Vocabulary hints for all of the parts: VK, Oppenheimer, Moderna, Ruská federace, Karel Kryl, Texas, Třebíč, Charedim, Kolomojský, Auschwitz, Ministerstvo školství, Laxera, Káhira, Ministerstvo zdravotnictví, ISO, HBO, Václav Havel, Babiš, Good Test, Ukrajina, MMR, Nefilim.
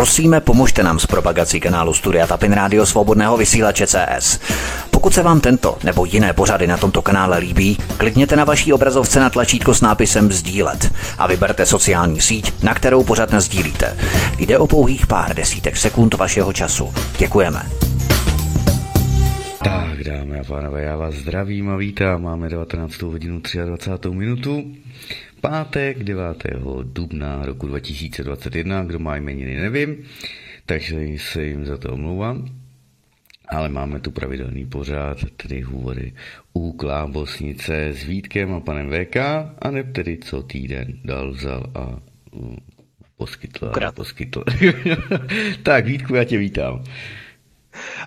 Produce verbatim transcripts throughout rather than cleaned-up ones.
Prosíme, pomožte nám s propagací kanálu Studia Tapin Rádio Svobodného vysílače C S. Pokud se vám tento nebo jiné pořady na tomto kanále líbí, klikněte na vaší obrazovce na tlačítko s nápisem sdílet a vyberte sociální síť, na kterou pořad nasdílíte. Jde o pouhých pár desítek sekund vašeho času. Děkujeme. Tak, dámy a pánové, já vás zdravím a vítám. Máme devatenáctou hodinu dvacátou třetí minutu. Pátek devátého dubna roku dva tisíce dvacet jedna, kdo má jmeniny, nevím, takže se jim za to omlouvám. Ale máme tu pravidelný pořád, tedy hovory u Klábosnice s Vítkem a panem V K, a neb tedy co týden dal, vzal a uh, poskytl. A poskytl. Tak, Vítku, já tě vítám.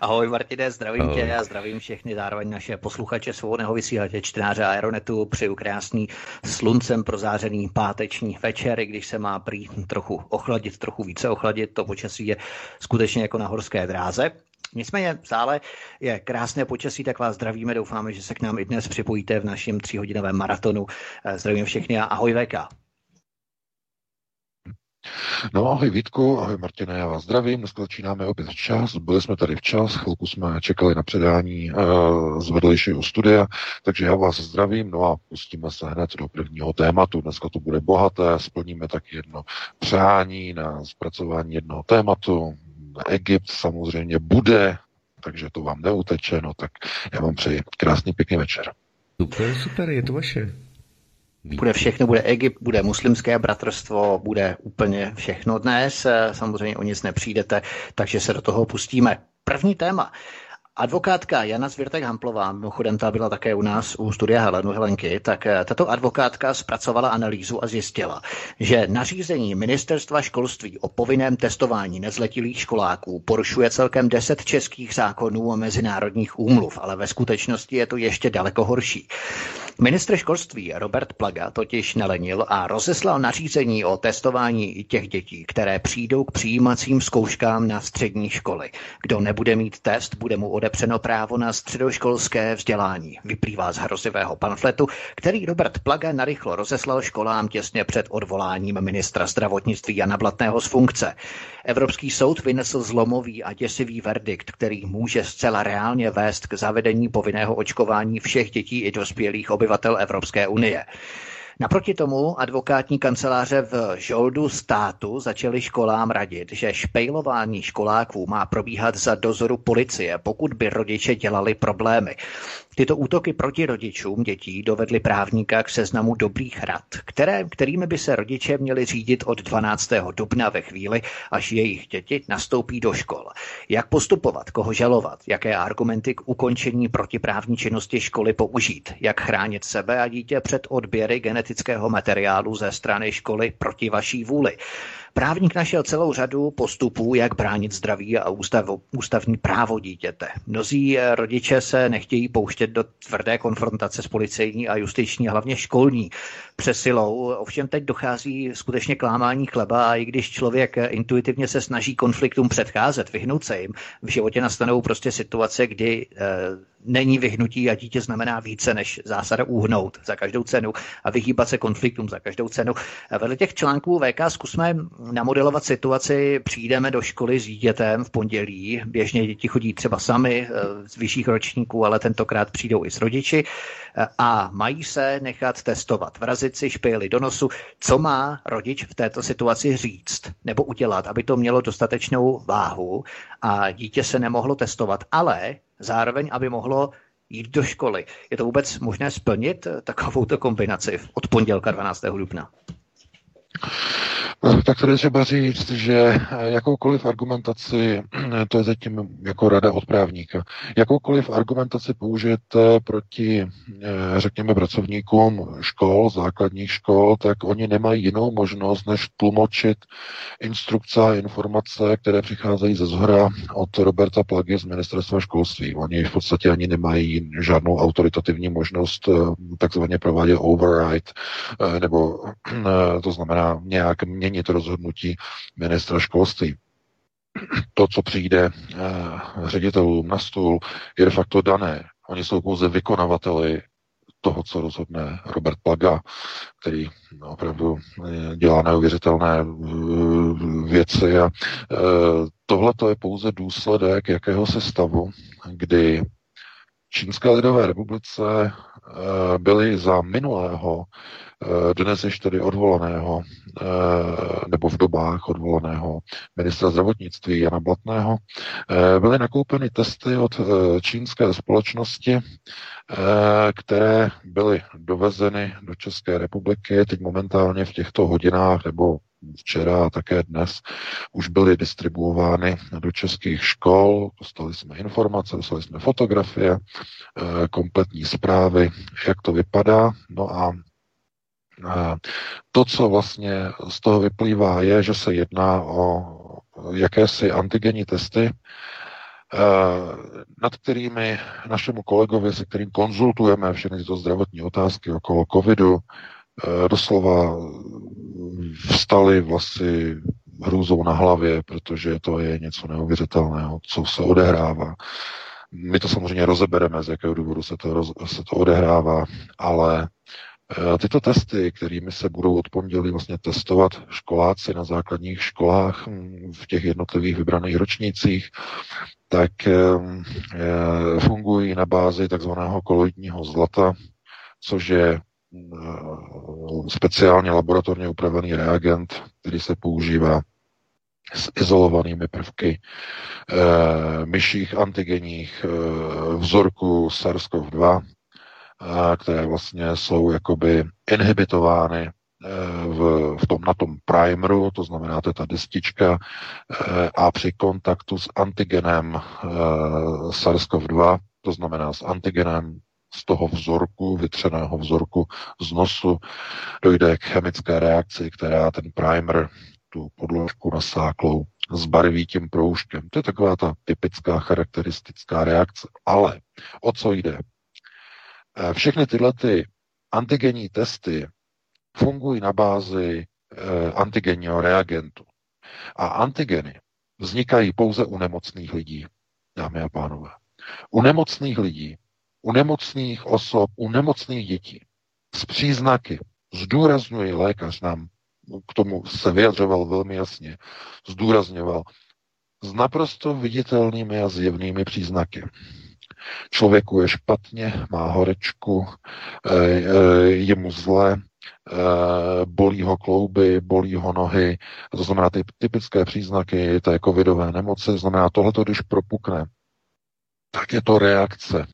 Ahoj Martine, zdravím Ahoj. tě a zdravím všechny zároveň naše posluchače Svobodného vysílače, čtenáře Aeronetu. Přeju krásný sluncem prozářený páteční večer, i když se má prý trochu ochladit, trochu více ochladit, to počasí je skutečně jako na horské dráze. Nicméně v sále je krásné počasí, tak vás zdravíme, doufáme, že se k nám i dnes připojíte v našem tříhodinovém maratonu. Zdravím všechny a ahoj V K. No ahoj Vítku, ahoj Martine, já vás zdravím, dneska začínáme opět včas, byli jsme tady včas, chvilku jsme čekali na předání e, z vedlejšího studia, takže já vás zdravím, no a pustíme se hned do prvního tématu, dneska to bude bohaté, splníme taky jedno přání na zpracování jednoho tématu, Egypt samozřejmě bude, takže to vám neuteče, no tak já vám přeji krásný pěkný večer. Super, super, je to vaše. Bude všechno, bude Egypt, bude muslimské bratrstvo, bude úplně všechno dnes. Samozřejmě o nic nepřijdete, takže se do toho pustíme. První téma. Advokátka Jana Zwirtek-Hamplová, mimochodem ta byla také u nás u studia Helenu Helenky, tak tato advokátka zpracovala analýzu a zjistila, že nařízení Ministerstva školství o povinném testování nezletilých školáků porušuje celkem deset českých zákonů a mezinárodních úmluv, ale ve skutečnosti je to ještě daleko horší. Ministr školství Robert Plaga totiž nelenil a rozeslal nařízení o testování těch dětí, které přijdou k přijímacím zkouškám na střední školy. Kdo nebude mít test, bude mu odepřeno právo na středoškolské vzdělání. Vyplývá z hrozivého pamfletu, který Robert Plaga narychlo rozeslal školám těsně před odvoláním ministra zdravotnictví Jana Blatného z funkce. Evropský soud vynesl zlomový a děsivý verdikt, který může zcela reálně vést k zavedení povinného očkování všech dětí i dospělých obyvatel Evropské unie. Naproti tomu advokátní kanceláře v žoldu státu začaly školám radit, že špejlování školáků má probíhat za dozoru policie, pokud by rodiče dělali problémy. Tyto útoky proti rodičům dětí dovedly právníka k seznamu dobrých rad, které, kterými by se rodiče měli řídit od dvanáctého dubna ve chvíli, až jejich děti nastoupí do škol. Jak postupovat, koho žalovat, jaké argumenty k ukončení protiprávní činnosti školy použít, jak chránit sebe a dítě před odběry genetického materiálu ze strany školy proti vaší vůli. Právník našel celou řadu postupů, jak bránit zdraví a ústav, ústavní právo dítěte. Mnozí rodiče se nechtějí pouštět do tvrdé konfrontace s policejní a justiční, hlavně školní přesilou. Ovšem teď dochází skutečně k lámání chleba, a i když člověk intuitivně se snaží konfliktům předcházet, vyhnout se jim, v životě nastanou prostě situace, kdy eh, není vyhnutí a dítě znamená více než zásada úhnout za každou cenu a vyhýbat se konfliktům za každou cenu. Vedle těch článků V K zkusme namodelovat situaci, přijdeme do školy s dítětem v pondělí, běžně děti chodí třeba sami z vyšších ročníků, ale tentokrát přijdou i s rodiči a mají se nechat testovat, vrazit si špejly do nosu. Co má rodič v této situaci říct nebo udělat, aby to mělo dostatečnou váhu a dítě se nemohlo testovat, ale zároveň, aby mohlo jít do školy. Je to vůbec možné splnit takovouto kombinaci od pondělka dvanáctého dubna? Tak tady třeba říct, že jakoukoliv argumentaci, to je zatím jako rada od právníka, jakoukoliv argumentaci použijete proti, řekněme, pracovníkům škol, základních škol, tak oni nemají jinou možnost, než tlumočit instrukce a informace, které přicházejí ze zhora od Roberta Plagy z Ministerstva školství. Oni v podstatě ani nemají žádnou autoritativní možnost takzvaně provádět override, nebo to znamená nějak měnit to rozhodnutí ministra školství. To, co přijde eh, ředitelům na stůl, je de facto dané. Oni jsou pouze vykonavateli toho, co rozhodne Robert Plaga, který opravdu dělá neuvěřitelné věci. A e, tohle to je pouze důsledek jakéhosi stavu, kdy Čínské lidové republice e, byly za minulého, e, dnes již tedy odvolaného, e, nebo v dobách odvolaného ministra zdravotnictví Jana Blatného, e, byly nakoupeny testy od e, čínské společnosti, e, které byly dovezeny do České republiky. Teď momentálně v těchto hodinách nebo včera a také dnes už byly distribuovány do českých škol, dostali jsme informace, dostali jsme fotografie, kompletní zprávy, jak to vypadá. No a to, co vlastně z toho vyplývá, je, že se jedná o jakési antigenní testy, nad kterými našemu kolegovi, se kterým konzultujeme všechny tyto zdravotní otázky okolo covidu, doslova vstali vlasy hrůzou na hlavě, protože to je něco neuvěřitelného, co se odehrává. My to samozřejmě rozebereme, z jakého důvodu se to, roz, se to odehrává, ale tyto testy, kterými se budou od pondělí vlastně testovat školáci na základních školách v těch jednotlivých vybraných ročnících, tak fungují na bázi takzvaného koloidního zlata, což je speciálně laboratorně upravený reagent, který se používá s izolovanými prvky e, myších antigenních e, vzorků SARS-C o V dva, e, které vlastně jsou jakoby inhibitovány V, v tom, na tom primeru, to znamená, to je ta destička, a při kontaktu s antigenem SARS-C o V dva, to znamená s antigenem z toho vzorku, vytřeného vzorku z nosu, dojde k chemické reakci, která ten primer, tu podložku nasáklou, zbarví tím proužkem. To je taková ta typická charakteristická reakce. Ale o co jde? Všechny tyhle ty antigenní testy fungují na bázi antigenního reagentu. A antigeny vznikají pouze u nemocných lidí, dámy a pánové. U nemocných lidí, u nemocných osob, u nemocných dětí s příznaky, zdůrazňuji, lékař nám k tomu se vyjadřoval velmi jasně, zdůrazňoval, s naprosto viditelnými a zjevnými příznaky. Člověku je špatně, má horečku, je mu zlé, bolí ho klouby, bolí ho nohy, to znamená ty typické příznaky té covidové nemoci, to znamená tohleto, když propukne, tak je to reakce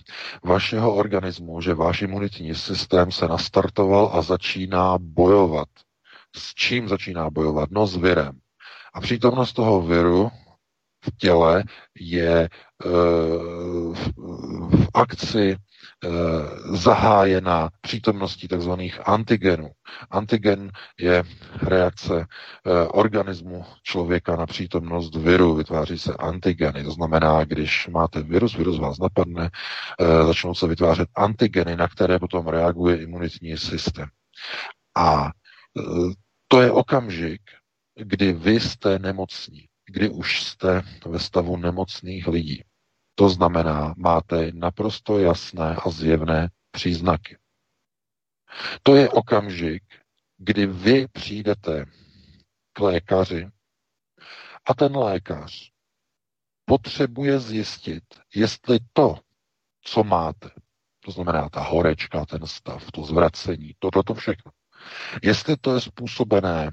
vašeho organismu, že váš imunitní systém se nastartoval a začíná bojovat. S čím začíná bojovat? No s virem. A přítomnost toho viru v těle je e, v, v akci e, zahájena přítomností tzv. Antigenů. Antigen je reakce e, organismu člověka na přítomnost viru. Vytváří se antigeny. To znamená, když máte virus, virus vás napadne, e, začnou se vytvářet antigeny, na které potom reaguje imunitní systém. A e, to je okamžik, kdy vy jste nemocní, kdy už jste ve stavu nemocných lidí. To znamená, máte naprosto jasné a zjevné příznaky. To je okamžik, kdy vy přijdete k lékaři a ten lékař potřebuje zjistit, jestli to, co máte, to znamená ta horečka, ten stav, to zvracení, tohleto všechno, jestli to je způsobené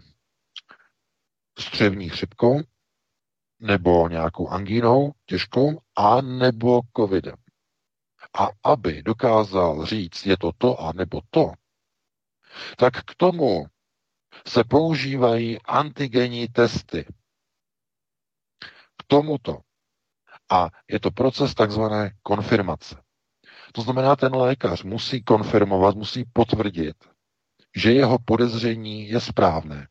střevní chřipkou, nebo nějakou angínou těžkou, a nebo covidem. A aby dokázal říct, je to to, a nebo to, tak k tomu se používají antigenní testy. K tomuto. A je to proces takzvané konfirmace. To znamená, ten lékař musí konfirmovat, musí potvrdit, že jeho podezření je správné.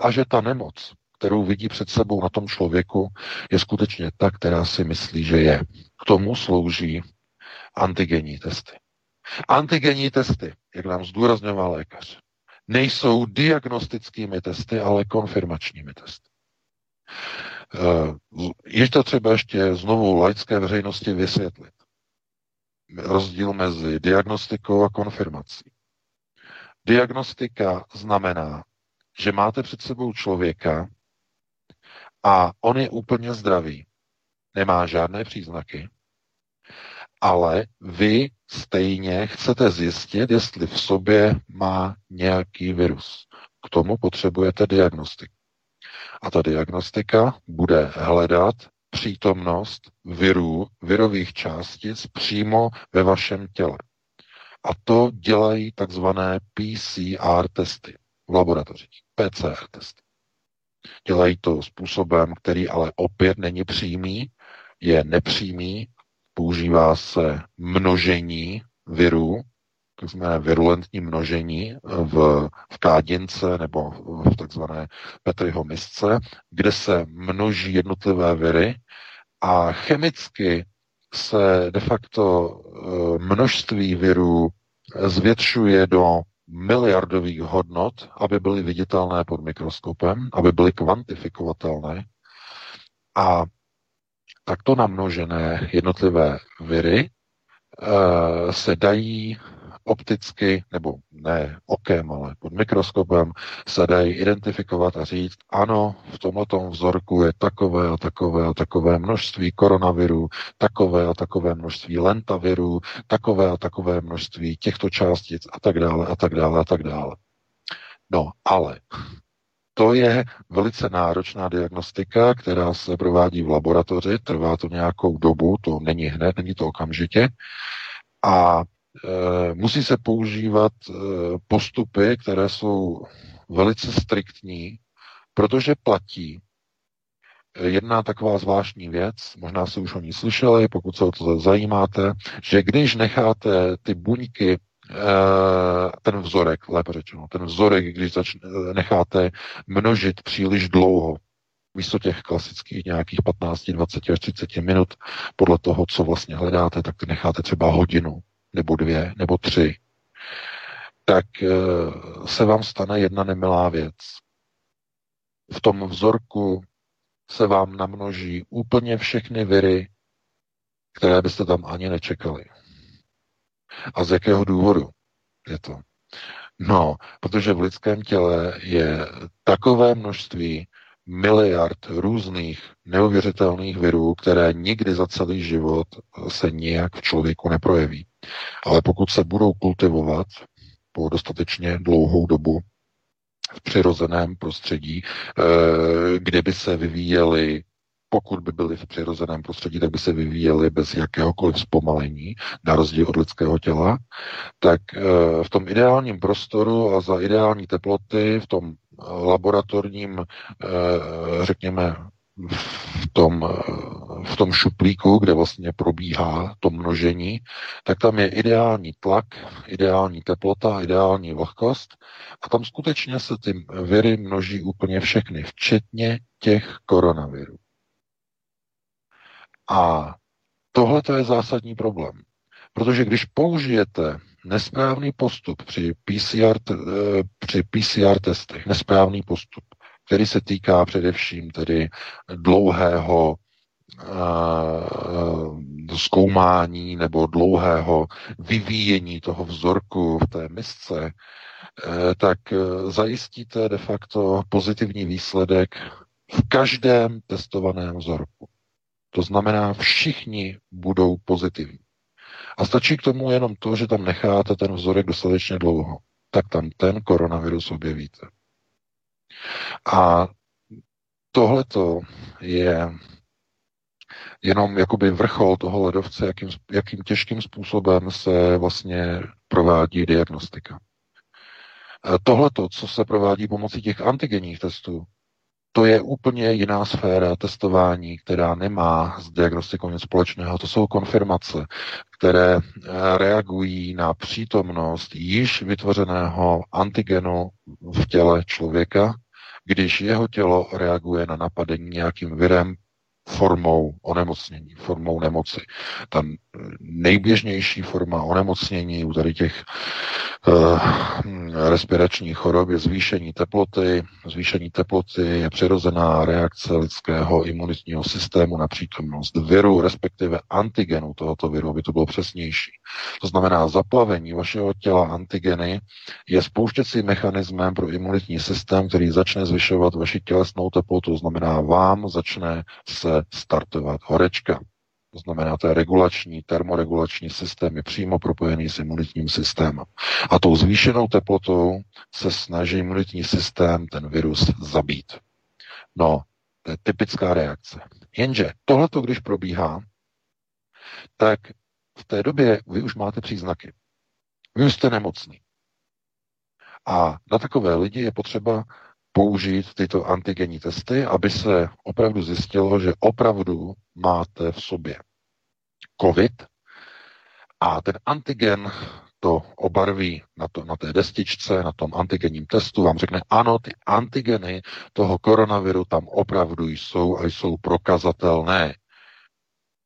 A že ta nemoc, kterou vidí před sebou na tom člověku, je skutečně ta, která si myslí, že je. K tomu slouží antigenní testy. Antigenní testy, jak nám zdůrazňoval lékař, nejsou diagnostickými testy, ale konfirmačními testy. Je to třeba ještě znovu laické veřejnosti vysvětlit. Rozdíl mezi diagnostikou a konfirmací. Diagnostika znamená, že máte před sebou člověka, a on je úplně zdravý. Nemá žádné příznaky. Ale vy stejně chcete zjistit, jestli v sobě má nějaký virus. K tomu potřebujete diagnostiku. A ta diagnostika bude hledat přítomnost virů, virových částic přímo ve vašem těle. A to dělají takzvané P C R testy v laboratořích. P C R testy. Dělají to způsobem, který ale opět není přímý, je nepřímý, používá se množení virů, takzvané virulentní množení v, v kádince nebo v takzvané Petriho misce, kde se množí jednotlivé viry a chemicky se de facto množství virů zvětšuje do miliardových hodnot, aby byly viditelné pod mikroskopem, aby byly kvantifikovatelné. A takto namnožené jednotlivé viry e, se dají opticky, nebo ne okem, ale pod mikroskopem, se dají identifikovat a říct, ano, v tomhletom vzorku je takové a takové a takové množství koronavirů, takové a takové množství lentavirů, takové a takové množství těchto částic a tak dále a tak dále a tak dále. No, ale to je velice náročná diagnostika, která se provádí v laboratoři, trvá to nějakou dobu, to není hned, není to okamžitě. A e, musí se používat e, postupy, které jsou velice striktní, protože platí jedna taková zvláštní věc, možná jste už o ní slyšeli, pokud se o to zajímáte, že když necháte ty buňky, ten vzorek, lépe řečeno, ten vzorek, když začne, necháte množit příliš dlouho, místo těch klasických nějakých patnáct, dvacet až třicet minut, podle toho, co vlastně hledáte, tak to necháte třeba hodinu, nebo dvě, nebo tři, tak se vám stane jedna nemilá věc. V tom vzorku se vám namnoží úplně všechny viry, které byste tam ani nečekali. A z jakého důvodu je to? No, protože v lidském těle je takové množství miliard různých neuvěřitelných virů, které nikdy za celý život se nijak v člověku neprojeví. Ale pokud se budou kultivovat po dostatečně dlouhou dobu v přirozeném prostředí, kde by se vyvíjely, pokud by byly v přirozeném prostředí, tak by se vyvíjely bez jakéhokoliv zpomalení, na rozdíl od lidského těla, tak v tom ideálním prostoru a za ideální teploty, v tom laboratorním, řekněme, v tom, v tom šuplíku, kde vlastně probíhá to množení, tak tam je ideální tlak, ideální teplota, ideální vlhkost a tam skutečně se ty viry množí úplně všechny, včetně těch koronavirů. A tohle to je zásadní problém, protože když použijete nesprávný postup při P C R, při P C R testech, nesprávný postup, který se týká především tedy dlouhého uh, zkoumání nebo dlouhého vyvíjení toho vzorku v té misce, uh, tak zajistíte de facto pozitivní výsledek v každém testovaném vzorku. To znamená, všichni budou pozitivní. A stačí k tomu jenom to, že tam necháte ten vzorek dostatečně dlouho. Tak tam ten koronavirus objevíte. A tohleto je jenom jakoby vrchol toho ledovce, jakým, jakým těžkým způsobem se vlastně provádí diagnostika. Tohleto, co se provádí pomocí těch antigenních testů, to je úplně jiná sféra testování, která nemá s diagnostikou nic společného. To jsou konfirmace, které reagují na přítomnost již vytvořeného antigenu v těle člověka, když jeho tělo reaguje na napadení nějakým virem formou onemocnění, formou nemoci. Ta nejběžnější forma onemocnění u tady těch uh, respiračních chorob je zvýšení teploty. Zvýšení teploty je přirozená reakce lidského imunitního systému na přítomnost viru, respektive antigenu tohoto viru, aby to bylo přesnější. To znamená, zaplavení vašeho těla antigeny je spouštěcím mechanismem pro imunitní systém, který začne zvyšovat vaši tělesnou teplotu, to znamená, vám začne se startovat horečka. To znamená, to je regulační, termoregulační systém je přímo propojený s imunitním systémem. A tou zvýšenou teplotou se snaží imunitní systém ten virus zabít. No, to je typická reakce. Jenže tohleto, když probíhá, tak v té době vy už máte příznaky. Vy už jste nemocný. A na takové lidi je potřeba použít tyto antigenní testy, aby se opravdu zjistilo, že opravdu máte v sobě COVID a ten antigen to obarví na, to, na té destičce, na tom antigenním testu, vám řekne ano, ty antigeny toho koronaviru tam opravdu jsou a jsou prokazatelné,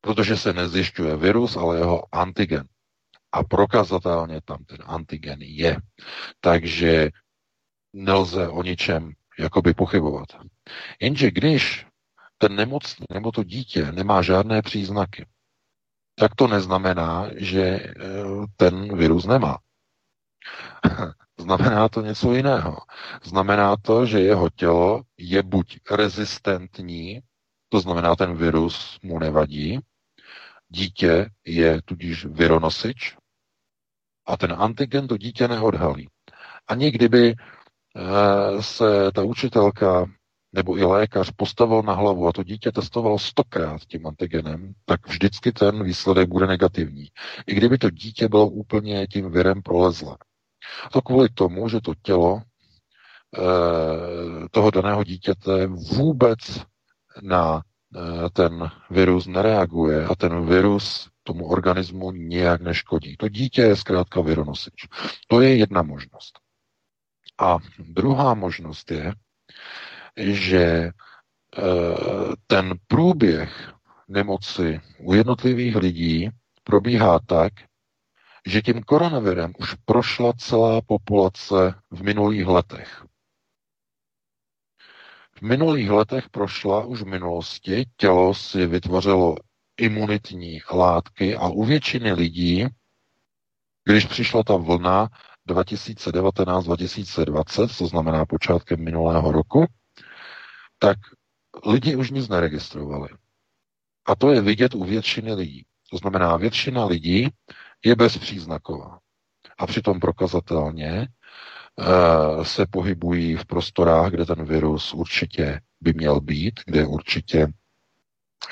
protože se nezjišťuje virus, ale jeho antigen. A prokazatelně tam ten antigen je. Takže nelze o ničem jakoby pochybovat. Jenže když ten nemocný nebo to dítě nemá žádné příznaky, tak to neznamená, že ten virus nemá. Znamená to něco jiného. Znamená to, že jeho tělo je buď rezistentní, to znamená, ten virus mu nevadí, dítě je tudíž vironosič a ten antigen to dítě neodhalí. Ani kdyby se ta učitelka nebo i lékař postavil na hlavu a to dítě testoval stokrát tím antigenem, tak vždycky ten výsledek bude negativní. I kdyby to dítě bylo úplně tím virem prolezlé. To kvůli tomu, že to tělo toho daného dítěte vůbec na ten virus nereaguje a ten virus tomu organismu nijak neškodí. To dítě je zkrátka vironosič. To je jedna možnost. A druhá možnost je, že ten průběh nemoci u jednotlivých lidí probíhá tak, že tím koronavirem už prošla celá populace v minulých letech. V minulých letech prošla už v minulosti, tělo si vytvořilo imunitní látky a u většiny lidí, když přišla ta vlna dva tisíce devatenáct dva tisíce dvacet, to znamená počátkem minulého roku, tak lidi už nic neregistrovali. A to je vidět u většiny lidí. To znamená, většina lidí je bezpříznaková. A přitom prokazatelně uh, se pohybují v prostorách, kde ten virus určitě by měl být, kde určitě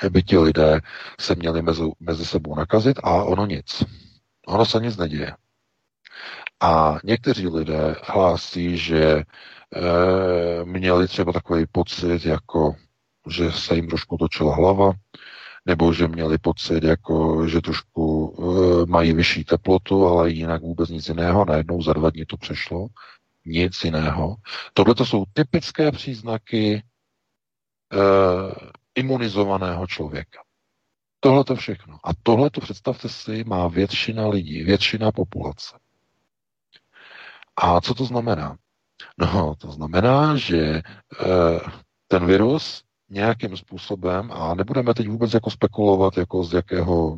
by ti lidé se měli mezi, mezi sebou nakazit a ono nic. Ono se nic neděje. A někteří lidé hlásí, že e, měli třeba takový pocit, jako že se jim trošku točila hlava, nebo že měli pocit, jako že trošku e, mají vyšší teplotu, ale jinak vůbec nic jiného. Najednou za dva dny to přešlo. Nic jiného. Tohle to jsou typické příznaky e, imunizovaného člověka. Tohle to všechno. A tohle to, představte si, má většina lidí, většina populace. A co to znamená? No, to znamená, že e, ten virus nějakým způsobem, a nebudeme teď vůbec jako spekulovat, jako z jakého,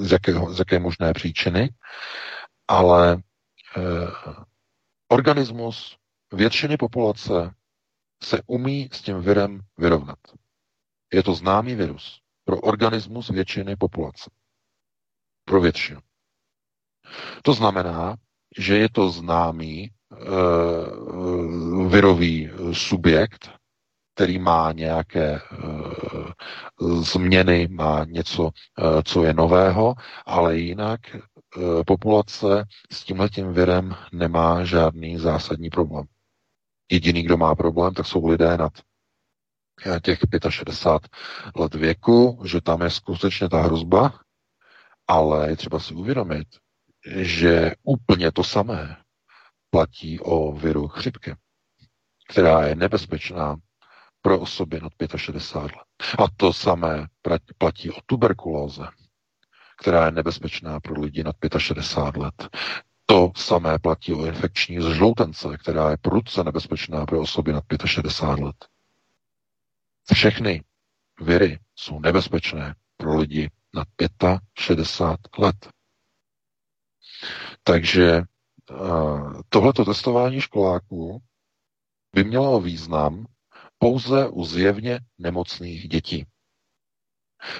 z jakého, z jaké možné příčiny, ale e, organismus většiny populace se umí s tím virem vyrovnat. Je to známý virus pro organismus většiny populace. Pro většinu. To znamená, že je to známý uh, virový subjekt, který má nějaké uh, změny, má něco, uh, co je nového, ale jinak uh, populace s tímhletím virem nemá žádný zásadní problém. Jediný, kdo má problém, tak jsou lidé nad těch šedesáti pěti let věku, že tam je skutečně ta hrozba, ale je třeba si uvědomit, že úplně to samé platí o viru chřipky, která je nebezpečná pro osoby nad šedesáti pěti let. A to samé platí o tuberkulóze, která je nebezpečná pro lidi nad šedesáti pěti let. To samé platí o infekční žloutence, která je prudce nebezpečná pro osoby nad šedesáti pěti let. Všechny viry jsou nebezpečné pro lidi nad šedesáti pěti let. Takže tohleto testování školáků by mělo význam pouze u zjevně nemocných dětí.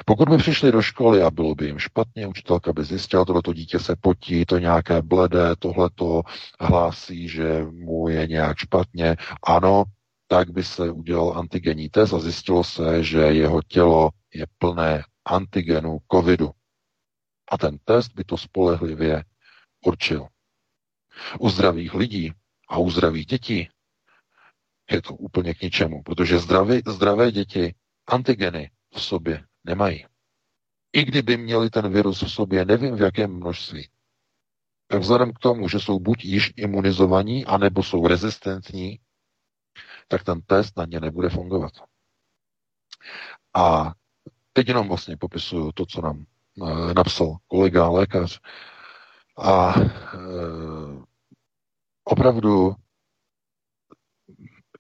Pokud by přišli do školy a bylo by jim špatně, učitelka by zjistila, tohleto dítě se potí, to nějaké bledé, tohleto hlásí, že mu je nějak špatně. Ano, tak by se udělal antigenní test a zjistilo se, že jeho tělo je plné antigenů covidu. A ten test by to spolehlivě určil. U zdravých lidí a u zdravých dětí je to úplně k ničemu, protože zdravé, zdravé děti antigeny v sobě nemají. I kdyby měli ten virus v sobě, nevím v jakém množství, tak vzhledem k tomu, že jsou buď již imunizovaní, anebo jsou rezistentní, tak ten test na ně nebude fungovat. A teď jenom vlastně popisuju to, co nám e, napsal kolega lékař. A e, opravdu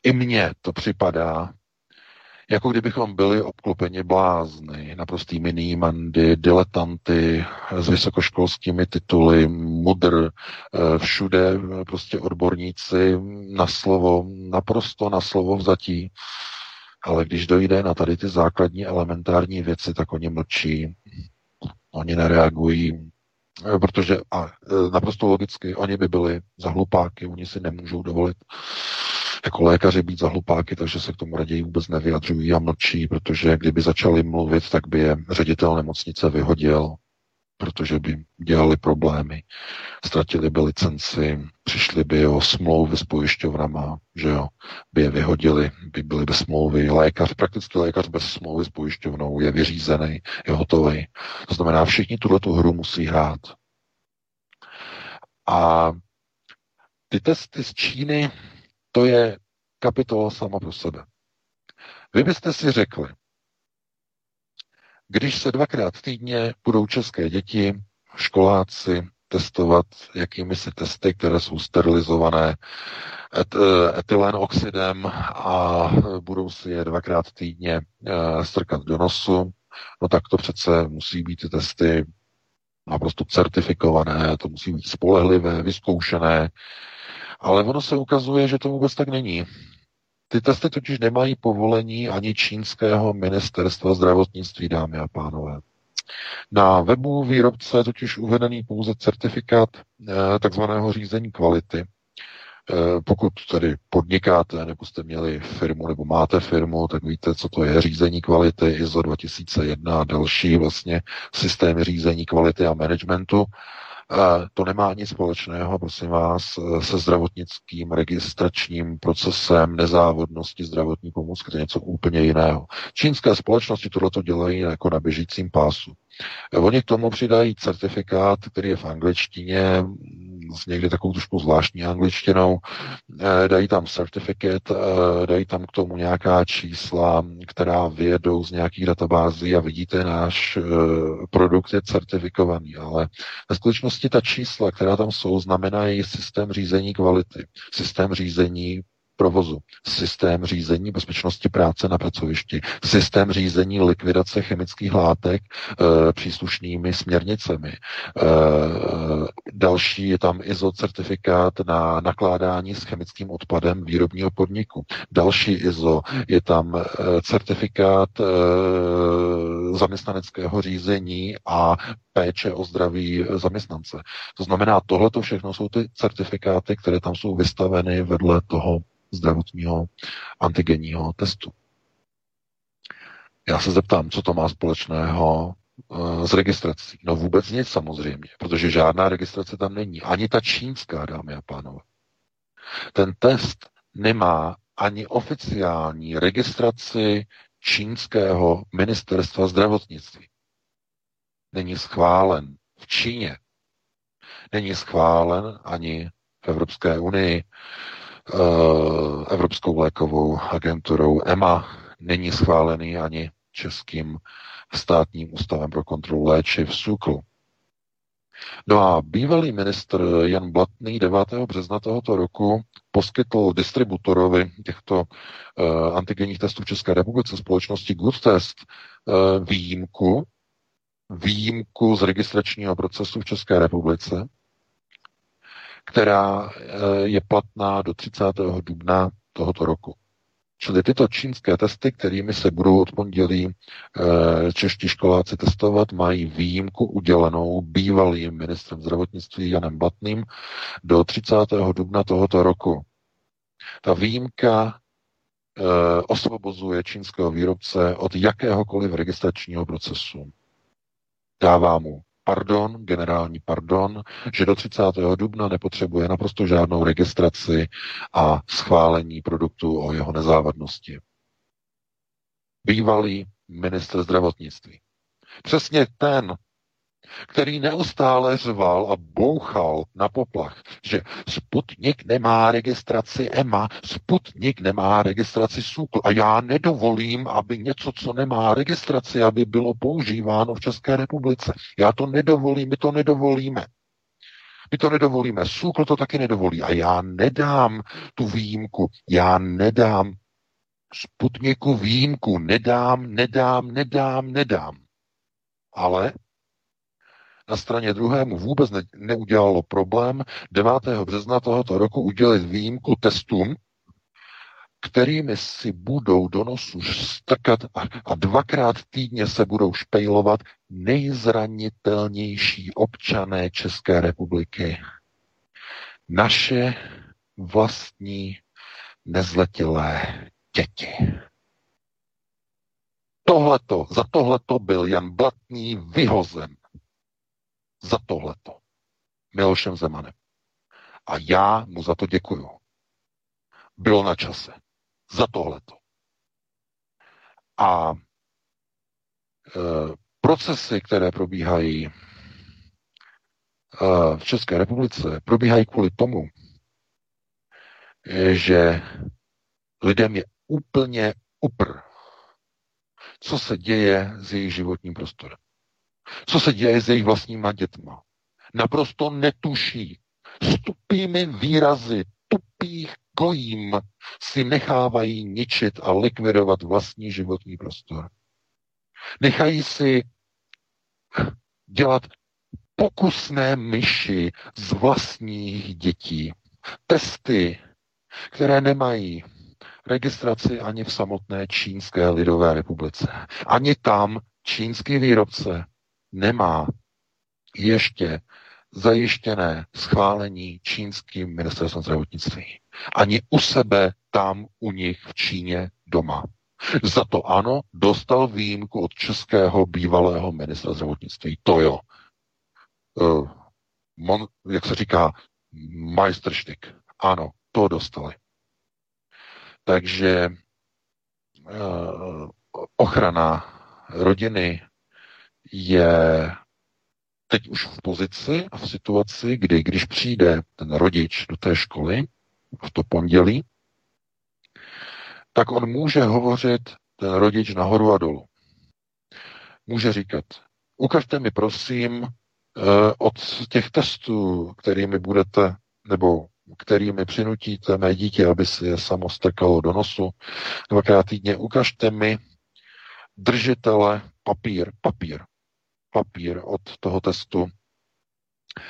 i mně to připadá, jako kdybychom byli obklopeni blázny, naprostými nýmandy, diletanty s vysokoškolskými tituly, mudr, všude prostě odborníci na slovo, naprosto na slovo vzatí. Ale když dojde na tady ty základní elementární věci, tak oni mlčí, oni nereagují, protože a naprosto logicky oni by byli za hlupáky, oni si nemůžou dovolit jako lékaři být za hlupáky, takže se k tomu raději vůbec nevyjadřují a mlčí, protože kdyby začali mluvit, tak by je ředitel nemocnice vyhodil, protože by dělali problémy, ztratili by licenci, přišli by o smlouvy s pojišťovnama, že jo, by je vyhodili, by byli bez smlouvy. Lékař, prakticky lékař bez smlouvy s pojišťovnou je vyřízený, je hotový. To znamená, všichni tuhletu hru musí hrát. A ty testy z Číny, to je kapitola sama pro sebe. Vy byste si řekli, když se dvakrát týdně budou české děti, školáci, testovat jakýmisi testy, které jsou sterilizované etylenoxidem a budou si je dvakrát týdně strkat do nosu, no tak to přece musí být ty testy naprosto certifikované, to musí být spolehlivé, vyzkoušené. Ale ono se ukazuje, že to vůbec tak není. Ty testy totiž nemají povolení ani čínského ministerstva zdravotnictví, dámy a pánové. Na webu výrobce je totiž uvedený pouze certifikát eh, takzvaného řízení kvality. Eh, pokud tedy podnikáte, nebo jste měli firmu, nebo máte firmu, tak víte, co to je řízení kvality, I S O dva tisíce jedna a další vlastně systémy řízení kvality a managementu. To nemá nic společného, prosím vás, se zdravotnickým registračním procesem nezávodnosti zdravotní pomoci, to je něco úplně jiného. Čínské společnosti tohleto dělají jako na běžícím pásu. Oni k tomu přidají certifikát, který je v angličtině, s někdy takovou trošku zvláštní angličtinou, dají tam certifikát, dají tam k tomu nějaká čísla, která vyjedou z nějakých databází a vidíte, náš produkt je certifikovaný, ale ve skutečnosti ta čísla, která tam jsou, znamenají systém řízení kvality, systém řízení provozu, systém řízení bezpečnosti práce na pracovišti, systém řízení likvidace chemických látek e, příslušnými směrnicemi. E, další je tam I S O certifikát na nakládání s chemickým odpadem výrobního podniku. Další I S O je tam certifikát e, zaměstnaneckého řízení a péče o zdraví zaměstnance. To znamená, tohleto všechno jsou ty certifikáty, které tam jsou vystaveny vedle toho zdravotního antigenního testu. Já se zeptám, co to má společného e, s registrací. No vůbec nic samozřejmě, protože žádná registrace tam není. Ani ta čínská, dámy a pánové. Ten test nemá ani oficiální registraci čínského ministerstva zdravotnictví. Není schválen v Číně. Není schválen ani v Evropské unii. Evropskou lékovou agenturou E M A, není schválený ani Českým státním ústavem pro kontrolu léčiv S Ú K L. No a bývalý ministr Jan Blatný devátého března tohoto roku poskytl distributorovi těchto uh, antigenních testů v České republice společnosti Good Test uh, výjimku, výjimku z registračního procesu v České republice, která uh, je platná do třicátého dubna tohoto roku. Čili tyto čínské testy, kterými se budou od pondělí e, čeští školáci testovat, mají výjimku udělenou bývalým ministrem zdravotnictví Janem Blatným do třicátého dubna tohoto roku. Ta výjimka e, osvobozuje čínského výrobce od jakéhokoliv registračního procesu. Dává mu pardon, generální pardon, že do třicátého dubna nepotřebuje naprosto žádnou registraci a schválení produktu o jeho nezávadnosti. Bývalý ministr zdravotnictví. Přesně ten, který neustále řval a bouchal na poplach, že Sputnik nemá registraci E M A, Sputnik nemá registraci S Ú K L a já nedovolím, aby něco, co nemá registraci, aby bylo používáno v České republice. Já to nedovolím, my to nedovolíme. My to nedovolíme, S Ú K L to taky nedovolí a já nedám tu výjimku, já nedám Sputniku výjimku, nedám, nedám, nedám, nedám. Ale na straně druhé mu vůbec ne, neudělalo problém devátého března tohoto roku udělit výjimku testům, kterými si budou do nosu strkat a, a dvakrát týdně se budou špejlovat nejzranitelnější občané České republiky. Naše vlastní nezletilé děti. Tohleto, za tohleto byl Jan Blatný vyhozen. Za tohleto. Milošem Zemanem. A já mu za to děkuju. Bylo na čase. Za tohleto. A e, procesy, které probíhají e, v České republice, probíhají kvůli tomu, že lidem je úplně upr, co se děje s jejich životním prostorem. Co se děje s jejich vlastníma dětma. Naprosto netuší. S tupými výrazy, tupých kojím si nechávají ničit a likvidovat vlastní životní prostor. Nechají si dělat pokusné myši z vlastních dětí. Testy, které nemají registraci ani v samotné Čínské lidové republice. Ani tam čínský výrobce nemá ještě zajištěné schválení čínským ministerstvem zdravotnictví. Ani u sebe, tam, u nich, v Číně, doma. Za to ano, dostal výjimku od českého bývalého ministra zdravotnictví. To jo. Uh, mon, jak se říká, majstrštyk. Ano, to dostali. Takže uh, ochrana rodiny je teď už v pozici a v situaci, kdy když přijde ten rodič do té školy v to pondělí, tak on může hovořit ten rodič nahoru a dolů. Může říkat, ukažte mi prosím od těch testů, kterými budete, nebo kterými přinutíte mé dítě, aby si je samo strkalo do nosu dvakrát týdně, ukažte mi držitele papír, papír, papír od toho testu.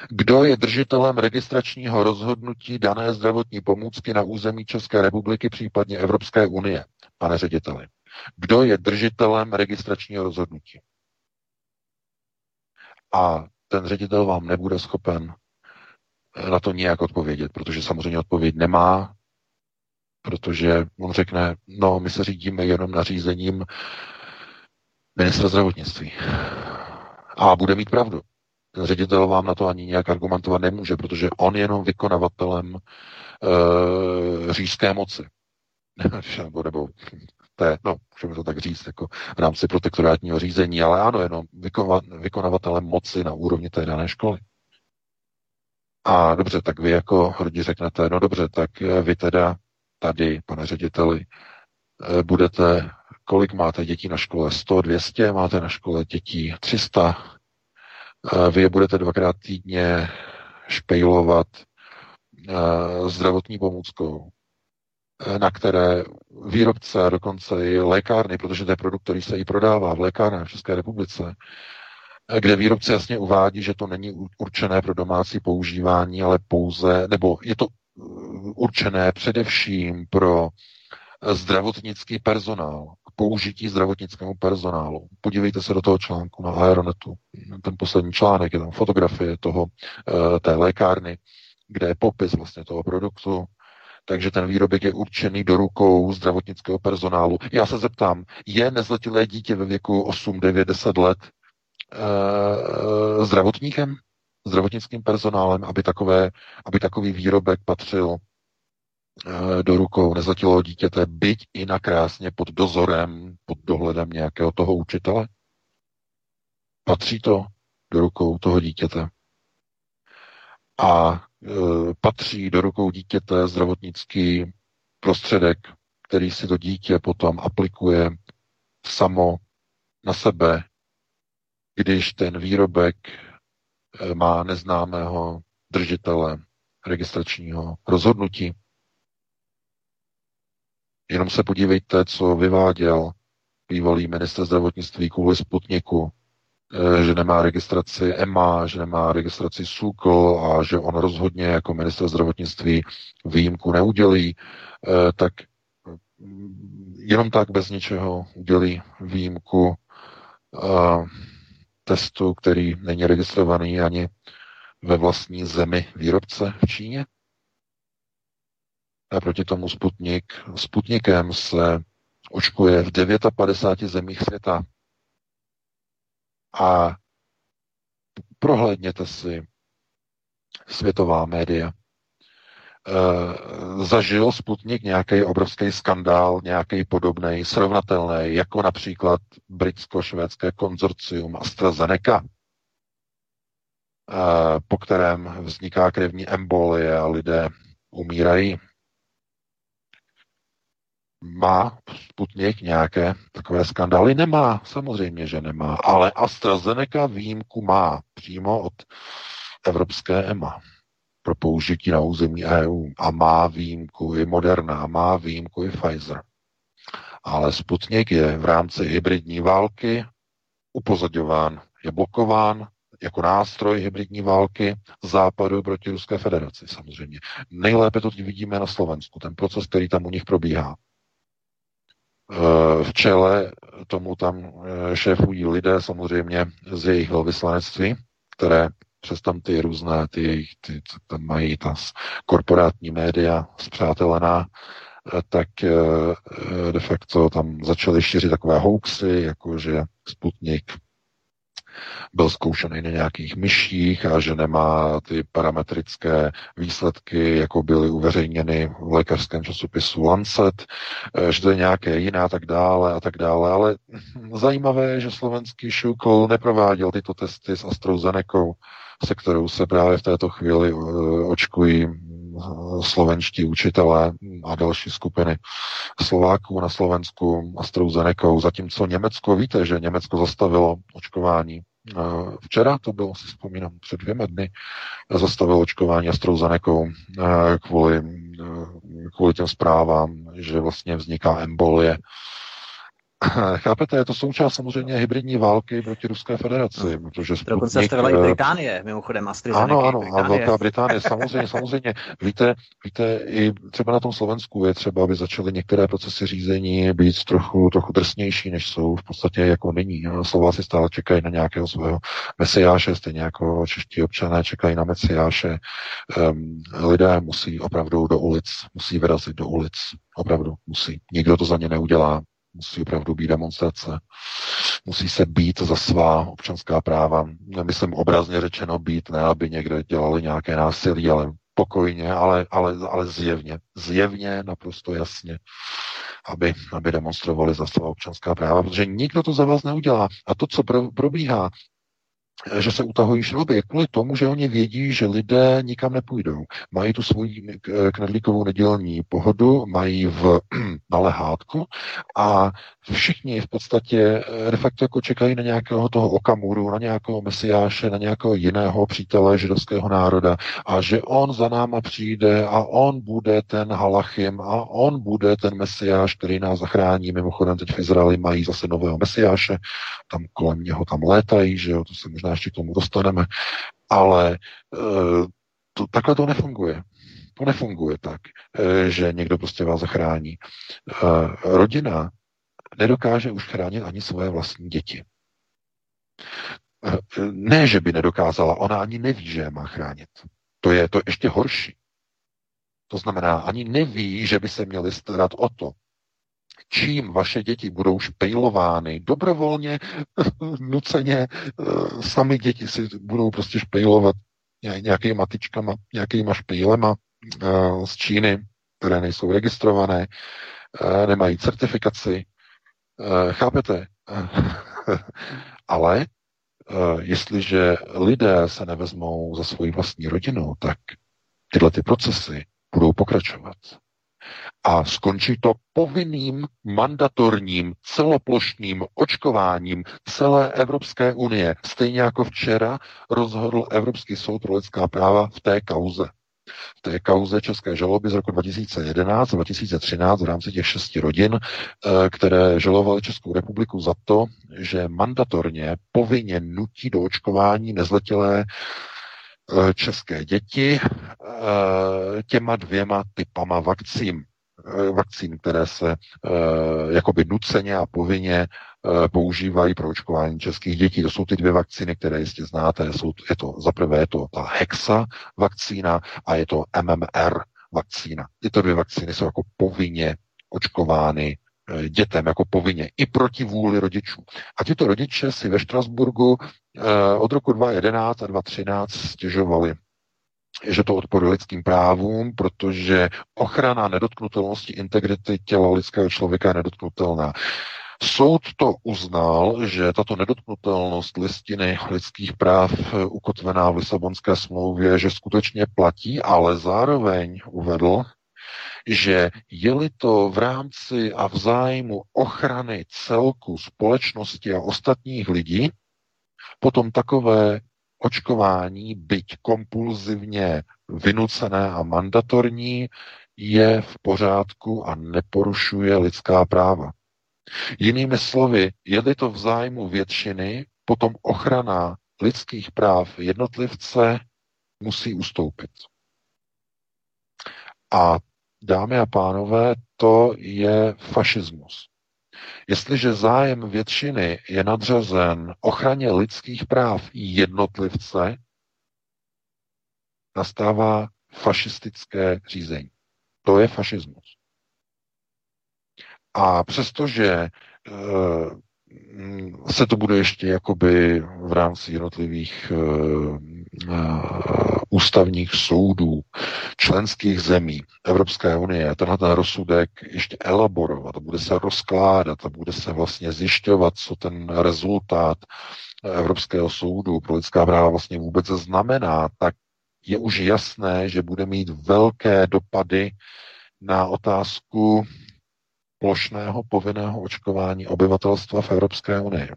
Kdo je držitelem registračního rozhodnutí dané zdravotní pomůcky na území České republiky, případně Evropské unie, pane řediteli? Kdo je držitelem registračního rozhodnutí? A ten ředitel vám nebude schopen na to nějak odpovědět, protože samozřejmě odpověď nemá, protože on řekne, no, my se řídíme jenom nařízením ministra zdravotnictví. A bude mít pravdu. Ten ředitel vám na to ani nějak argumentovat nemůže, protože on je jenom vykonavatelem e, říšské moci. nebo, nebo té, no, můžeme to tak říct, jako v rámci protektorátního řízení, ale ano, jenom vykonavatelem moci na úrovni té dané školy. A dobře, tak vy jako lidi řeknete, no dobře, tak vy teda tady, pane řediteli, budete, kolik máte dětí na škole? sto, dvě stě, máte na škole dětí tři sta. Vy je budete dvakrát týdně špejlovat zdravotní pomůckou, na které výrobce, dokonce i lékárny, protože to je produkt, který se i prodává v lékárnách v České republice, kde výrobce jasně uvádí, že to není určené pro domácí používání, ale pouze, nebo je to určené především pro zdravotnický personál, k použití zdravotnickému personálu. Podívejte se do toho článku na Aeronetu. Ten poslední článek, je tam fotografie toho, té lékárny, kde je popis vlastně toho produktu, takže ten výrobek je určený do rukou zdravotnického personálu. Já se zeptám, je nezletilé dítě ve věku osm, devět, deset let e, zdravotníkem, zdravotnickým personálem, aby, takové, aby takový výrobek patřil e, do rukou nezletilého dítěte, byť i nakrásně pod dozorem, pod dohledem nějakého toho učitele? Patří to do rukou toho dítěte? A patří do rukou dítěte zdravotnický prostředek, který si to dítě potom aplikuje samo na sebe, když ten výrobek má neznámého držitele registračního rozhodnutí. Jenom se podívejte, co vyváděl bývalý ministr zdravotnictví kvůli Sputniku, že nemá registraci E M A, že nemá registraci S U K L a že on rozhodně jako ministr zdravotnictví výjimku neudělí, tak jenom tak bez ničeho udělí výjimku testu, který není registrovaný ani ve vlastní zemi výrobce v Číně. A proti tomu Sputnik, Sputnikem se očkuje v padesát devět zemích světa. A prohlédněte si světová média. E, zažil Sputnik nějaký obrovský skandál, nějaký podobný, srovnatelný, jako například britsko-švédské konzorcium AstraZeneca, e, po kterém vzniká krevní embolie a lidé umírají. Má Sputnik nějaké takové skandály? Nemá, samozřejmě, že nemá, ale AstraZeneca výjimku má přímo od Evropské E M A pro použití na území E U a má výjimku i Moderna, má výjimku i Pfizer. Ale Sputnik je v rámci hybridní války upozorňován, je blokován jako nástroj hybridní války Západu proti Ruské federaci, samozřejmě. Nejlépe to vidíme na Slovensku, ten proces, který tam u nich probíhá. V čele tomu tam šéfují lidé samozřejmě z jejich velvyslanectví, které přes tam ty různé, ty jejich, ty, co tam mají ta korporátní média zpřátelená, tak de facto tam začaly šířit takové hoaxy, jakože Sputnik byl zkoušený na nějakých myších a že nemá ty parametrické výsledky, jako byly uveřejněny v lékařském časopisu Lancet, že to je nějaké jiné a tak dále a tak dále. Ale zajímavé, že slovenský ŠÚKL neprováděl tyto testy s AstraZenecou, se kterou se právě v této chvíli očkují slovenští učitelé a další skupiny Slováků na Slovensku AstraZenecou, zatímco Německo, víte, že Německo zastavilo očkování. Včera to bylo, si vzpomínám, před dvěma dny, zastavilo očkování AstraZenecou kvůli, kvůli těm zprávám, že vlastně vzniká embolie. Chápete, je to součást samozřejmě hybridní války proti Ruské federaci. Protože Sputnik... Dokonce zastavila i Británie, mimochodem AstraZeneca. Ano, ano, Británie. A Velká Británie, samozřejmě, samozřejmě. Víte, víte, i třeba na tom Slovensku je třeba, aby začaly některé procesy řízení být trochu, trochu drsnější, než jsou v podstatě jako nyní. Slováci stále čekají na nějakého svého mesiáše, stejně jako čeští občané čekají na mesiáše. Um, lidé musí opravdu do ulic, musí vyrazit do ulic, opravdu musí. Nikdo to za ně neudělá. Musí opravdu být demonstrace, musí se být za svá občanská práva, myslím obrazně řečeno být, ne aby někde dělali nějaké násilí, ale pokojně, ale, ale, ale zjevně, zjevně, naprosto jasně, aby, aby demonstrovali za svá občanská práva, protože nikdo to za vás neudělá. A to, co probíhá že se utahují šrouby kvůli tomu, že oni vědí, že lidé nikam nepůjdou. Mají tu svoji knedlíkovou nedělní pohodu, mají v, na lehátku a všichni v podstatě de facto jako čekají na nějakého toho Okamuru, na nějakého mesiáše, na nějakého jiného přítele židovského národa a že on za náma přijde a on bude ten halachim a on bude ten mesiáš, který nás zachrání. Mimochodem teď v Izraeli mají zase nového mesiáše, tam kolem něho tam létají, že jo, to se možná ještě k tomu dostaneme, ale to, takhle to nefunguje. To nefunguje tak, že někdo prostě vás zachrání. Rodina nedokáže už chránit ani svoje vlastní děti. Ne, že by nedokázala, ona ani neví, že je má chránit. To je to ještě horší. To znamená, ani neví, že by se měli starat o to, čím vaše děti budou špejlovány dobrovolně, nuceně, sami děti si budou prostě špejlovat nějakýma tyčkama, nějakýma špejlema z Číny, které nejsou registrované, nemají certifikaci. Chápete? Ale jestliže lidé se nevezmou za svou vlastní rodinu, tak tyhle ty procesy budou pokračovat. A skončí to povinným, mandatorním, celoplošným očkováním celé Evropské unie. Stejně jako včera rozhodl Evropský soud pro lidská práva v té kauze. V té kauze české žaloby z roku dva tisíce jedenáct a dva tisíce třináct v rámci těch šesti rodin, které žalovaly Českou republiku za to, že mandatorně povinně nutí do očkování nezletilé české děti těma dvěma typama vakcín. Vakcín, které se jakoby nuceně a povinně používají pro očkování českých dětí. To jsou ty dvě vakcíny, které jistě znáte. Jsou, je to, zaprvé je to ta hexa vakcína a je to M M R vakcína. Tyto dvě vakcíny jsou jako povinně očkovány dětem, jako povinně, i proti vůli rodičů. A tyto rodiče si ve Štrasburgu od roku dva tisíce jedenáct a dva tisíce třináct stěžovali, že to odporuje lidským právům, protože ochrana nedotknutelnosti integrity těla lidského člověka je nedotknutelná. Soud to uznal, že tato nedotknutelnost listiny lidských práv ukotvená v Lisabonské smlouvě, že skutečně platí, ale zároveň uvedl, že je-li to v rámci a v zájmu ochrany celku společnosti a ostatních lidí, potom takové očkování, byť kompulzivně vynucené a mandatorní, je v pořádku a neporušuje lidská práva. Jinými slovy, je-li to v zájmu většiny, potom ochrana lidských práv jednotlivce musí ustoupit. A dámy a pánové, to je fašismus. Jestliže zájem většiny je nadřazen ochraně lidských práv jednotlivce, nastává fašistické řízení. To je fašismus. A přestože se to bude ještě jakoby v rámci jednotlivých ústavních soudů členských zemí Evropské unie tenhle ten rozsudek ještě elaborovat, bude se rozkládat a bude se vlastně zjišťovat, co ten rezultát Evropského soudu pro lidská práva vlastně vůbec znamená, tak je už jasné, že bude mít velké dopady na otázku plošného povinného očkování obyvatelstva v Evropské unii.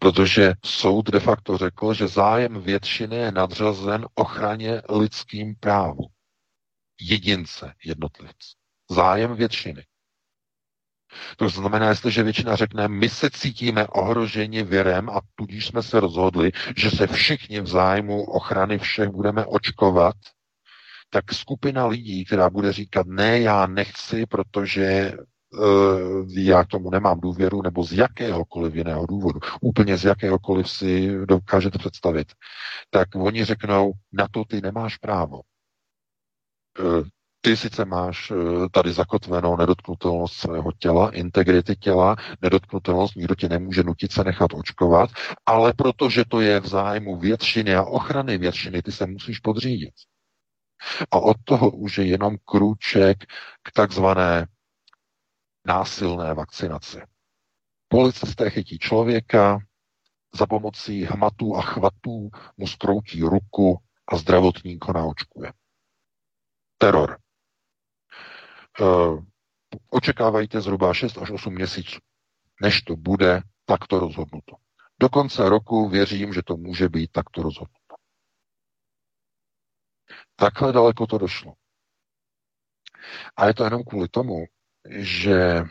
Protože soud de facto řekl, že zájem většiny je nadřazen ochraně lidským právu. Jedince, jednotlivce. Zájem většiny. To znamená, jestliže většina řekne, my se cítíme ohroženi virem a tudíž jsme se rozhodli, že se všichni v zájmu ochrany všech budeme očkovat, tak skupina lidí, která bude říkat, ne, já nechci, protože uh, já k tomu nemám důvěru, nebo z jakéhokoliv jiného důvodu, úplně z jakéhokoliv si dokážete představit, tak oni řeknou, na to ty nemáš právo. Uh, ty sice máš uh, tady zakotvenou nedotknutelnost svého těla, integrity těla, nedotknutelnost, nikdo tě nemůže nutit se nechat očkovat, ale protože to je v zájmu většiny a ochrany většiny, ty se musíš podřídit. A od toho už je jenom krůček k takzvané násilné vakcinaci. Policisté chytí člověka, za pomocí hmatů a chvatů mu zkroutí ruku a zdravotník ho naočkuje. Teror. E- Očekávajte zhruba šest až osm měsíců, než to bude takto rozhodnuto. Do konce roku věřím, že to může být takto rozhodnuto. Takhle daleko to došlo. A je to jenom kvůli tomu, že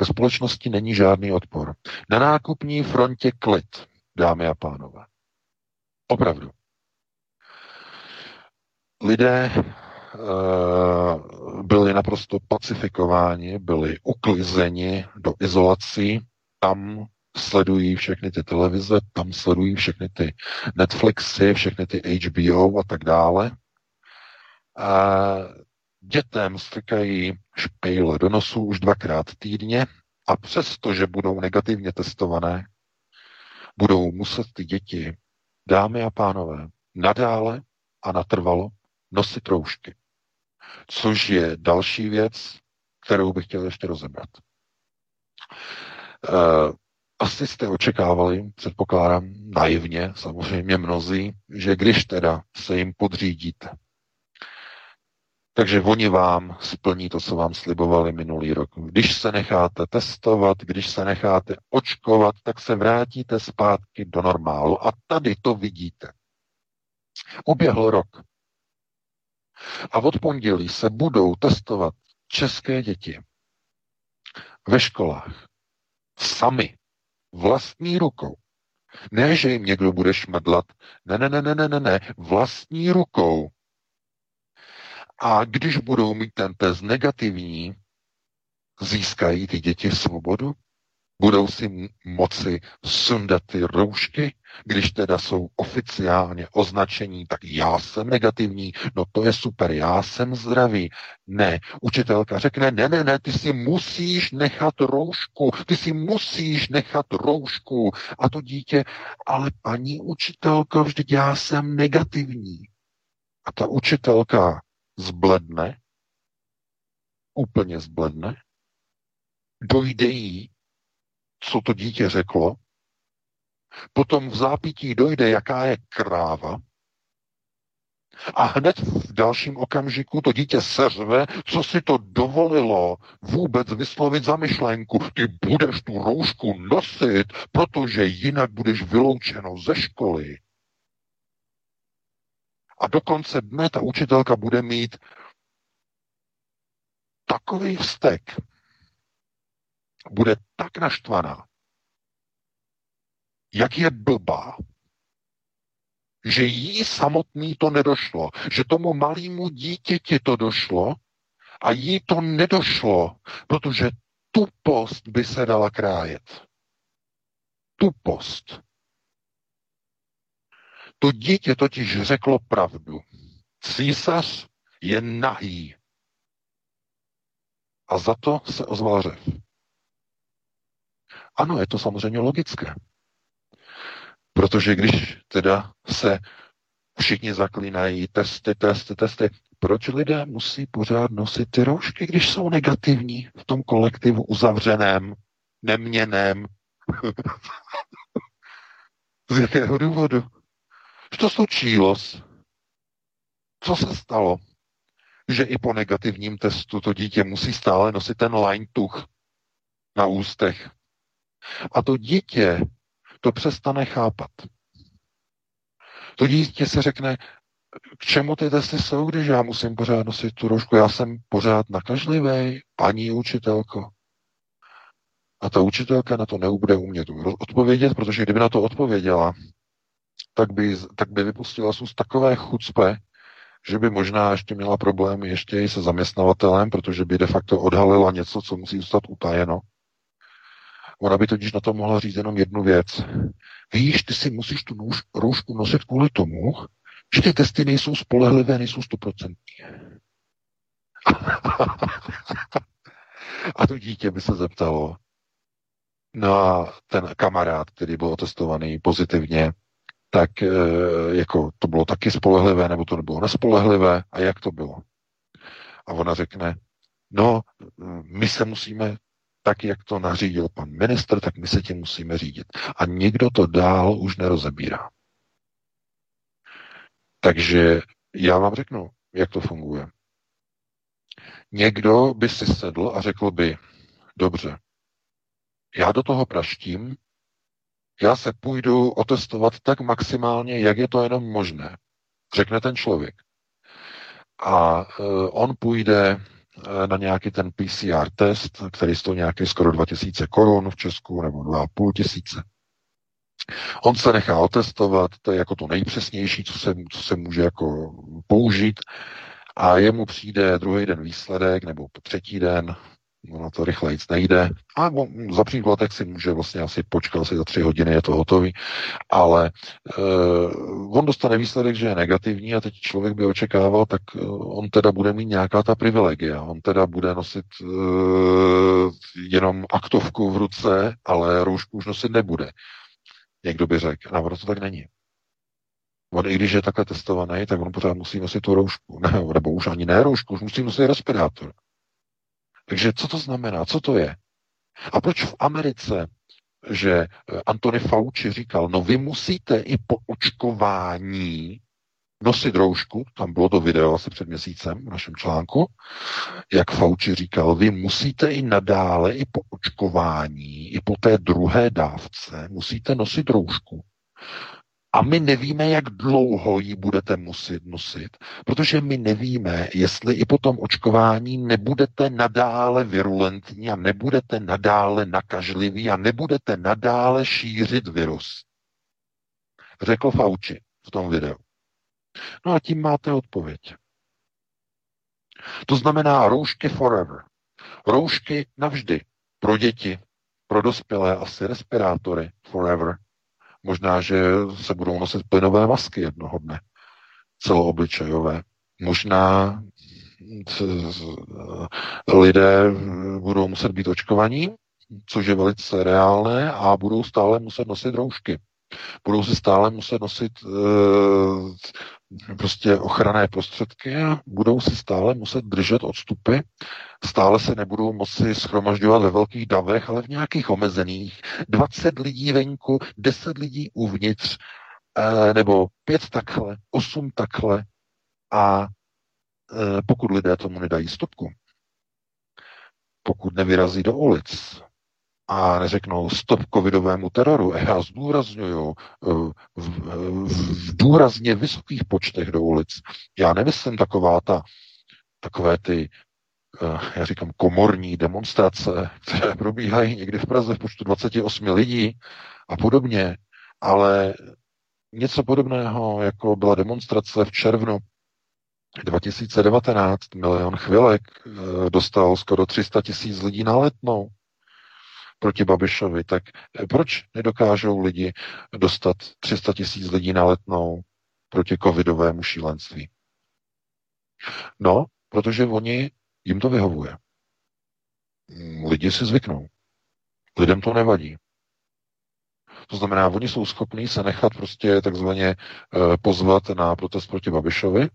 ve společnosti není žádný odpor. Na nákupní frontě klid, dámy a pánové. Opravdu. Lidé byli naprosto pacifikováni, byli uklizeni do izolací, tam sledují všechny ty televize, tam sledují všechny ty Netflixy, všechny ty H B O a tak dále. A dětem strkají špejle do nosu už dvakrát týdně a přesto, že budou negativně testované, budou muset ty děti, dámy a pánové, nadále a natrvalo nosit roušky. Což je další věc, kterou bych chtěl ještě rozebrat. E, asi jste očekávali, předpokládám naivně, samozřejmě mnozí, že když teda se jim podřídíte, takže oni vám splní to, co vám slibovali minulý rok. Když se necháte testovat, když se necháte očkovat, tak se vrátíte zpátky do normálu. A tady to vidíte. Uběhl rok. A od pondělí se budou testovat české děti ve školách sami, vlastní rukou. Ne, že jim někdo bude šmedlat. Ne, ne, ne, ne, ne, ne, ne, vlastní rukou. A když budou mít ten test negativní, získají ty děti svobodu, budou si moci sundat ty roušky, když teda jsou oficiálně označení, tak já jsem negativní, no to je super, já jsem zdravý. Ne, učitelka řekne, ne, ne, ne, ty si musíš nechat roušku, ty si musíš nechat roušku. A to dítě, ale paní učitelko, vždyť já jsem negativní. A ta učitelka zbledne, úplně zbledne, dojde jí, co to dítě řeklo, potom v zápětí dojde, jaká je kráva a hned v dalším okamžiku to dítě seřve, co si to dovolilo vůbec vyslovit za myšlenku. Ty budeš tu roušku nosit, protože jinak budeš vyloučeno ze školy. A do konce dne ta učitelka bude mít takový vztek, bude tak naštvaná, jak je blbá, že jí samotný to nedošlo, že tomu malému dítěti to došlo a jí to nedošlo, protože tupost by se dala krájet. Tupost. To dítě totiž řeklo pravdu. Císař je nahý. A za to se ozval řev. Ano, je to samozřejmě logické. Protože když teda se všichni zaklínají testy, testy, testy, proč lidé musí pořád nosit ty roušky, když jsou negativní v tom kolektivu uzavřeném, neměném? Z jakého důvodu? To slučílos? Co se stalo? Že i po negativním testu to dítě musí stále nosit ten lajntuch na ústech. A to dítě to přestane chápat. To dítě se řekne, k čemu ty testy jsou, když já musím pořád nosit tu roušku, já jsem pořád nakažlivý, paní učitelko. A ta učitelka na to nebude umět odpovědět, protože kdyby na to odpověděla, tak by, tak by vypustila z úst takové chucpe, že by možná ještě měla problémy ještě i se zaměstnavatelem, protože by de facto odhalila něco, co musí zůstat utajeno. Ona by totiž na to mohla říct jenom jednu věc. Víš, ty si musíš tu nůž, roušku nosit kvůli tomu, že ty testy nejsou spolehlivé, nejsou stoprocentní. A to dítě by se zeptalo. No a ten kamarád, který byl otestovaný pozitivně, tak jako to bylo taky spolehlivé, nebo to nebylo nespolehlivé, a jak to bylo? A ona řekne, no, my se musíme tak, jak to nařídil pan ministr, tak my se tím musíme řídit. A nikdo to dál už nerozebírá. Takže já vám řeknu, jak to funguje. Někdo by si sedl a řekl by, dobře, já do toho praštím, já se půjdu otestovat tak maximálně, jak je to jenom možné, řekne ten člověk. A on půjde na nějaký ten P C R test, který stojí nějaký skoro dva tisíce korun v Česku, nebo dva a půl tisíce. On se nechá otestovat, to je jako to nejpřesnější, co se, co se může jako použít, a jemu přijde druhý den výsledek, nebo třetí den, no na to rychlejc nejde, a za příkladek si může vlastně asi počkat, asi za tři hodiny je to hotový, ale uh, on dostane výsledek, že je negativní, a teď člověk by očekával, tak uh, on teda bude mít nějaká ta privilegia, on teda bude nosit uh, jenom aktovku v ruce, ale roušku už nosit nebude. Někdo by řekl, ale ono to tak není. On, i když je takhle testovaný, tak on pořád musí nosit tu roušku, ne, nebo už ani ne roušku, už musí nosit respirátor. Takže co to znamená? Co to je? A proč v Americe, že Anthony Fauci říkal, no vy musíte i po očkování nosit roušku, tam bylo to video asi před měsícem v našem článku, jak Fauci říkal, vy musíte i nadále, i po očkování, i po té druhé dávce, musíte nosit roušku. A my nevíme, jak dlouho ji budete muset nosit, protože my nevíme, jestli i po tom očkování nebudete nadále virulentní a nebudete nadále nakažliví a nebudete nadále šířit virus. Řekl Fauci v tom videu. No a tím máte odpověď. To znamená roušky forever. Roušky navždy. Pro děti, pro dospělé asi respirátory forever. Možná, že se budou nosit plynové masky jednoho dne, celoobličejové. Možná lidé budou muset být očkovaní, což je velice reálné, a budou stále muset nosit roušky. Budou si stále muset nosit e, prostě ochranné prostředky a budou si stále muset držet odstupy. Stále se nebudou moci shromažďovat ve velkých davech, ale v nějakých omezených. dvacet lidí venku, deset lidí uvnitř, e, nebo pět takhle, osm takhle, a e, pokud lidé tomu nedají stopku, pokud nevyrazí do ulic, a neřeknou stop covidovému teroru, já zdůrazňuju v, v, v důrazně vysokých počtech do ulic. Já nemyslím taková ta, takové ty, já říkám, komorní demonstrace, které probíhají někdy v Praze v počtu dvacet osm lidí a podobně, ale něco podobného, jako byla demonstrace v červnu dva tisíce devatenáct, milion chvilek dostal skoro tři sta tisíc lidí na Letnou proti Babišovi, tak proč nedokážou lidi dostat tři sta tisíc lidí na Letnou proti covidovému šílenství? No, protože oni, jim to vyhovuje. Lidi si zvyknou. Lidem to nevadí. To znamená, oni jsou schopní se nechat prostě takzvaně pozvat na protest proti Babišovi,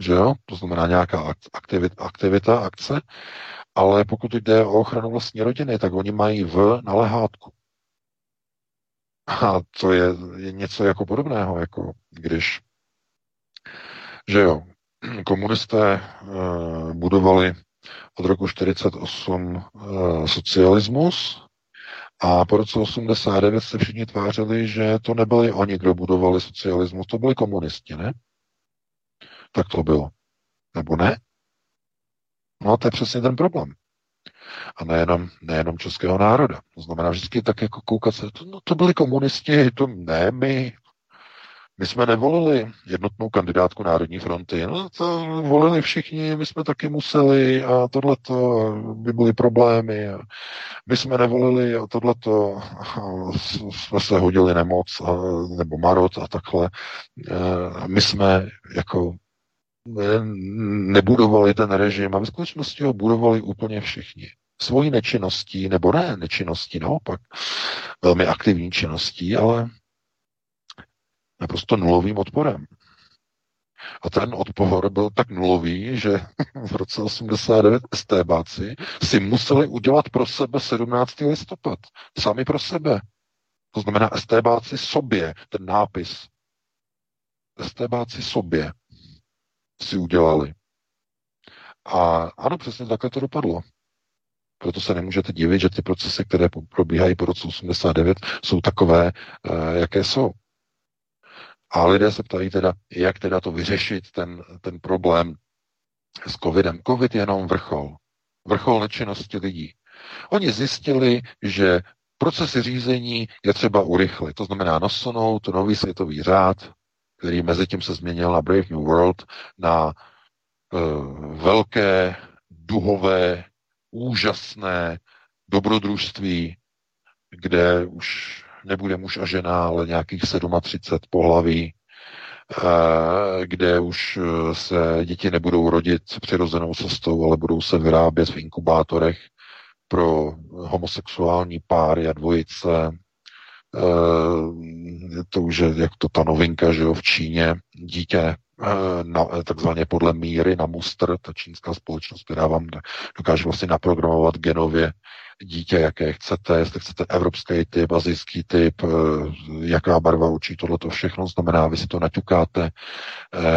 že jo? To znamená nějaká aktivita, aktivita akce, ale pokud jde o ochranu vlastní rodiny, tak oni mají v na lehátku. A to je, je něco jako podobného, jako když, že jo, komunisté uh, budovali od roku čtyřicet osm uh, socialismus a po roce osmdesát devět se všichni tvářili, že to nebyli oni, kdo budovali socialismus, to byli komunisti, ne? Tak to bylo. Nebo ne? No to je přesně ten problém. A nejenom, nejenom českého národa. To znamená vždycky tak jako koukat se, to, no to byli komunisti, to ne my. My jsme nevolili jednotnou kandidátku Národní fronty. No to volili všichni, my jsme taky museli a tohleto by byly problémy. A my jsme nevolili a tohleto a jsme se hodili nemoc a, nebo marot a takhle. A my jsme jako nebudovali ten režim a ve skutečnosti ho budovali úplně všichni. Svojí nečinností, nebo ne nečinností, naopak velmi aktivní činností, ale naprosto nulovým odporem. A ten odpor byl tak nulový, že v roce osmdesát devět estébáci si museli udělat pro sebe sedmnáctého listopad. Sami pro sebe. To znamená estébáci sobě, ten nápis. Estébáci sobě si udělali. A ano, přesně takhle to dopadlo. Proto se nemůžete divit, že ty procesy, které probíhají po roce osmdesát devět, jsou takové, jaké jsou. A lidé se ptají teda, jak teda to vyřešit, ten, ten problém s covidem. Covid je jenom vrchol. Vrchol nečinnosti lidí. Oni zjistili, že procesy řízení je třeba urychlit. To znamená nasunout nový světový řád, který mezitím se změnil na Brave New World, na uh, velké, duhové, úžasné dobrodružství, kde už nebude muž a žena, ale nějakých třicet sedm pohlaví, kde už se děti nebudou rodit přirozenou cestou, ale budou se vyrábět v inkubátorech pro homosexuální páry a dvojice. To už je jak to ta novinka, že jo, v Číně dítě na, takzvaně podle míry na mustr, ta čínská společnost, která vám dokáže vlastně naprogramovat genově dítě, jaké chcete, jestli chcete evropský typ, asijský typ, jaká barva očí, tohleto všechno znamená, vy si to naťukáte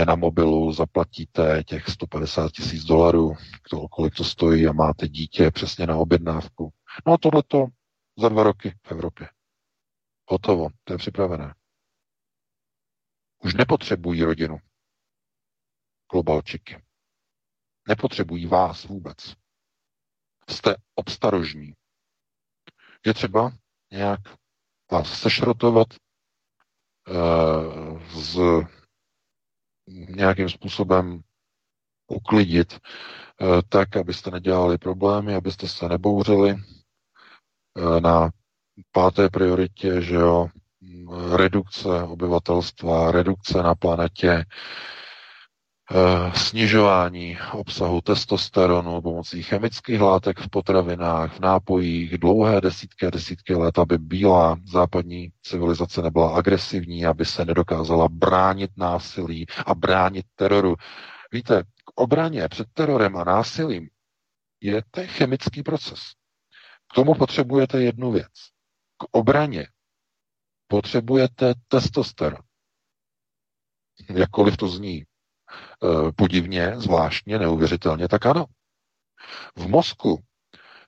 na mobilu, zaplatíte těch sto padesát tisíc dolarů, kolik to stojí a máte dítě přesně na objednávku. No a tohleto za dva roky v Evropě. Hotovo, to je připravené. Už nepotřebují rodinu. Globalčiky. Nepotřebují vás vůbec. Jste obstarožní. Je třeba nějak vás sešrotovat, e, z, nějakým způsobem uklidit, e, tak, abyste nedělali problémy, abyste se nebouřili, e, na páté prioritě, že jo, redukce obyvatelstva, redukce na planetě, snižování obsahu testosteronu pomocí chemických látek v potravinách, v nápojích, dlouhé desítky a desítky let, aby bílá západní civilizace nebyla agresivní, aby se nedokázala bránit násilí a bránit teroru. Víte, k obraně před terorem a násilím je ten chemický proces. K tomu potřebujete jednu věc. K obraně potřebujete testosteron. Jakkoliv to zní podivně, zvláštně, neuvěřitelně, tak ano. V mozku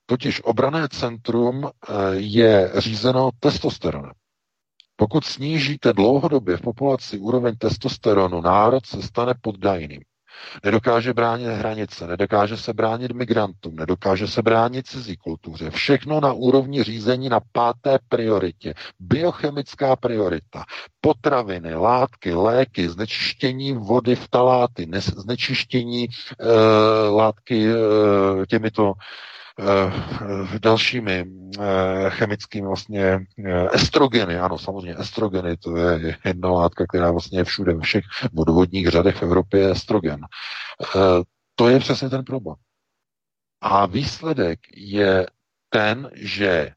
totiž obranné centrum je řízeno testosteronem. Pokud snížíte dlouhodobě v populaci úroveň testosteronu, národ se stane poddajným. Nedokáže bránit hranice, nedokáže se bránit migrantům, nedokáže se bránit cizí kultuře. Všechno na úrovni řízení na páté prioritě. Biochemická priorita. Potraviny, látky, léky, znečištění vody v taláty, znečištění e, látky e, těmito e, dalšími e, chemickými vlastně e, estrogeny. Ano, samozřejmě estrogeny, to je jedna látka, která vlastně je všude ve všech vodovodních řadech v Evropě, je estrogen. E, to je přesně ten problém. A výsledek je ten, že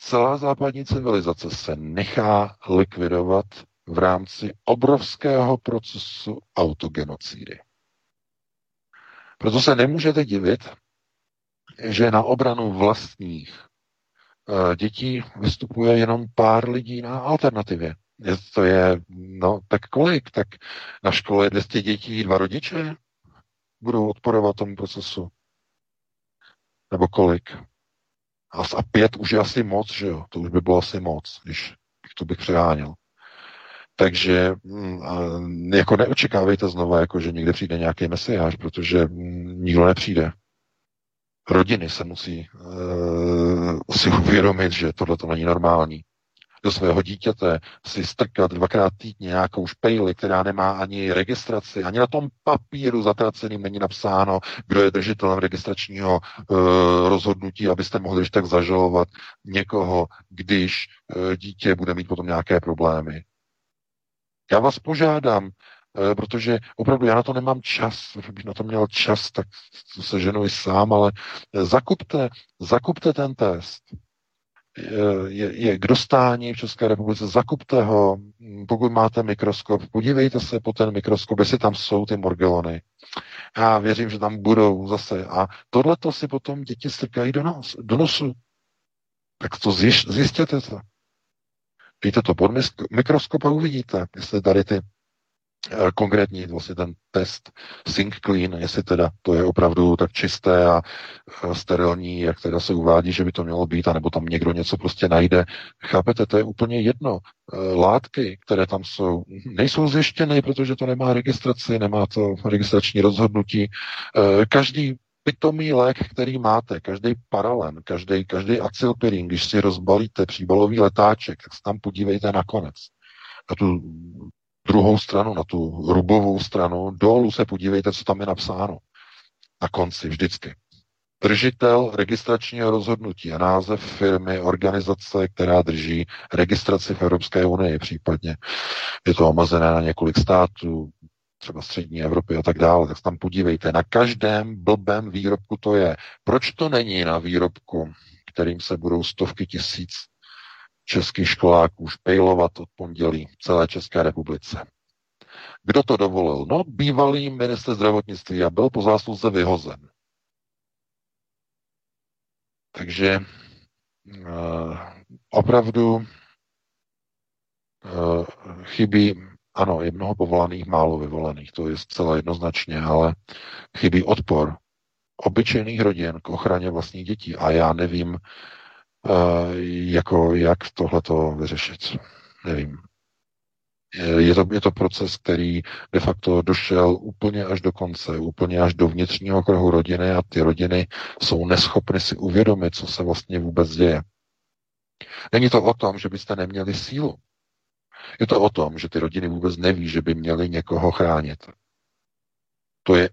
celá západní civilizace se nechá likvidovat v rámci obrovského procesu autogenocidy. Proto se nemůžete divit, že na obranu vlastních dětí vystupuje jenom pár lidí na alternativě. To je, no, tak kolik? Tak na škole dvě stě dětí, dva rodiče budou odporovat tomu procesu. Nebo kolik? A pět už je asi moc, že jo? To už by bylo asi moc, když to bych přeháněl. Takže jako neočekávejte znova, jako že někde přijde nějaký mesiáš, protože nikdo nepřijde. Rodiny se musí uh, si uvědomit, že tohle to není normální. Do svého dítěte si strkat dvakrát týdně nějakou špejli, která nemá ani registraci, ani na tom papíru zatraceným není napsáno, kdo je držitelem registračního uh, rozhodnutí, abyste mohli ještě tak zažalovat někoho, když uh, dítě bude mít potom nějaké problémy. Já vás požádám, protože opravdu já na to nemám čas, kdybych na to měl čas, tak se ženu i sám, ale zakupte, zakupte ten test. je, je k dostání v České republice, zakupte ho, pokud máte mikroskop, podívejte se po ten mikroskop, jestli tam jsou ty morgelony. Já věřím, že tam budou zase. A tohleto si potom děti strkají do, nos, do nosu. Tak to zjiš, zjistěte to. Víte to pod mikroskop a uvidíte, jestli tady ty konkrétní, vlastně ten test Sink Clean, jestli teda to je opravdu tak čisté a sterilní, jak teda se uvádí, že by to mělo být, anebo tam někdo něco prostě najde. Chápete, to je úplně jedno. Látky, které tam jsou, nejsou zjištěny, protože to nemá registraci, nemá to registrační rozhodnutí. Každý pitomý lék, který máte, každý paralen, každý, každý acylpirin, když si rozbalíte příbalový letáček, tak se tam podívejte nakonec. A tu druhou stranu, na tu rubovou stranu, dolů se podívejte, co tam je napsáno. Na konci vždycky. Držitel registračního rozhodnutí a název firmy, organizace, která drží registraci v Evropské unii případně. Je to omezené na několik států, třeba střední Evropy a tak dále. Tak tam podívejte. Na každém blbém výrobku to je. Proč to není na výrobku, kterým se budou stovky tisíc českých školáků špejlovat od pondělí celé České republice? Kdo to dovolil? No, bývalý ministr zdravotnictví a byl po zásluze vyhozen. Takže uh, opravdu uh, chybí, ano, je mnoho povolaných, málo vyvolených, to je zcela jednoznačně, ale chybí odpor obyčejných rodin k ochraně vlastních dětí a já nevím, Uh, jako jak tohleto vyřešit. Nevím. Je to, je to proces, který de facto došel úplně až do konce, úplně až do vnitřního kruhu rodiny a ty rodiny jsou neschopny si uvědomit, co se vlastně vůbec děje. Není to o tom, že byste neměli sílu. Je to o tom, že ty rodiny vůbec neví, že by měli někoho chránit. To je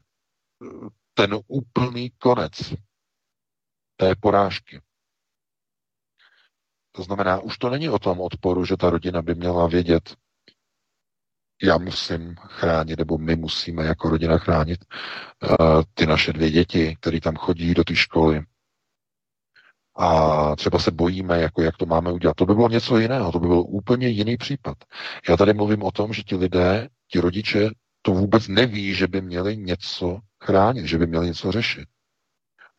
ten úplný konec té porážky. To znamená, už to není o tom odporu, že ta rodina by měla vědět, já musím chránit, nebo my musíme jako rodina chránit uh, ty naše dvě děti, které tam chodí do té školy. A třeba se bojíme, jako jak to máme udělat. To by bylo něco jiného, to by byl úplně jiný případ. Já tady mluvím o tom, že ti lidé, ti rodiče, to vůbec neví, že by měli něco chránit, že by měli něco řešit.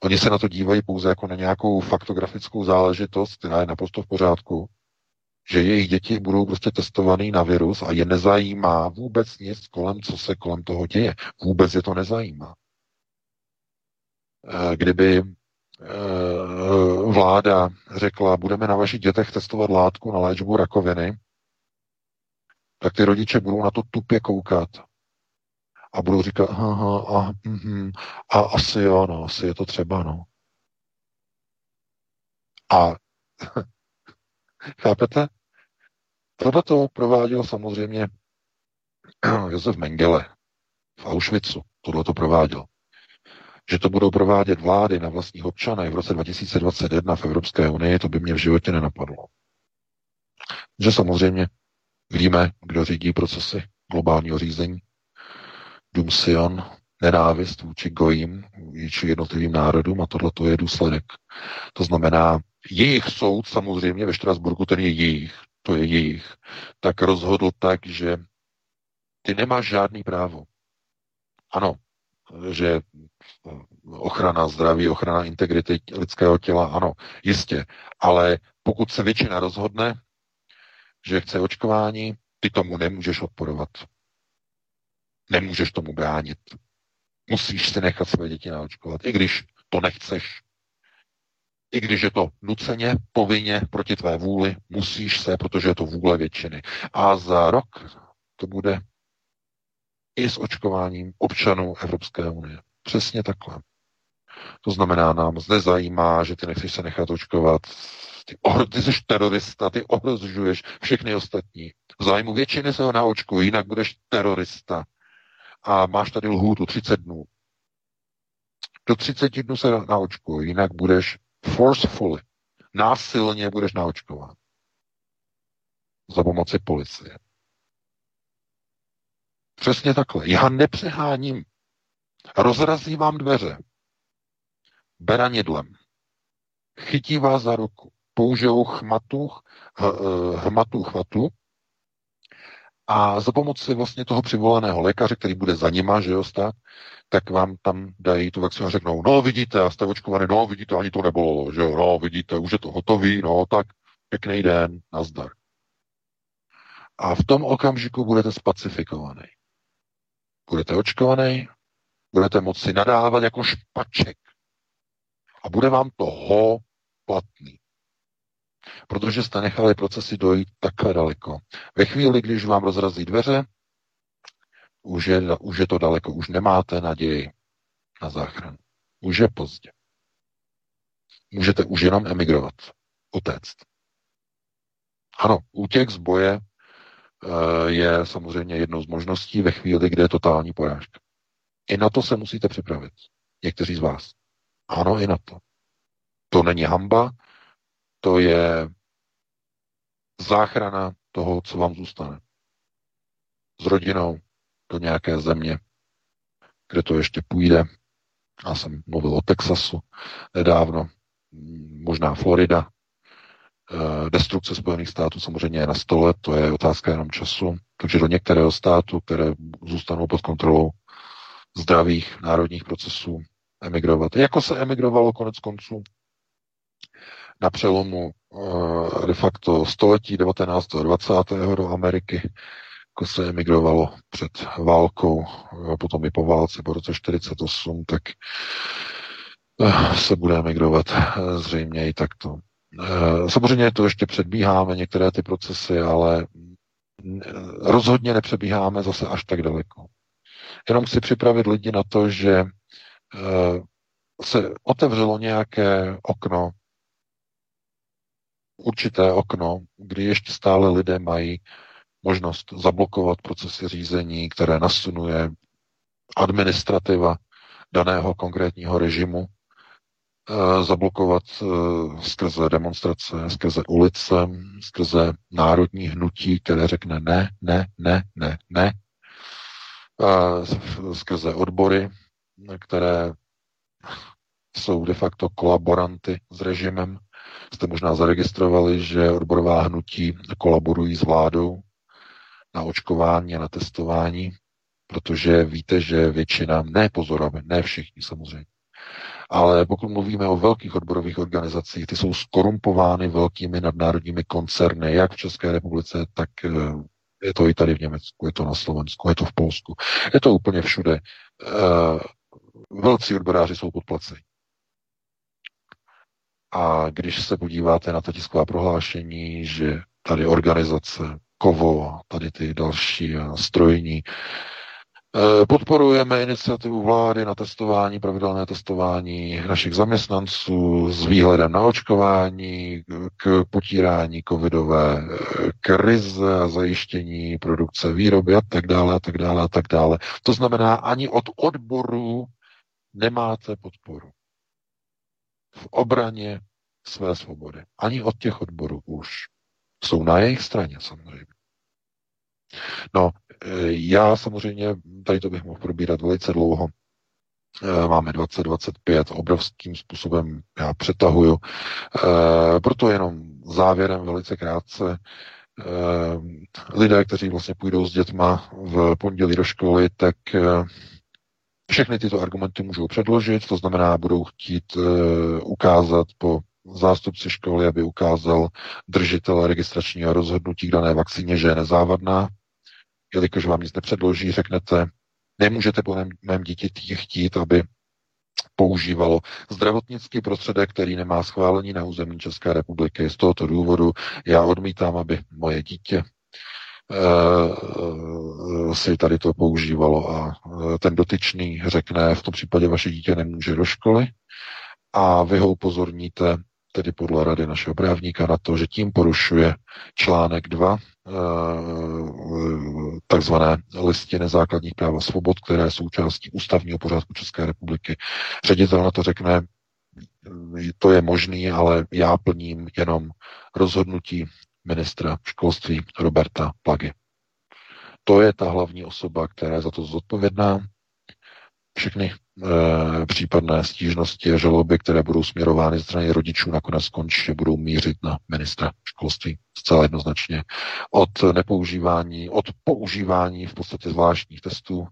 Oni se na to dívají pouze jako na nějakou faktografickou záležitost, která je naprosto v pořádku, že jejich děti budou prostě testovaný na virus a je nezajímá vůbec nic kolem, co se kolem toho děje. Vůbec je to nezajímá. Kdyby vláda řekla, budeme na vašich dětech testovat látku na léčbu rakoviny, tak ty rodiče budou na to tupě koukat. A budou říkat, aha, aha, mm, a asi jo, no, asi je to třeba, no. A chápete? Tohleto prováděl samozřejmě Josef Mengele v Auschwitzu. Tohleto prováděl. Že to budou provádět vlády na vlastních občanech v roce dva tisíce dvacet jedna v Evropské unii, to by mě v životě nenapadlo. Že samozřejmě víme, kdo řídí procesy globálního řízení. Dům Sion, nenávist vůči gojím, vůči jednotlivým národům a tohleto je důsledek. To znamená, jejich soud samozřejmě ve Štrasburku, ten je jejich, to je jejich, tak rozhodl tak, že ty nemáš žádný právo. Ano, že ochrana zdraví, ochrana integrity lidského těla, ano, jistě, ale pokud se většina rozhodne, že chce očkování, ty tomu nemůžeš odporovat. Nemůžeš tomu bránit. Musíš si nechat své děti naočkovat, i když to nechceš. I když je to nuceně, povinně, proti tvé vůli, musíš se, protože je to vůle většiny. A za rok to bude i s očkováním občanů Evropské unie. Přesně takhle. To znamená, nám zde zajímá, že ty nechceš se nechat očkovat. Ty, ohro, ty jsi terorista, ty ohrožuješ všechny ostatní. V zájmu většiny se ho naočkují, jinak budeš terorista. A máš tady lhůtu třicet dnů. Do třiceti dnů se naočkuj, jinak budeš forcefully, násilně budeš naočkován. Za pomoci policie. Přesně takhle. Já nepřeháním. Rozrazí vám dveře. Beranidlem. Chytí vás za ruku. použijou hmatu, hmatu, chvatu a za pomoci vlastně toho přivolaného lékaře, který bude za nima, že jo, stát, tak vám tam dají tu vakcínu a řeknou, no vidíte, a jste očkovaný, no vidíte, ani to nebylo, že jo, no vidíte, už je to hotový, no tak pěkný den, nazdar. A v tom okamžiku budete spacifikovaný. Budete očkovaný, budete moci nadávat jako špaček. A bude vám to ho platný. Protože jste nechali procesy dojít takhle daleko. Ve chvíli, když vám rozrazí dveře, už je, už je to daleko, už nemáte naději na záchranu. Už je pozdě. Můžete už jenom emigrovat, utéct. Ano, útěk z boje je samozřejmě jednou z možností ve chvíli, kde je totální porážka. I na to se musíte připravit. Někteří z vás. Ano, i na to. To není hanba, to je záchrana toho, co vám zůstane. S rodinou do nějaké země, kde to ještě půjde. Já jsem mluvil o Texasu nedávno, možná Florida. Destrukce Spojených států samozřejmě je na stole, to je otázka jenom času. Takže do některého státu, které zůstanou pod kontrolou zdravých národních procesů, emigrovat. Jako se emigrovalo konec konců na přelomu uh, de facto století devatenáctého a dvacátého do Ameriky, jako se emigrovalo před válkou, potom i po válce, po roce čtyřicet osm, tak uh, se bude emigrovat uh, zřejmě i takto. Uh, samozřejmě to ještě předbíháme, některé ty procesy, ale rozhodně nepřebíháme zase až tak daleko. Jenom chci připravit lidi na to, že se otevřelo nějaké okno, určité okno, kdy ještě stále lidé mají možnost zablokovat procesy řízení, které nasunuje administrativa daného konkrétního režimu, zablokovat skrze demonstrace, skrze ulice, skrze národní hnutí, které řekne ne, ne, ne, ne, ne, skrze odbory, které jsou de facto kolaboranty s režimem. Jste možná zaregistrovali, že odborová hnutí kolaborují s vládou na očkování a na testování, protože víte, že většina, ne pozorujeme, ne všichni samozřejmě, ale pokud mluvíme o velkých odborových organizacích, ty jsou skorumpovány velkými nadnárodními koncerny, jak v České republice, tak je to i tady v Německu, je to na Slovensku, je to v Polsku, je to úplně všude. Velcí odboráři jsou podplaceni. A když se podíváte na ta tisková prohlášení, že tady organizace Kovo, tady ty další strojní, podporujeme iniciativu vlády na testování, pravidelné testování našich zaměstnanců s výhledem na očkování, k potírání covidové krize a zajištění produkce výroby a tak dále, a tak dále, a tak dále. To znamená, ani od odborů nemáte podporu v obraně své svobody. Ani od těch odborů už. Jsou na jejich straně samozřejmě. No, já samozřejmě, tady to bych mohl probírat velice dlouho, máme dvacet dvacet pět, obrovským způsobem já přetahuju, proto jenom závěrem velice krátce, lidé, kteří vlastně půjdou s dětma v pondělí do školy, tak všechny tyto argumenty můžou předložit, to znamená, budou chtít ukázat po zástupci školy, aby ukázal držitel registračního rozhodnutí k dané vakcíně, že je nezávadná. Jelikož vám nic nepředloží, řeknete, nemůžete po mém dítěti chtít, aby používalo zdravotnický prostředek, který nemá schválení na území České republiky. Z tohoto důvodu já odmítám, aby moje dítě uh, si tady to používalo. A ten dotyčný řekne, v tom případě vaše dítě nemůže do školy. A vy ho upozorníte, tedy podle rady našeho právníka, na to, že tím porušuje článek dva takzvané listiny základních práv a svobod, které jsou součástí ústavního pořádku České republiky. Ředitel na to řekne, to je možný, ale já plním jenom rozhodnutí ministra školství Roberta Plagy. To je ta hlavní osoba, která je za to zodpovědná. Všechny e, případné stížnosti a žaloby, které budou směrovány ze strany rodičů, nakonec skončí, budou mířit na ministra školství zcela jednoznačně. Od nepoužívání, od používání v podstatě zvláštních testů,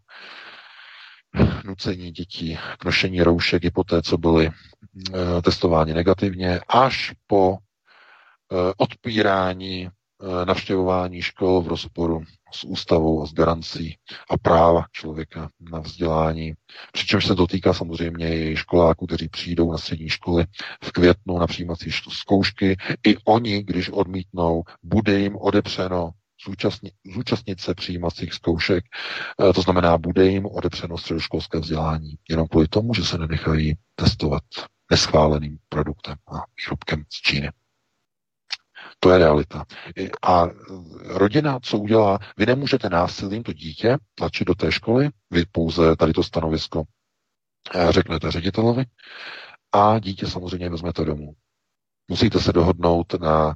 nucení dětí k nošení roušek i poté, co byly e, testováni negativně, až po e, odpírání navštěvování škol v rozporu s ústavou a s garancí a práva člověka na vzdělání. Přičemž se dotýká samozřejmě i školáků, kteří přijdou na střední školy v květnu na přijímací zkoušky. I oni, když odmítnou, bude jim odepřeno zúčastnit, zúčastnit se přijímacích zkoušek. To znamená, bude jim odepřeno středoškolské vzdělání. Jenom kvůli tomu, že se nenechají testovat neschváleným produktem a výrobkem z Číny. To je realita. A rodina, co udělá, vy nemůžete násilím to dítě tlačit do té školy, vy pouze tady to stanovisko řeknete ředitelovi a dítě samozřejmě vezmete domů. Musíte se dohodnout na,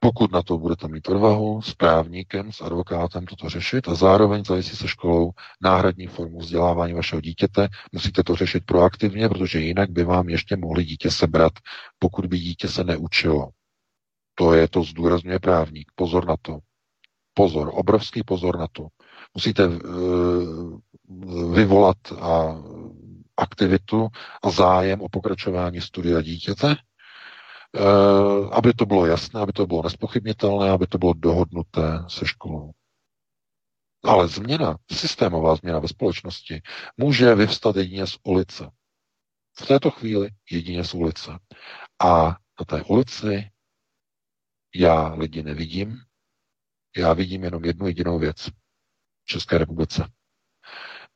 pokud na to budete mít odvahu, s právníkem, s advokátem toto řešit a zároveň zajistit se školou náhradní formu vzdělávání vašeho dítěte. Musíte to řešit proaktivně, protože jinak by vám ještě mohli dítě sebrat, pokud by dítě se neučilo. To je, to zdůrazňuje právník. Pozor na to. Pozor, obrovský pozor na to. Musíte e, vyvolat a aktivitu a zájem o pokračování studia dítěte, e, aby to bylo jasné, aby to bylo nezpochybnitelné, aby to bylo dohodnuté se školou. Ale změna, systémová změna ve společnosti může vyvstat jedině z ulice. V této chvíli jedině z ulice. A na té ulici já lidi nevidím, já vidím jenom jednu jedinou věc v České republice.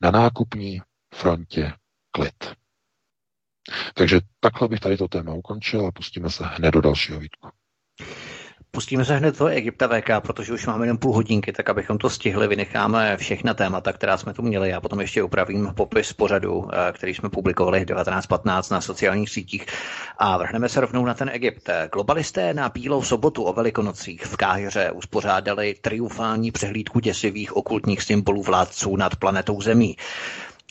Na nákupní frontě klid. Takže takhle bych tady to téma ukončil a pustíme se hned do dalšího výtku. Pustíme se hned do Egypta V K, protože už máme jen půl hodinky, tak abychom to stihli, vynecháme všechna témata, která jsme tu měli. Já potom ještě upravím popis pořadu, který jsme publikovali v devatenáct patnáct na sociálních sítích. A vrhneme se rovnou na ten Egypt. Globalisté na Bílou sobotu o Velikonocích v Káhiře uspořádali triumfální přehlídku děsivých okultních symbolů vládců nad planetou Zemí.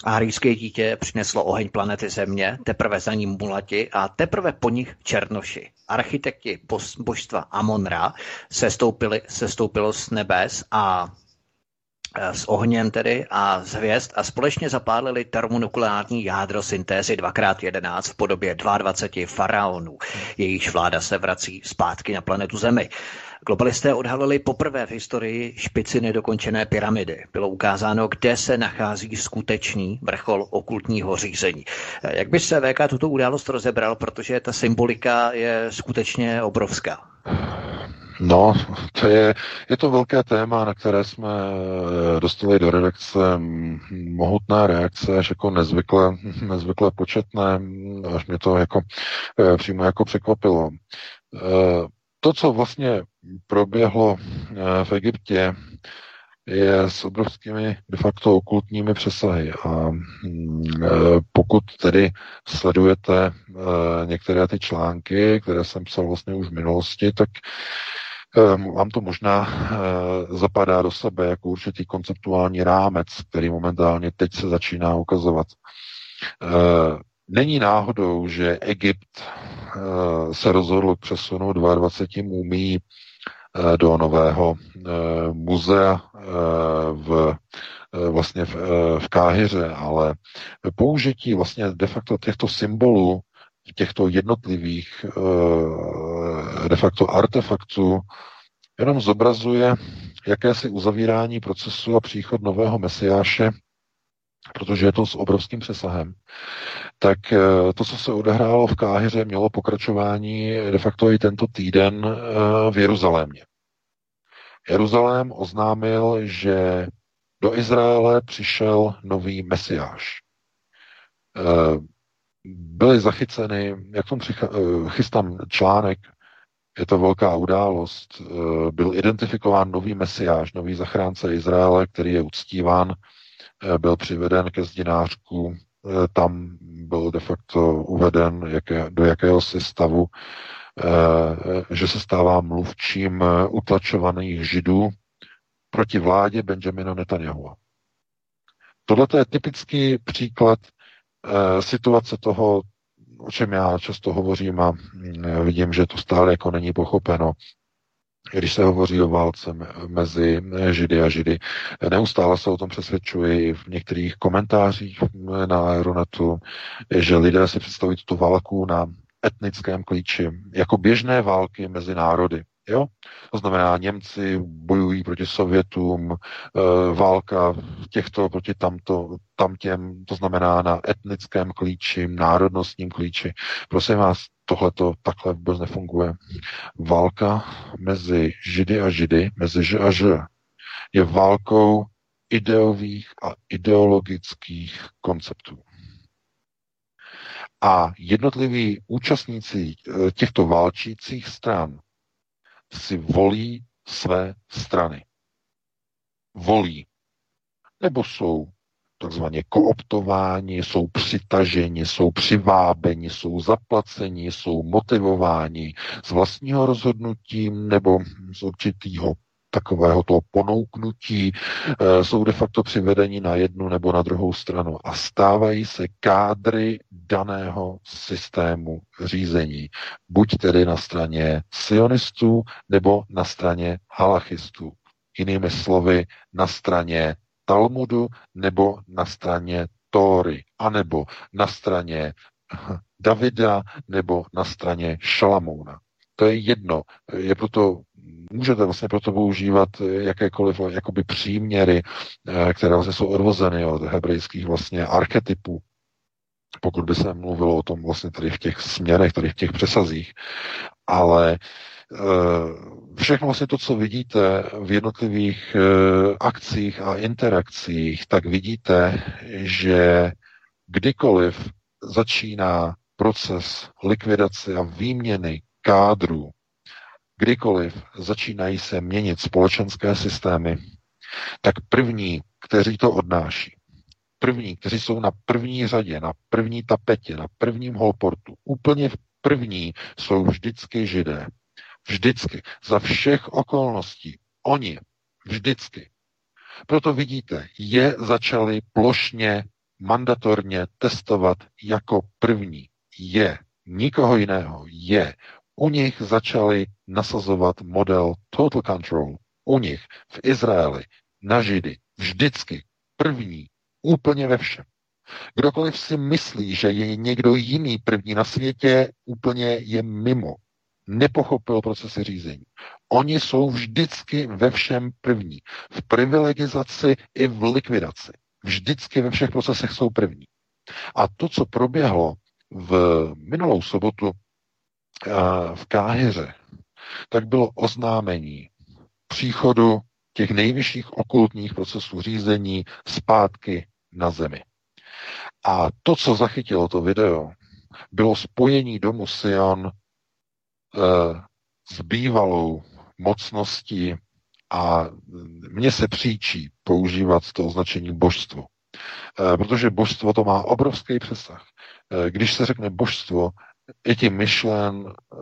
Árijské dítě přineslo oheň planety Země, teprve za ním mulati a teprve po nich černoši. Architekti božstva Amonra sestoupili, sestoupilo z nebes a s ohněm tedy a z hvězd a společně zapálili termonukleární jádro syntézy dva krát jedenáct v podobě dvaadvaceti faraonů. Jejichž vláda se vrací zpátky na planetu Zemi. Globalisté odhalili poprvé v historii špici nedokončené pyramidy. Bylo ukázáno, kde se nachází skutečný vrchol okultního řízení. Jak by se V K tuto událost rozebral, protože ta symbolika je skutečně obrovská? No, to je, je to velké téma, na které jsme dostali do redakce mohutná reakce, až jako nezvykle, nezvykle početné, až mě to jako, přímo jako překvapilo. To, co vlastně proběhlo v Egyptě, je s obrovskými de facto okultními přesahy. A pokud tedy sledujete některé ty články, které jsem psal vlastně už v minulosti, tak vám to možná zapadá do sebe jako určitý konceptuální rámec, který momentálně teď se začíná ukazovat. Není náhodou, že Egypt se rozhodl k přesunu dvaadvaceti mumií do nového muzea v, vlastně v, v Káhiře, ale použití vlastně de facto těchto symbolů, těchto jednotlivých de facto artefaktů jenom zobrazuje jakési uzavírání procesu a příchod nového mesiáše, protože je to s obrovským přesahem, tak to, co se odehrálo v Káhiře, mělo pokračování de facto i tento týden v Jeruzalémě. Jeruzalém oznámil, že do Izraele přišel nový mesiáš. Byly zachyceny, jak tam chystám článek, je to velká událost, byl identifikován nový mesiáš, nový zachránce Izraele, který je uctíván, byl přiveden ke zdinářku, tam byl de facto uveden jaké, do jakéhosi stavu, že se stává mluvčím utlačovaných Židů proti vládě Benjamina Netanjahua. Tohle je typický příklad e, situace toho, o čem já často hovořím a vidím, že to stále jako není pochopeno, když se hovoří o válce mezi Židy a Židy. Neustále se o tom přesvědčuji v některých komentářích na Aeronetu, že lidé si představují tu válku na etnickém klíči jako běžné války mezi národy. Jo? To znamená, Němci bojují proti Sovětům, válka těchto proti tamto, tamtěm, to znamená na etnickém klíči, národnostním klíči. Prosím vás, tohleto takhle vůbec nefunguje. Válka mezi Židy a Židy, mezi Ž a Ž, je válkou ideových a ideologických konceptů. A jednotliví účastníci těchto válčících stran si volí své strany. Volí. Nebo jsou takzvaně kooptováni, jsou přitaženi, jsou přivábeni, jsou zaplaceni, jsou motivováni z vlastního rozhodnutí nebo z určitého takového toho ponouknutí, jsou de facto přivedeni na jednu nebo na druhou stranu a stávají se kádry daného systému řízení. Buď tedy na straně sionistů, nebo na straně halachistů. Jinými slovy, na straně Talmudu, nebo na straně Tóry, anebo na straně Davida, nebo na straně Šalamouna. To je jedno. Je proto Můžete vlastně proto používat jakékoliv jakoby příměry, které vlastně jsou odvozeny od hebrejských vlastně archetypů, pokud by se mluvilo o tom vlastně tady v těch směrech, tady v těch přesazích. Ale všechno vlastně to, co vidíte v jednotlivých akcích a interakcích, tak vidíte, že kdykoliv začíná proces likvidace a výměny kádrů, kdykoliv začínají se měnit společenské systémy, tak první, kteří to odnáší, první, kteří jsou na první řadě, na první tapetě, na prvním holportu, úplně první jsou vždycky Židé. Vždycky. Za všech okolností. Oni. Vždycky. Proto vidíte, je začali plošně, mandatorně testovat jako první. Je. Nikoho jiného. Je. U nich začali nasazovat model total control. U nich v Izraeli na Židy vždycky první, úplně ve všem. Kdokoliv si myslí, že je někdo jiný první na světě, úplně je mimo. Nepochopil procesy řízení. Oni jsou vždycky ve všem první. V privilegizaci i v likvidaci. Vždycky ve všech procesech jsou první. A to, co proběhlo v minulou sobotu v Káhiře, tak bylo oznámení příchodu těch nejvyšších okultních procesů řízení zpátky na zemi. A to, co zachytilo to video, bylo spojení domu Sion e, s bývalou mocností a mně se příčí používat to označení božstvo. E, protože božstvo to má obrovský přesah. E, když se řekne božstvo, je tím myšlen e,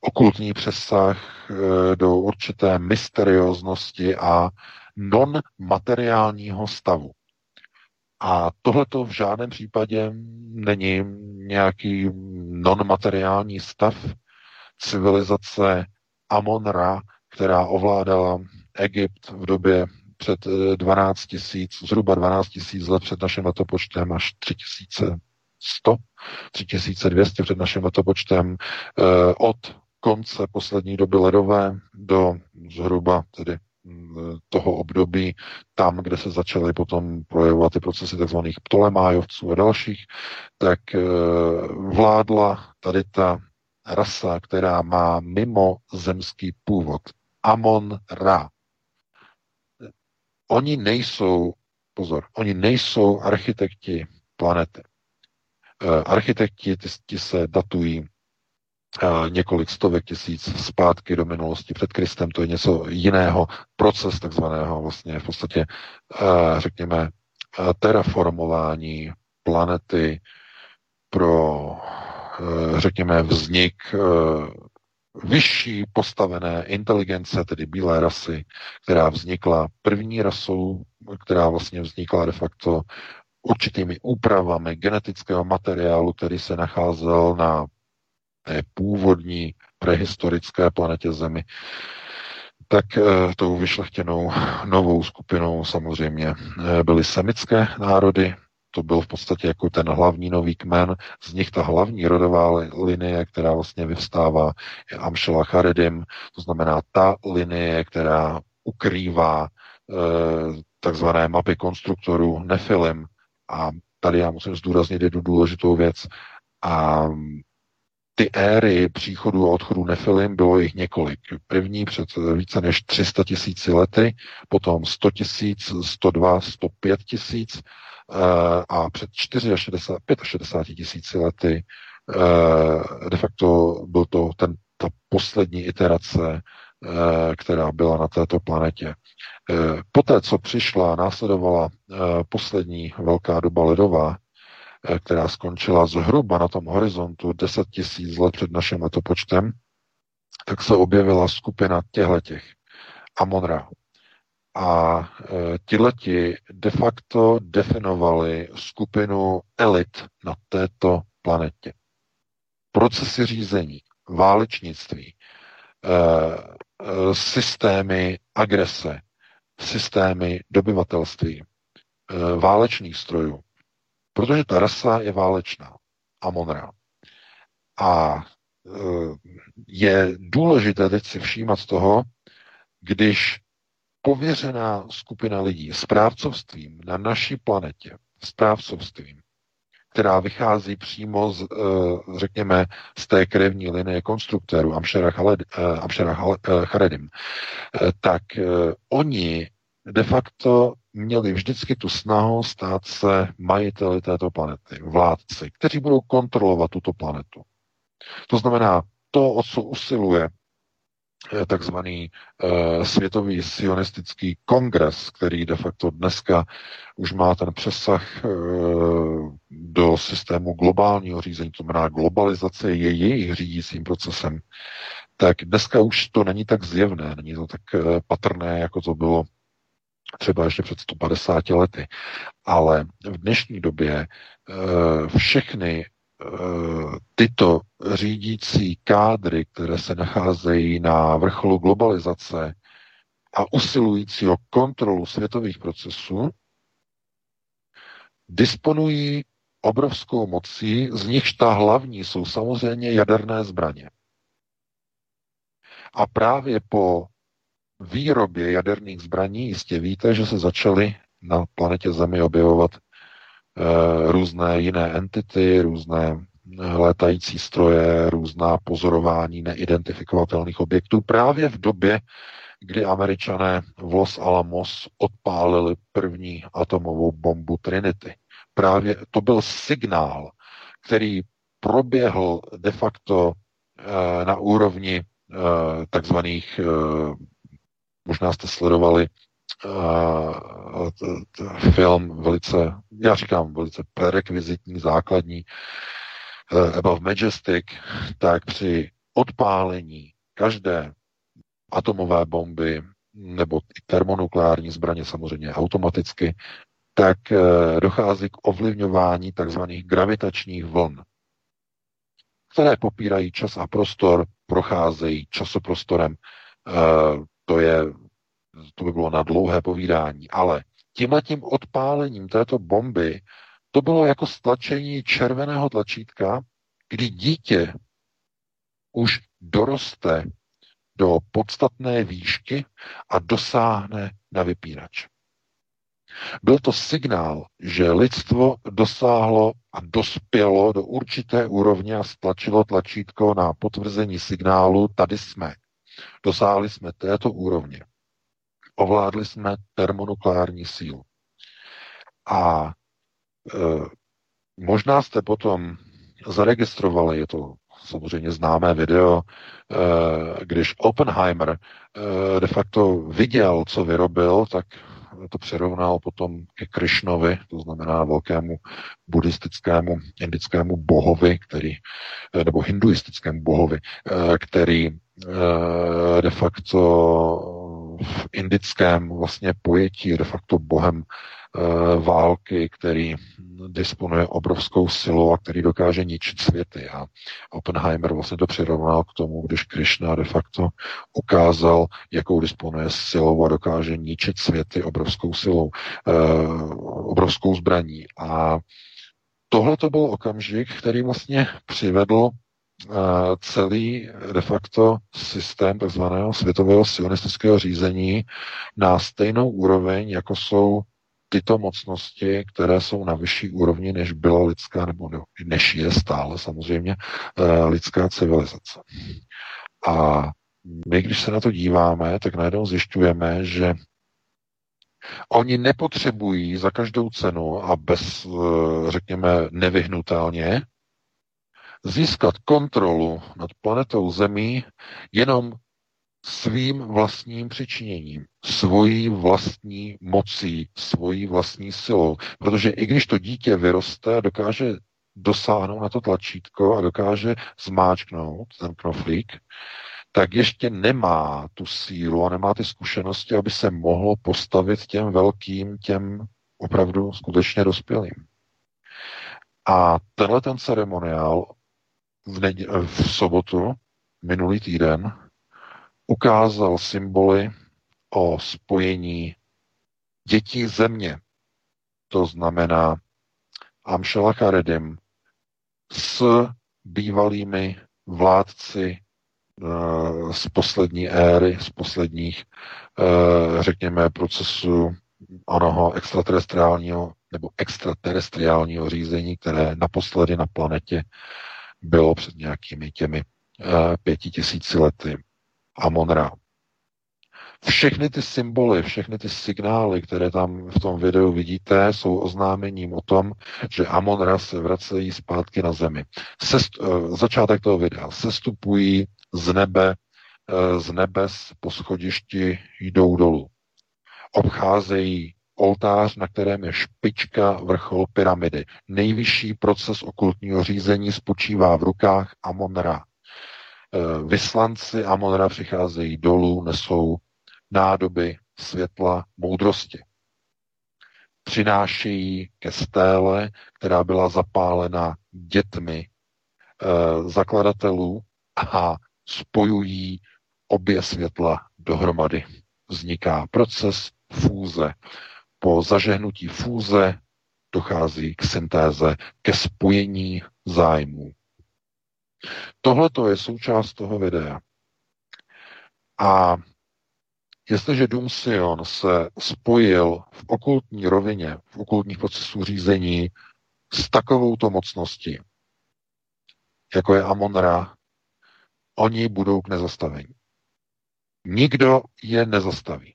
okultní přesah e, do určité mysterióznosti a non-materiálního stavu. A tohleto v žádném případě není nějaký non-materiální stav. Civilizace Amonra, která ovládala Egypt v době před dvanáct tisíc, zhruba dvanáct tisíc let před naším letopočtem, až tři tisíce sto, tři tisíce dvě stě před naším letopočtem, eh, od konce poslední doby ledové do zhruba tedy toho období tam, kde se začaly potom projevovat ty procesy tzv. Ptolemájovců a dalších, tak eh, vládla tady ta rasa, která má mimo zemský původ. Amon-Ra. Oni nejsou, pozor, oni nejsou architekti planety. Architekti ti se datují několik stovek tisíc zpátky do minulosti před Kristem, to je něco jiného, proces takzvaného vlastně v podstatě, řekněme, terraformování planety pro, řekněme, vznik vyšší postavené inteligence, tedy bílé rasy, která vznikla první rasou která vlastně vznikla de facto určitými úpravami genetického materiálu, který se nacházel na té původní prehistorické planetě Zemi, tak e, tou vyšlechtěnou novou skupinou samozřejmě e, byly semické národy. To byl v podstatě jako ten hlavní nový kmen. Z nich ta hlavní rodová linie, která vlastně vyvstává, je Amšela Charedim, to znamená ta linie, která ukrývá e, takzvané mapy konstruktorů Nefilim. A tady já musím zdůraznit jednu důležitou věc. A ty éry příchodu a odchodu Nefilim bylo jich několik. První před více než tři sta tisíci lety, potom sto tisíc, sto dva, sto pět tisíc a před šedesát pět tisíci lety de facto byl to ten, ta poslední iterace, která byla na této planetě. Poté, co přišla, následovala poslední velká doba ledová, která skončila zhruba na tom horizontu deset tisíc let před naším letopočtem, tak se objevila skupina těchletěch, Amonra. A e, tihleti de facto definovali skupinu elit na této planetě. Procesy řízení, válečnictví, e, e, systémy agrese, systémy dobyvatelství, e, válečných strojů. Protože ta rasa je válečná, Amonra. A je důležité teď si všímat toho, když pověřená skupina lidí správcovstvím na naší planetě, správcovstvím, která vychází přímo z, řekněme, z té krevní linie konstruktérů Amšera Charedim, tak oni de facto měli vždycky tu snahu stát se majiteli této planety, vládci, kteří budou kontrolovat tuto planetu. To znamená, to, o co usiluje takzvaný e, světový sionistický kongres, který de facto dneska už má ten přesah e, do systému globálního řízení, to znamená globalizace je jejich řídícím procesem, tak dneska už to není tak zjevné, není to tak e, patrné, jako to bylo třeba ještě před sto padesáti lety. Ale v dnešní době všechny tyto řídící kádry, které se nacházejí na vrcholu globalizace a usilující o kontrolu světových procesů, disponují obrovskou mocí, z nichž ta hlavní jsou samozřejmě jaderné zbraně. A právě po výrobě jaderných zbraní jistě víte, že se začaly na planetě Zemi objevovat e, různé jiné entity, různé létající stroje, různá pozorování neidentifikovatelných objektů právě v době, kdy Američané v Los Alamos odpálili první atomovou bombu Trinity. Právě to byl signál, který proběhl de facto e, na úrovni e, takzvaných e, možná jste sledovali uh, t, t, film velice, já říkám velice prerekvizitní, základní, uh, Above Majestic, tak při odpálení každé atomové bomby nebo termonukleární zbraně samozřejmě automaticky, tak uh, dochází k ovlivňování takzvaných gravitačních vln, které popírají čas a prostor, procházejí časoprostorem. Uh, To, je, to by bylo na dlouhé povídání, ale tímhletím odpálením této bomby to bylo jako stlačení červeného tlačítka, kdy dítě už doroste do podstatné výšky a dosáhne na vypínač. Byl to signál, že lidstvo dosáhlo a dospělo do určité úrovně a stlačilo tlačítko na potvrzení signálu, tady jsme. Dosáhli jsme této úrovně. Ovládli jsme termonukleární sílu. A e, možná jste potom zaregistrovali, je to samozřejmě známé video, e, když Oppenheimer e, de facto viděl, co vyrobil, tak to přirovnal potom ke Krišnovi, to znamená velkému buddhistickému indickému bohovi, který, nebo hinduistickému bohovi, který de facto v indickém vlastně pojetí de facto bohem e, války, který disponuje obrovskou silou a který dokáže ničit světy. A Oppenheimer vlastně to přirovnal k tomu, když Krishna de facto ukázal, jakou disponuje silou a dokáže ničit světy obrovskou silou, e, obrovskou zbraní. A tohle to byl okamžik, který vlastně přivedl celý de facto systém takzvaného světového sionistického řízení na stejnou úroveň, jako jsou tyto mocnosti, které jsou na vyšší úrovni, než byla lidská, nebo než je stále samozřejmě lidská civilizace. A my, když se na to díváme, tak najednou zjišťujeme, že oni nepotřebují za každou cenu a bez, řekněme, nevyhnutelně získat kontrolu nad planetou Zemí jenom svým vlastním přičiněním, svojí vlastní mocí, svojí vlastní silou. Protože i když to dítě vyroste, dokáže dosáhnout na to tlačítko a dokáže zmáčknout ten knoflík, tak ještě nemá tu sílu a nemá ty zkušenosti, aby se mohlo postavit těm velkým, těm opravdu skutečně dospělým. A tenhle ten ceremoniál V, nedě- v sobotu, minulý týden, ukázal symboly o spojení dětí země. To znamená Amšela Charedim s bývalými vládci e, z poslední éry, z posledních, e, řekněme, procesů onoho extraterestriálního nebo extraterestriálního řízení, které naposledy na planetě bylo před nějakými těmi uh, pěti tisíci lety Amonra. Všechny ty symboly, všechny ty signály, které tam v tom videu vidíte, jsou oznámením o tom, že Amonra se vracejí zpátky na Zemi. Sest, uh, začátek toho videa. Sestupují z nebe, uh, z nebes po schodišti jdou dolů. Obcházejí oltář, na kterém je špička vrchol pyramidy. Nejvyšší proces okultního řízení spočívá v rukách Amonra. Vyslanci Amonra přicházejí dolů, nesou nádoby světla moudrosti. Přinášejí ke stéle, která byla zapálena dětmi zakladatelů, a spojují obě světla dohromady. Vzniká proces fúze. Po zažehnutí fúze dochází k syntéze, ke spojení zájmů. Tohle to je součást toho videa. A jestliže Dům Sion se spojil v okultní rovině, v okultních procesů řízení s takovouto mocností, jako je Amon-Ra, oni budou k nezastavení. Nikdo je nezastaví.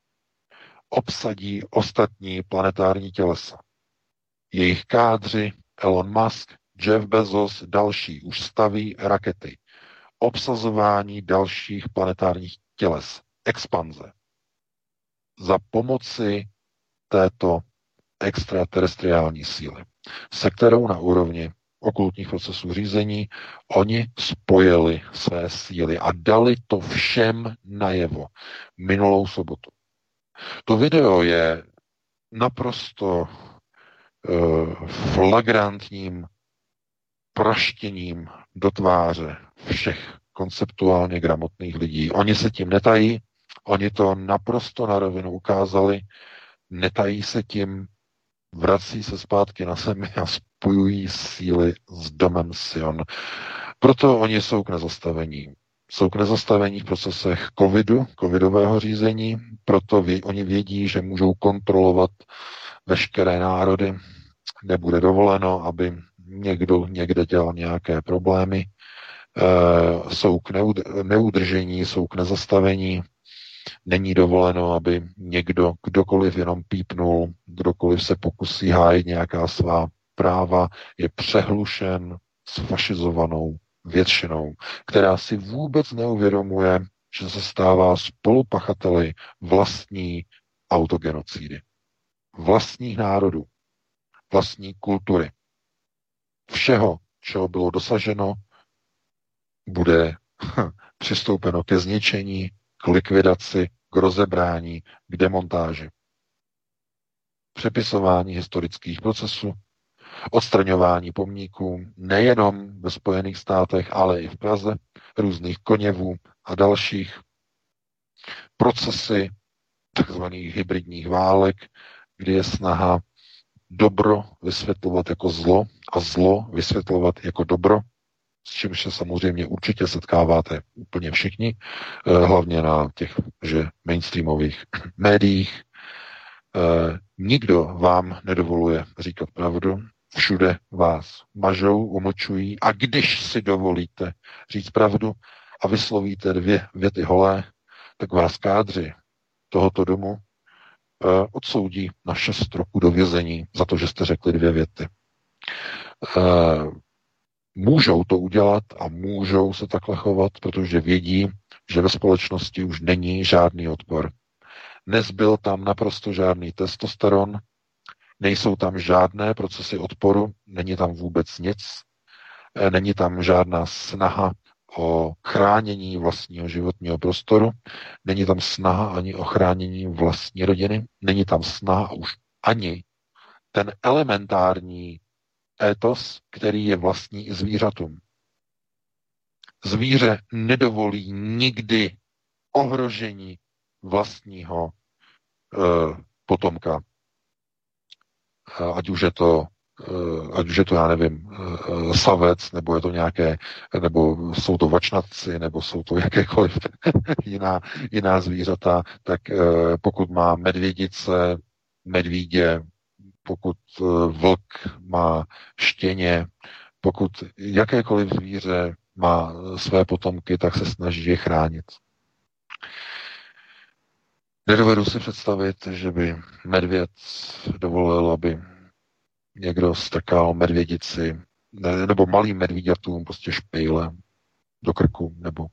Obsadí ostatní planetární tělesa. Jejich kádři, Elon Musk, Jeff Bezos, další, už staví rakety. Obsazování dalších planetárních těles. Expanze. Za pomoci této extraterestriální síly, se kterou na úrovni okultních procesů řízení oni spojili své síly a dali to všem najevo minulou sobotu. To video je naprosto uh, flagrantním praštěním do tváře všech konceptuálně gramotných lidí. Oni se tím netají, oni to naprosto na rovinu ukázali, netají se tím, vrací se zpátky na zemi a spojují síly s domem Sion. Proto oni jsou k nezastavení. Jsou k nezastavení v procesech covidu, covidového řízení, proto vě, oni vědí, že můžou kontrolovat veškeré národy. Nebude dovoleno, aby někdo někde dělal nějaké problémy. E, jsou k neudržení, jsou k nezastavení. Není dovoleno, aby někdo, kdokoliv jenom pípnul, kdokoliv se pokusí hájit nějaká svá práva, je přehlušen s fašizovanou většinou, která si vůbec neuvědomuje, že se stává spolupachateli vlastní autogenocídy, vlastních národů, vlastní kultury. Všeho, čeho bylo dosaženo, bude přistoupeno ke zničení, k likvidaci, k rozebrání, k demontáži, přepisování historických procesů, odstraňování pomníků nejenom ve Spojených státech, ale i v Praze, různých koněvů a dalších, procesy takzvaných hybridních válek, kdy je snaha dobro vysvětlovat jako zlo a zlo vysvětlovat jako dobro, s čímž se samozřejmě určitě setkáváte úplně všichni, hlavně na těch že mainstreamových médiích. Nikdo vám nedovoluje říkat pravdu, všude vás mažou, umlčují a když si dovolíte říct pravdu a vyslovíte dvě věty holé, tak vás kádři tohoto domu odsoudí na šest roků do vězení za to, že jste řekli dvě věty. Můžou to udělat a můžou se takhle chovat, protože vědí, že ve společnosti už není žádný odpor. Nezbyl tam naprosto žádný testosteron, nejsou tam žádné procesy odporu, není tam vůbec nic, není tam žádná snaha o chránění vlastního životního prostoru, není tam snaha ani o chránění vlastní rodiny, není tam snaha už ani ten elementární étos, který je vlastní i zvířatům. Zvíře nedovolí nikdy ohrožení vlastního eh, potomka. Ať už je to ať už je to, já nevím, savec, nebo je to nějaké, nebo jsou to vačnatci, nebo jsou to jakékoliv jiná, jiná zvířata, tak pokud má medvědice, medvídě, pokud vlk má štěně, pokud jakékoliv zvíře má své potomky, tak se snaží je chránit. Nedovedu si představit, že by medvěd dovolil, aby někdo strkal medvědici, ne, nebo malým medvíďatům prostě špejle do krku nebo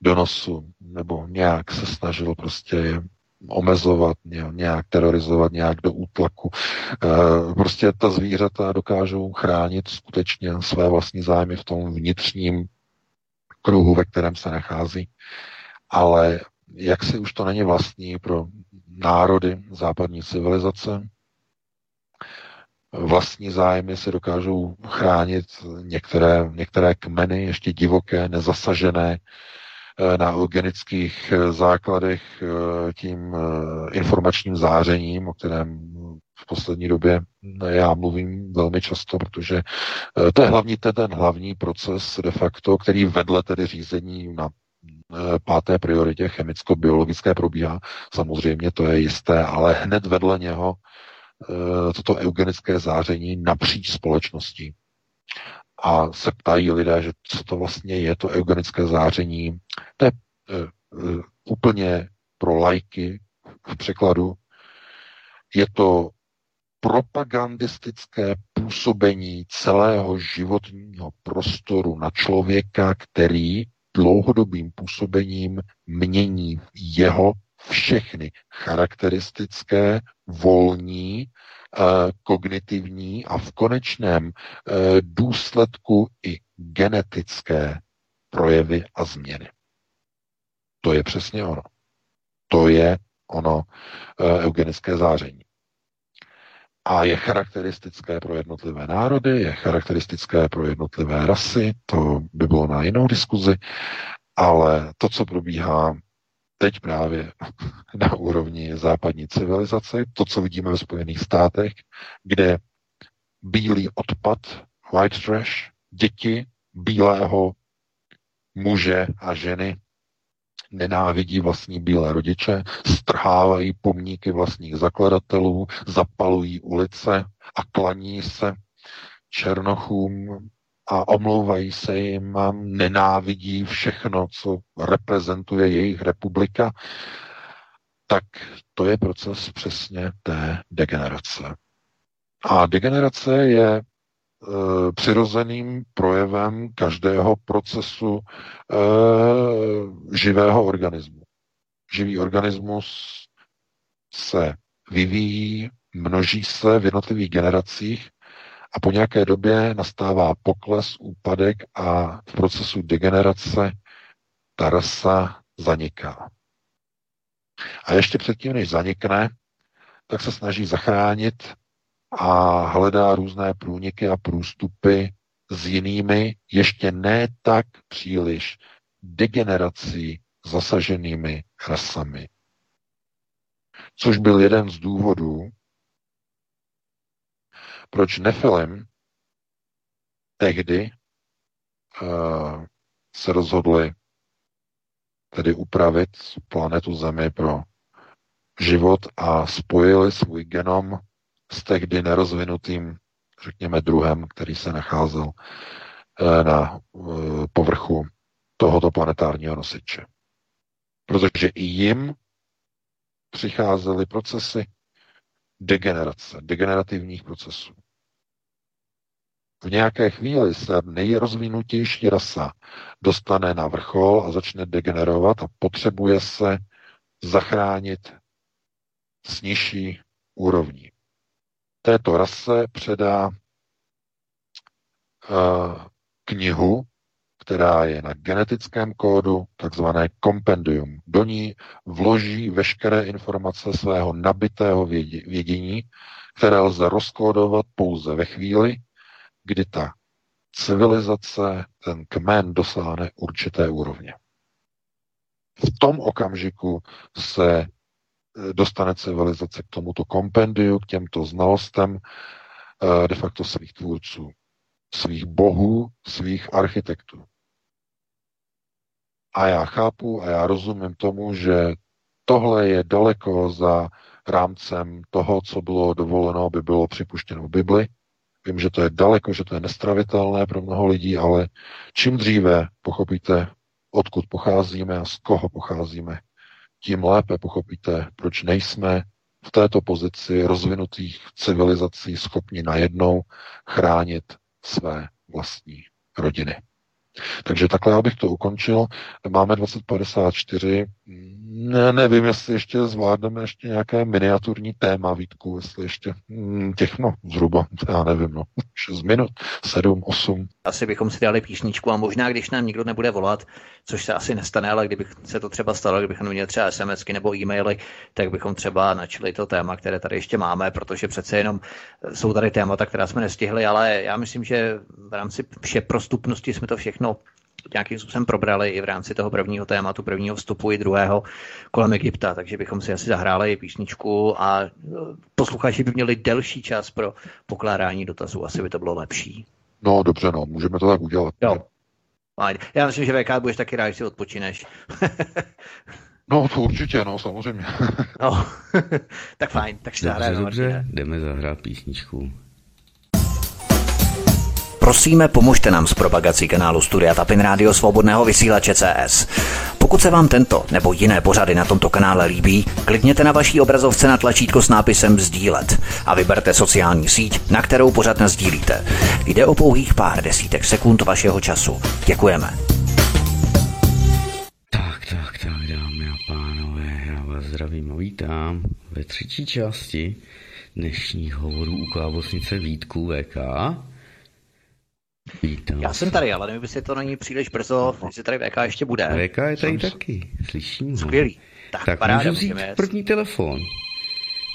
do nosu, nebo nějak se snažil prostě omezovat, nějak terorizovat, nějak do útlaku. E, prostě ta zvířata dokážou chránit skutečně své vlastní zájmy v tom vnitřním kruhu, ve kterém se nachází. Ale jak si už to není vlastní pro národy západní civilizace, vlastní zájmy se dokážou chránit některé, některé kmeny, ještě divoké, nezasažené na genických základech tím informačním zářením, o kterém v poslední době já mluvím velmi často, protože to je hlavní ten hlavní proces de facto, který vedle tedy řízení na páté prioritě chemicko-biologické probíhá. Samozřejmě to je jisté, ale hned vedle něho toto eugenické záření napříč společností. A se ptají lidé, že co to vlastně je, to eugenické záření. To je uh, úplně pro laiky v překladu. Je to propagandistické působení celého životního prostoru na člověka, který dlouhodobým působením mění jeho všechny charakteristické, volní, kognitivní a v konečném důsledku i genetické projevy a změny. To je přesně ono. To je ono eugenické záření. A je charakteristické pro jednotlivé národy, je charakteristické pro jednotlivé rasy, to by bylo na jinou diskuzi, ale to, co probíhá teď právě na úrovni západní civilizace, to, co vidíme ve Spojených státech, kde bílý odpad, white trash, děti bílého muže a ženy nenávidí vlastní bílé rodiče, strhávají pomníky vlastních zakladatelů, zapalují ulice a klaní se černochům a omlouvají se jim a nenávidí všechno, co reprezentuje jejich republika, tak to je proces přesně té degenerace. A degenerace je e, přirozeným projevem každého procesu e, živého organismu. Živý organismus se vyvíjí, množí se v jednotlivých generacích, a po nějaké době nastává pokles, úpadek a v procesu degenerace ta rasa zaniká. A ještě předtím, než zanikne, tak se snaží zachránit a hledá různé průniky a průstupy s jinými, ještě ne tak příliš degenerací zasaženými rasami. Což byl jeden z důvodů, proč Nefilim tehdy uh, se rozhodli tedy upravit planetu Zemi pro život a spojili svůj genom s tehdy nerozvinutým, řekněme, druhem, který se nacházel uh, na uh, povrchu tohoto planetárního nosiče. Protože i jim přicházely procesy degenerace, degenerativních procesů. V nějaké chvíli se nejrozvinutější rasa dostane na vrchol a začne degenerovat a potřebuje se zachránit s nižší úrovní. Této rase předá uh, knihu, která je na genetickém kódu, takzvané kompendium. Do ní vloží veškeré informace svého nabitého vědění, které lze rozkódovat pouze ve chvíli, kdy ta civilizace, ten kmen dosáhne určité úrovně. V tom okamžiku se dostane civilizace k tomuto kompendiu, k těmto znalostem de facto svých tvůrců, svých bohů, svých architektů. A já chápu a já rozumím tomu, že tohle je daleko za rámcem toho, co bylo dovoleno, aby bylo připuštěno v Bibli. Vím, že to je daleko, že to je nestravitelné pro mnoho lidí, ale čím dříve pochopíte, odkud pocházíme a z koho pocházíme, tím lépe pochopíte, proč nejsme v této pozici rozvinutých civilizací schopni najednou chránit své vlastní rodiny. Takže takhle já bych to ukončil. Máme dvacet padesát čtyři. Ne, nevím, jestli ještě zvládneme ještě nějaké miniaturní téma, Vítku, jestli ještě těch, no, zhruba, já nevím, no, šest minut, sedm, osm. Asi bychom si dali píšničku a možná, když nám nikdo nebude volat, což se asi nestane, ale kdyby se to třeba stalo, kdybychom měli třeba SMSky nebo e-maily, tak bychom třeba načili to téma, které tady ještě máme, protože přece jenom jsou tady témata, která jsme nestihli, ale já myslím, že v rámci vše prostupnosti jsme to všechno nějakým způsobem probrali i v rámci toho prvního tématu, prvního vstupu i druhého kolem Egypta, takže bychom si asi zahráli písničku a posluchači by měli delší čas pro pokládání dotazů, asi by to bylo lepší. No dobře, no, můžeme to tak udělat. Jo. Já myslím, že V K budeš taky rád, že si odpočineš. No to určitě, no, samozřejmě. No, tak fajn, tak si zahrajeme. Dobře, dobře, jdeme zahrát písničku. Prosíme, pomožte nám s propagací kanálu Studia Tapin Rádio Svobodného vysílače C S. Pokud se vám tento nebo jiné pořady na tomto kanále líbí, klikněte na vaší obrazovce na tlačítko s nápisem sdílet a vyberte sociální síť, na kterou pořad nasdílíte. Jde o pouhých pár desítek sekund vašeho času. Děkujeme. Tak, tak, tak, dámy a pánové, já vás zdravím a vítám ve třetí části dnešních hovorů u klávesnice Vítku V K. Vítám. Já jsem tady, ale nevím, jestli to není příliš brzo, jestli tady V K ještě bude. V K je tady Sám taky, slyším. Skvělý. Tak, tak paráda, můžu vzít první telefon.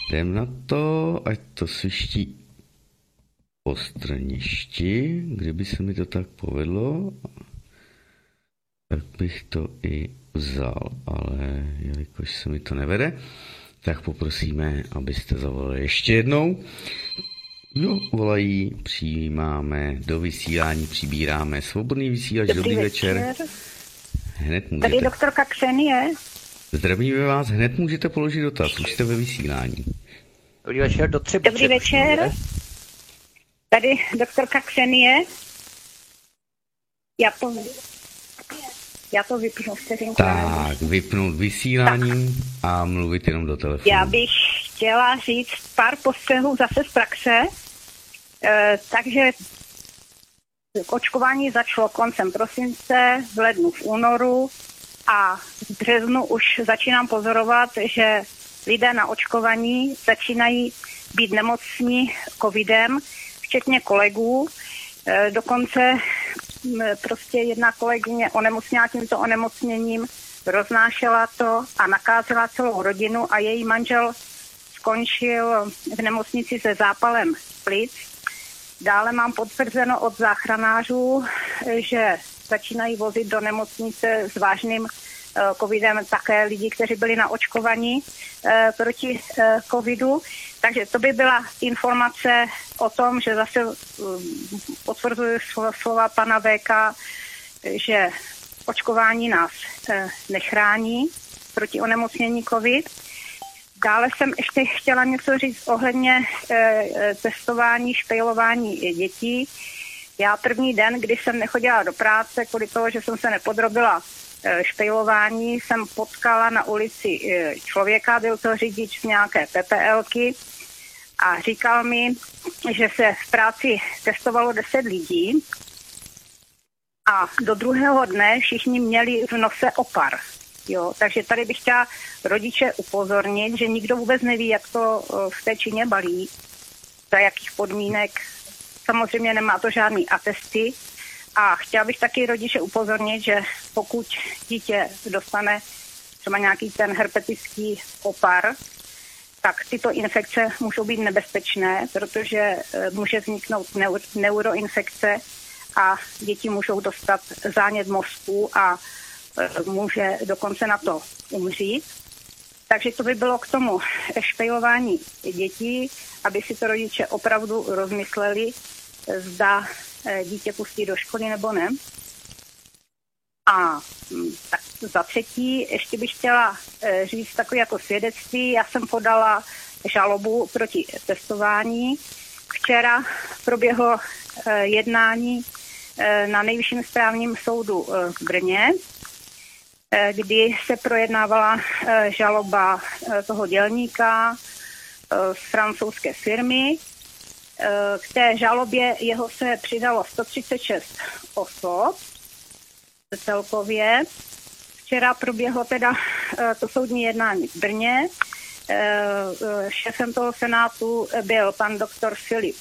Jdem na to, ať to sviští po strništi, kdyby se mi to tak povedlo, tak bych to i vzal, ale jelikož se mi to nevede, tak poprosíme, abyste zavolali ještě jednou. No, volají, přijímáme do vysílání, přibíráme svobodný vysílač, dobrý, dobrý večer. večer. Hned můžete. Tady doktorka Ksenije. Zdravíme vás, hned můžete položit dotaz, už jste ve vysílání. Dobrý večer, do Třebíče. Dobrý večer, tady doktorka Ksenije. Já to, já to vypnu vteřinkrát. Tak, vypnout vysílání tak. A mluvit jenom do telefonu. Já bych chtěla říct pár postřehů zase z praxe, e, takže očkování začalo koncem prosince, v lednu, v únoru a v březnu už začínám pozorovat, že lidé na očkovaní začínají být nemocní covidem, včetně kolegů, e, dokonce m, prostě jedna kolegyně onemocněla tímto onemocněním, roznášela to a nakázala celou rodinu a její manžel skončil v nemocnici se zápalem plic. Dále mám potvrzeno od záchranářů, že začínají vozit do nemocnice s vážným covidem také lidi, kteří byli naočkovaní eh, proti eh, covidu. Takže to by byla informace o tom, že zase hm, potvrzuji slova pana V K, že očkování nás eh, nechrání proti onemocnění covid. Dále jsem ještě chtěla něco říct ohledně eh, testování, špejlování dětí. Já první den, kdy jsem nechodila do práce kvůli toho, že jsem se nepodrobila špejlování, jsem potkala na ulici člověka, byl to řidič z nějaké PPLky a říkal mi, že se v práci testovalo deset lidí a do druhého dne všichni měli v nose opar. Jo, takže tady bych chtěla rodiče upozornit, že nikdo vůbec neví, jak to v té Číně balí, za jakých podmínek. Samozřejmě nemá to žádný atesty. A chtěla bych taky rodiče upozornit, že pokud dítě dostane třeba nějaký ten herpetický opar, tak tyto infekce můžou být nebezpečné, protože může vzniknout neuroinfekce a děti můžou dostat zánět mozku a může dokonce na to umřít. Takže to by bylo k tomu špejlování dětí, aby si to rodiče opravdu rozmysleli, zda dítě pustí do školy nebo ne. A tak za třetí ještě bych chtěla říct takové jako svědectví. Já jsem podala žalobu proti testování. Včera proběhlo jednání na Nejvyšším správním soudu v Brně, kdy se projednávala žaloba toho dělníka z francouzské firmy. K té žalobě jeho se přidalo sto třicet šest osob celkově. Včera proběhlo teda to soudní jednání v Brně. Šéfem toho senátu byl pan doktor Filip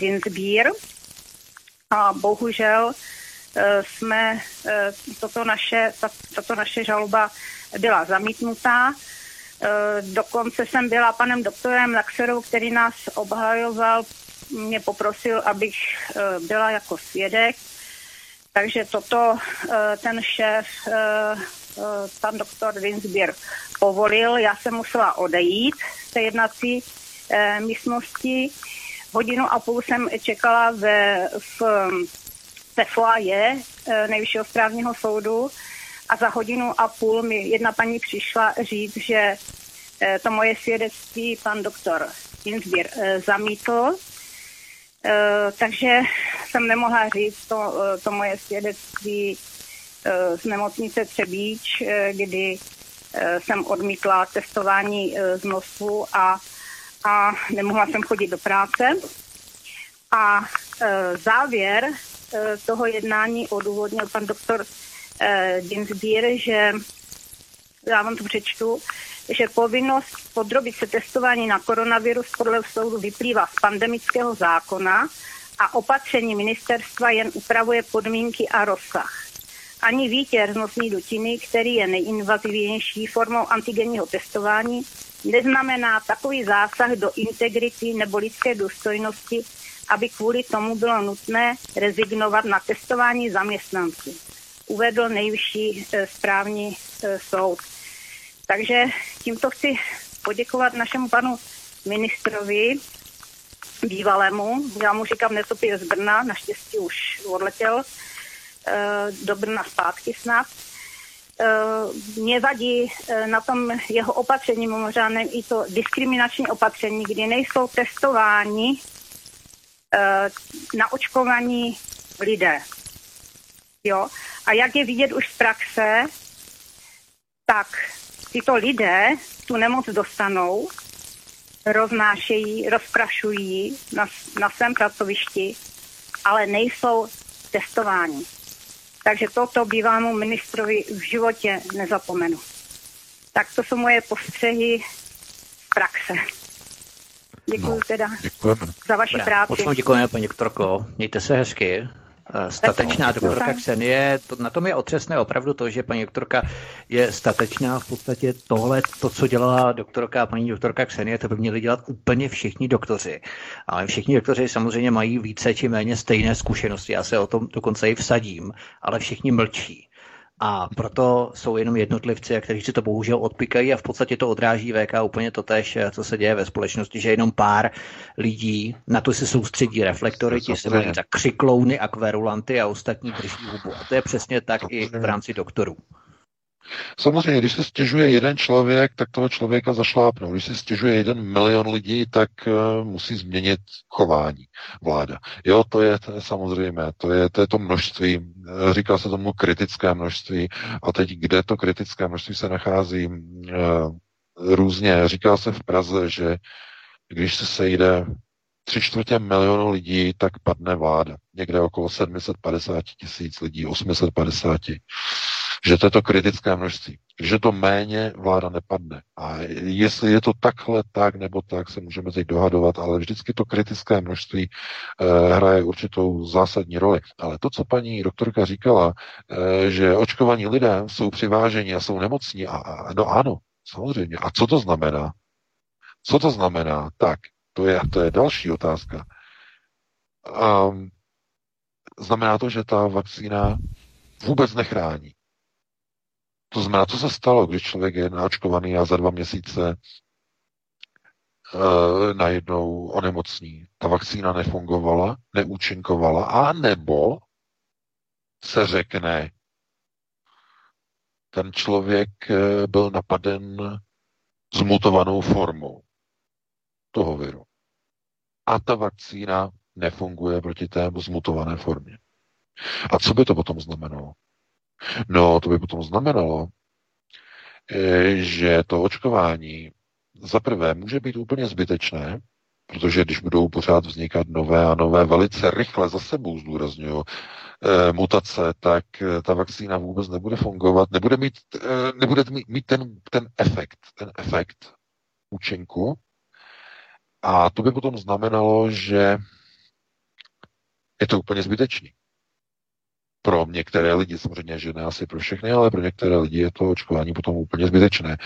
Dinsbír. A bohužel jsme, toto naše, tato naše žaloba byla zamítnutá. Dokonce jsem byla panem doktorem Laxerou, který nás obhajoval, mě poprosil, abych byla jako svědek. Takže toto ten šéf, pan doktor Dinsbír, povolil. Já jsem musela odejít z té jednací místnosti. Hodinu a půl jsem čekala ve, v, ve foaje Nejvyššího správního soudu. A za hodinu a půl mi jedna paní přišla říct, že to moje svědectví pan doktor Dinsbír zamítl, takže jsem nemohla říct to, to moje svědectví z nemocnice Třebíč, kdy jsem odmítla testování z nosu a, a nemohla jsem chodit do práce. A závěr toho jednání odůvodnil pan doktor Dinsbír, že, já vám to přečtu, že povinnost podrobit se testování na koronavirus podle soudu vyplývá z pandemického zákona a opatření ministerstva jen upravuje podmínky a rozsah. Ani výtěr z nosní dutiny, který je nejinvazivnější formou antigenního testování, neznamená takový zásah do integrity nebo lidské důstojnosti, aby kvůli tomu bylo nutné rezignovat na testování zaměstnanců, uvedl Nejvyšší správní soud. Takže tímto chci poděkovat našemu panu ministrovi bývalému. Já mu říkám netopír z Brna, naštěstí už odletěl do Brna zpátky snad. Mě vadí na tom jeho opatření mimořádném i to diskriminační opatření, kdy nejsou testováni naočkovaní lidé. Jo. A jak je vidět už z praxe, tak tyto lidé tu nemoc dostanou, roznášejí, rozprašují na, na svém pracovišti, ale nejsou testováni. Takže toto bývalému ministrovi v životě nezapomenu. Tak to jsou moje postřehy z praxe. Děkuji no, teda děkujeme. Za vaši práci. Děkujeme, paní doktorko. Mějte se hezky. Statečná doktorka Ksenie, to, na tom je otřesné opravdu to, že paní doktorka je statečná. V podstatě tohle, to, co dělala doktorka, paní doktorka Ksenie, to by měli dělat úplně všichni doktoři. Ale všichni doktoři samozřejmě mají více či méně stejné zkušenosti. Já se o tom dokonce i vsadím, ale všichni mlčí. A proto jsou jenom jednotlivci, kteří si to bohužel odpíkají a v podstatě to odráží V K úplně totéž, co se děje ve společnosti, že jenom pár lidí, na to se soustředí reflektory, ti se mají za křiklouny a kverulanty a ostatní drží hubu. A to je přesně tak i v rámci doktorů. Samozřejmě, když se stěžuje jeden člověk, tak toho člověka zašlápnou. Když se stěžuje jeden milion lidí, tak uh, musí změnit chování vláda. Jo, to je, to je samozřejmě, to je, to je to množství, říká se tomu kritické množství. A teď, kde to kritické množství se nachází uh, různě. Říká se v Praze, že když se sejde tři čtvrtě milionu lidí, tak padne vláda. Někde okolo sedm set padesát tisíc lidí, osm set padesát. Že to je to kritické množství, že to méně vláda nepadne. A jestli je to takhle, tak nebo tak, se můžeme teď dohadovat, ale vždycky to kritické množství eh, hraje určitou zásadní roli. Ale to, co paní doktorka říkala, eh, že očkovaní lidé jsou přiváženi a jsou nemocní, a, a, no ano, samozřejmě. A co to znamená? Co to znamená? Tak, to je, to je další otázka. Um, znamená to, že ta vakcína vůbec nechrání. To znamená, co se stalo, když člověk je naočkovaný a za dva měsíce e, najednou onemocní. Ta vakcína nefungovala, neúčinkovala, a nebo se řekne, ten člověk byl napaden zmutovanou formou toho viru. A ta vakcína nefunguje proti té zmutované formě. A co by to potom znamenalo? No, to by potom znamenalo, že to očkování za prvé může být úplně zbytečné, protože když budou pořád vznikat nové a nové, velice rychle za sebou zdůrazňuju mutace, tak ta vakcína vůbec nebude fungovat, nebude mít, nebude mít ten, ten efekt, ten efekt účinku. A to by potom znamenalo, že je to úplně zbytečný. Pro některé lidi, samozřejmě, že ne asi pro všechny, ale pro některé lidi je to očkování potom úplně zbytečné.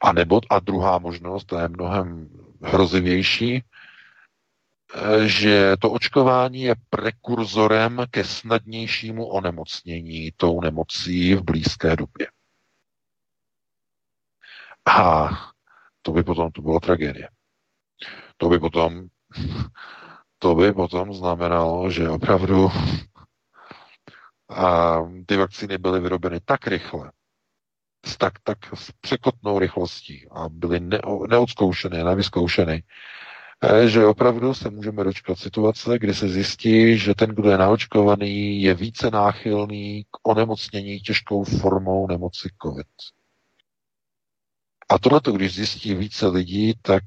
A nebo, a druhá možnost, ta je mnohem hrozivější, že to očkování je prekurzorem ke snadnějšímu onemocnění tou nemocí v blízké době. A to by potom to byla tragédie. To by potom, to by potom znamenalo, že opravdu a ty vakcíny byly vyrobeny tak rychle, s tak, tak s překotnou rychlostí a byly neodzkoušeny, nevyzkoušeny, že opravdu se můžeme dočkat situace, kdy se zjistí, že ten, kdo je naočkovaný, je více náchylný k onemocnění těžkou formou nemoci COVID. A tohleto, když zjistí více lidí, tak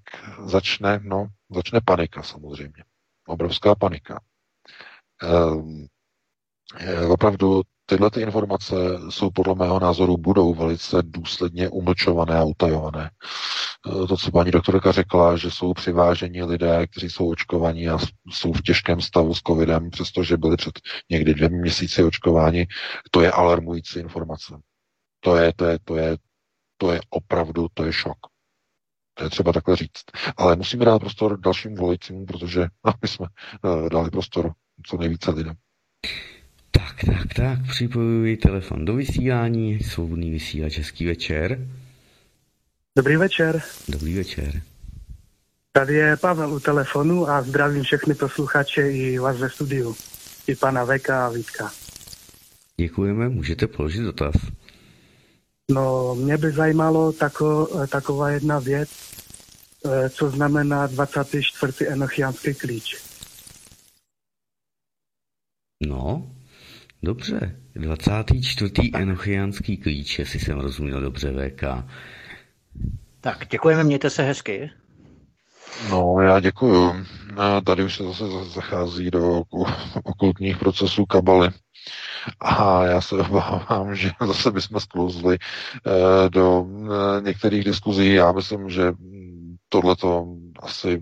začne, no, začne panika samozřejmě. Obrovská panika. Ehm, Opravdu tyhle ty informace jsou podle mého názoru budou velice důsledně umlčované a utajované. To, co paní doktorka řekla, že jsou přiváženi lidé, kteří jsou očkovaní a jsou v těžkém stavu s covidem, přestože byli před někdy dvě měsíci očkováni, to je alarmující informace. To je, to je, to je, to je opravdu, to je šok. To je třeba takhle říct. Ale musíme dát prostor dalším volajícím, protože no, my jsme dali prostor co nejvíce lidem. Tak, tak, tak, připojuji telefon do vysílání, svobodný vysílač, hezký večer. Dobrý večer. Dobrý večer. Tady je Pavel u telefonu a zdravím všechny posluchače i vás ve studiu, i pana Veka a Vítka. Děkujeme, můžete položit dotaz. No, mě by zajímalo tako, taková jedna věc, co znamená dvacátý čtvrtý enochiánský klíč. No, dobře, dvacátý čtvrtý enochiánský klíč, jestli jsem rozuměl dobře, V K. Tak, děkujeme, mějte se hezky. No, já děkuju. Tady už se zase zachází do okultních procesů kabaly. A já se obávám, že zase bychom sklouzli do některých diskuzí. Já myslím, že tohleto asi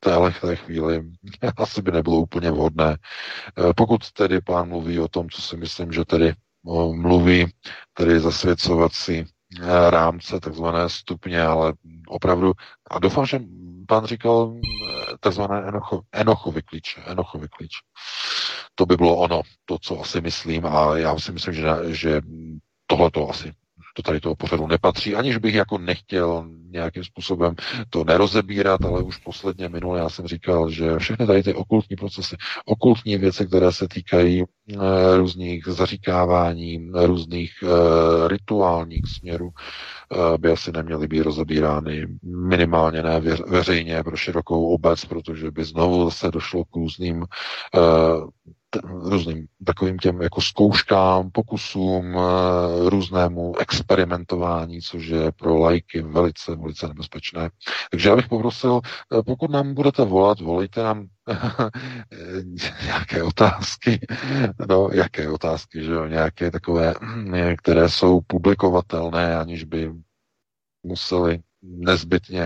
téhle chvíli asi by nebylo úplně vhodné. Pokud tedy pán mluví o tom, co si myslím, že tedy mluví, tedy zasvěcovací rámce, takzvané stupně, ale opravdu, a doufám, že pán říkal takzvané Enocho, Enochovy klíče, Enochovy klíče. To by bylo ono, to, co asi myslím, a já si myslím, že, že tohleto asi to tady toho pořadu nepatří, aniž bych jako nechtěl nějakým způsobem to nerozebírat, ale už posledně minule já jsem říkal, že všechny tady ty okultní procesy, okultní věci, které se týkají e, různých zaříkávání, různých e, rituálních směrů, e, by asi neměly být rozebírány, minimálně ne veř, veřejně pro širokou obec, protože by znovu se došlo k různým e, T, různým takovým těm jako zkouškám, pokusům, různému experimentování, což je pro laiky velice, velice nebezpečné. Takže já bych poprosil, pokud nám budete volat, volejte nám nějaké otázky, no, jaké otázky, že jo, nějaké takové, které jsou publikovatelné, aniž by museli nezbytně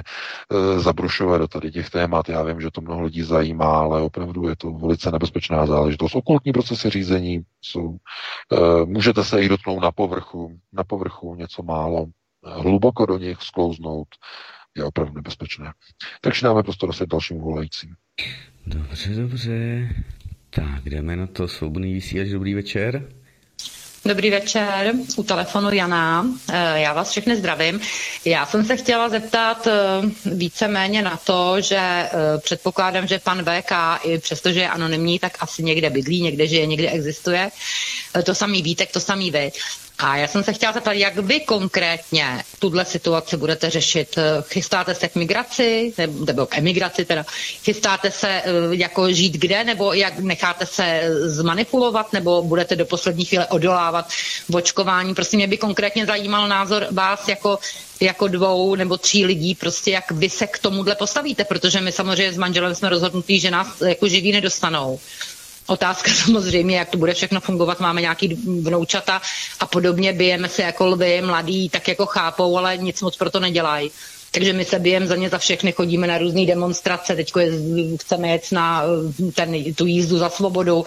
e, zabrušovat do tady těch témat. Já vím, že to mnoho lidí zajímá, ale opravdu je to velice nebezpečná záležitost. Okultní procesy řízení jsou, e, můžete se jich dotknout na povrchu, na povrchu něco málo, hluboko do nich sklouznout je opravdu nebezpečné. Takže dáme prostor asi dalším volajícím. Dobře, dobře. Tak, jdeme na to. Svobodný vysílač, dobrý večer. Dobrý večer, u telefonu Jana, já vás všechny zdravím. Já jsem se chtěla zeptat víceméně na to, že předpokládám, že pan V K, i přestože je anonymní, tak asi někde bydlí, někde žije, někde existuje. To samý Vítek, to samý vy. A já jsem se chtěla zeptat, jak vy konkrétně tuhle situaci budete řešit. Chystáte se k migraci, nebo k emigraci teda? Chystáte se jako žít kde, nebo jak necháte se zmanipulovat, nebo budete do poslední chvíle odolávat očkování? Prostě mě by konkrétně zajímal názor vás jako, jako dvou nebo tří lidí, prostě jak vy se k tomuhle postavíte, protože my samozřejmě s manželem jsme rozhodnutí, že nás jako živí nedostanou. Otázka samozřejmě, jak to bude všechno fungovat, máme nějaký vnoučata a podobně, bijeme se jako lvy, mladí, tak jako chápou, ale nic moc pro to nedělají. Takže my se bijeme za ně za všechny, chodíme na různé demonstrace, teď chceme jet na ten, tu jízdu za svobodu.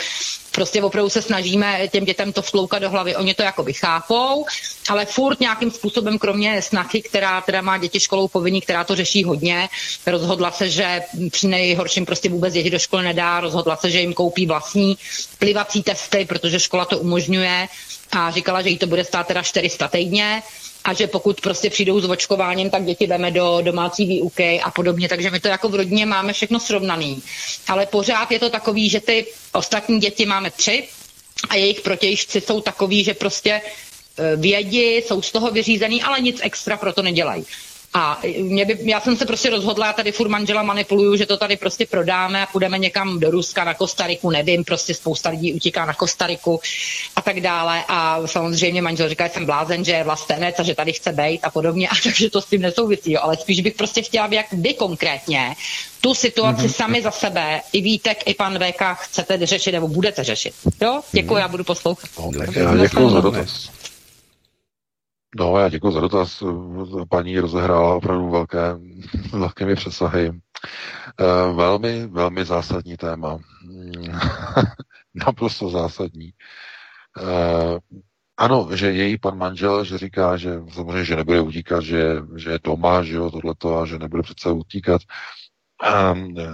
Prostě opravdu se snažíme těm dětem to vtloukat do hlavy. Oni to jakoby chápou, ale furt nějakým způsobem, kromě snahy, která teda má děti školou povinní, která to řeší hodně, rozhodla se, že při nejhorším prostě vůbec děti do školy nedá, rozhodla se, že jim koupí vlastní plivací testy, protože škola to umožňuje a říkala, že jí to bude stát teda čtyři sta týdně. A že pokud prostě přijdou s očkováním, tak děti veme do domácí výuky a podobně. Takže my to jako v rodině máme všechno srovnaný. Ale pořád je to takový, že ty ostatní děti máme tři a jejich protějšci jsou takový, že prostě vědí, jsou z toho vyřízený, ale nic extra pro to nedělají. A mě by, já jsem se prostě rozhodla, já tady furt manžela manipuluju, že to tady prostě prodáme a půjdeme někam do Ruska, na Kostariku, nevím, prostě spousta lidí utíká na Kostariku a tak dále. A samozřejmě manžel říká, že jsem blázen, že je vlastenec a že tady chce bejt a podobně, a takže to s tím nesouvisí, jo. Ale spíš bych prostě chtěla, jak vy konkrétně tu situaci mm-hmm. sami za sebe, i Vítek, i pan V K, chcete řešit nebo budete řešit. Jo? Děkuji, já budu poslouchat. No, já děkuji za dotaz. No, já děkuji za dotaz. Paní rozehrála opravdu velké, velkými přesahy. Velmi, velmi zásadní téma. Naprosto zásadní. Ano, že její pan manžel, že říká, že samozřejmě, že nebude utíkat, že, že je doma, že jo, tohleto, a že nebude přece utíkat.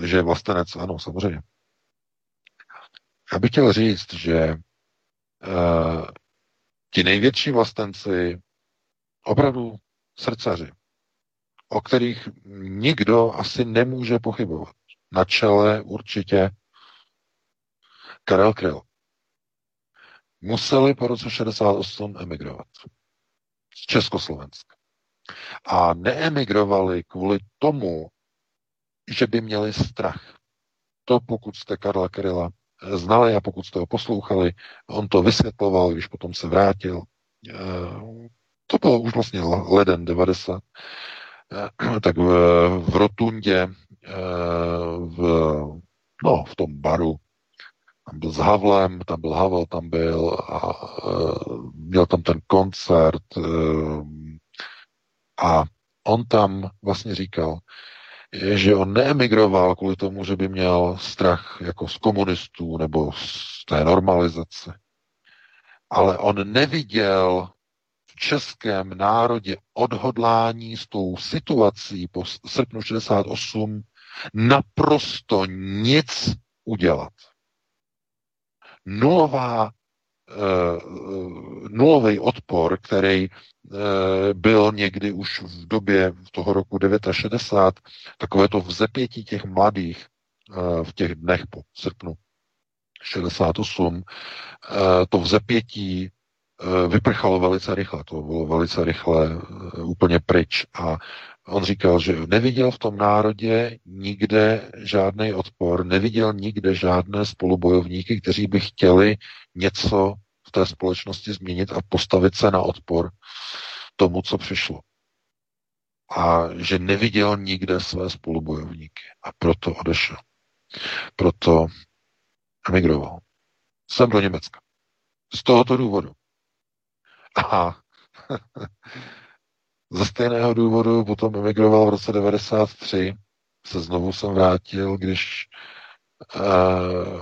Že je vlastenec, ano, samozřejmě. Já bych chtěl říct, že ti největší vlastenci opravdu srdcaři, o kterých nikdo asi nemůže pochybovat. Na čele určitě Karel Kryl. Museli po roce šedesát osm emigrovat z Československa. A neemigrovali kvůli tomu, že by měli strach. To, pokud jste Karla Kryla znali a pokud jste ho poslouchali, on to vysvětloval, když potom se vrátil. To bylo už vlastně leden devadesát, tak v, v Rotundě, v, no, v tom baru, tam byl s Havlem, tam byl Havel, tam byl a měl tam ten koncert a on tam vlastně říkal, je, že on neemigroval kvůli tomu, že by měl strach jako z komunistů nebo z té normalizace. Ale on neviděl v českém národě odhodlání s tou situací po srpnu šedesát osm naprosto nic udělat. Nulová Uh, nulový odpor, který uh, byl někdy už v době toho roku šedesát devět, takové to vzepětí těch mladých uh, v těch dnech po srpnu šedesát osm, uh, to vzepětí uh, vyprchalo velice rychle, to bylo velice rychle uh, úplně pryč a on říkal, že neviděl v tom národě nikde žádný odpor, neviděl nikde žádné spolubojovníky, kteří by chtěli něco v té společnosti změnit a postavit se na odpor tomu, co přišlo. A že neviděl nikde své spolubojovníky. A proto odešel. Proto emigroval. Sem do Německa. Z tohoto důvodu. A ze stejného důvodu potom emigroval v roce devadesát tři, se znovu sem vrátil, když eh,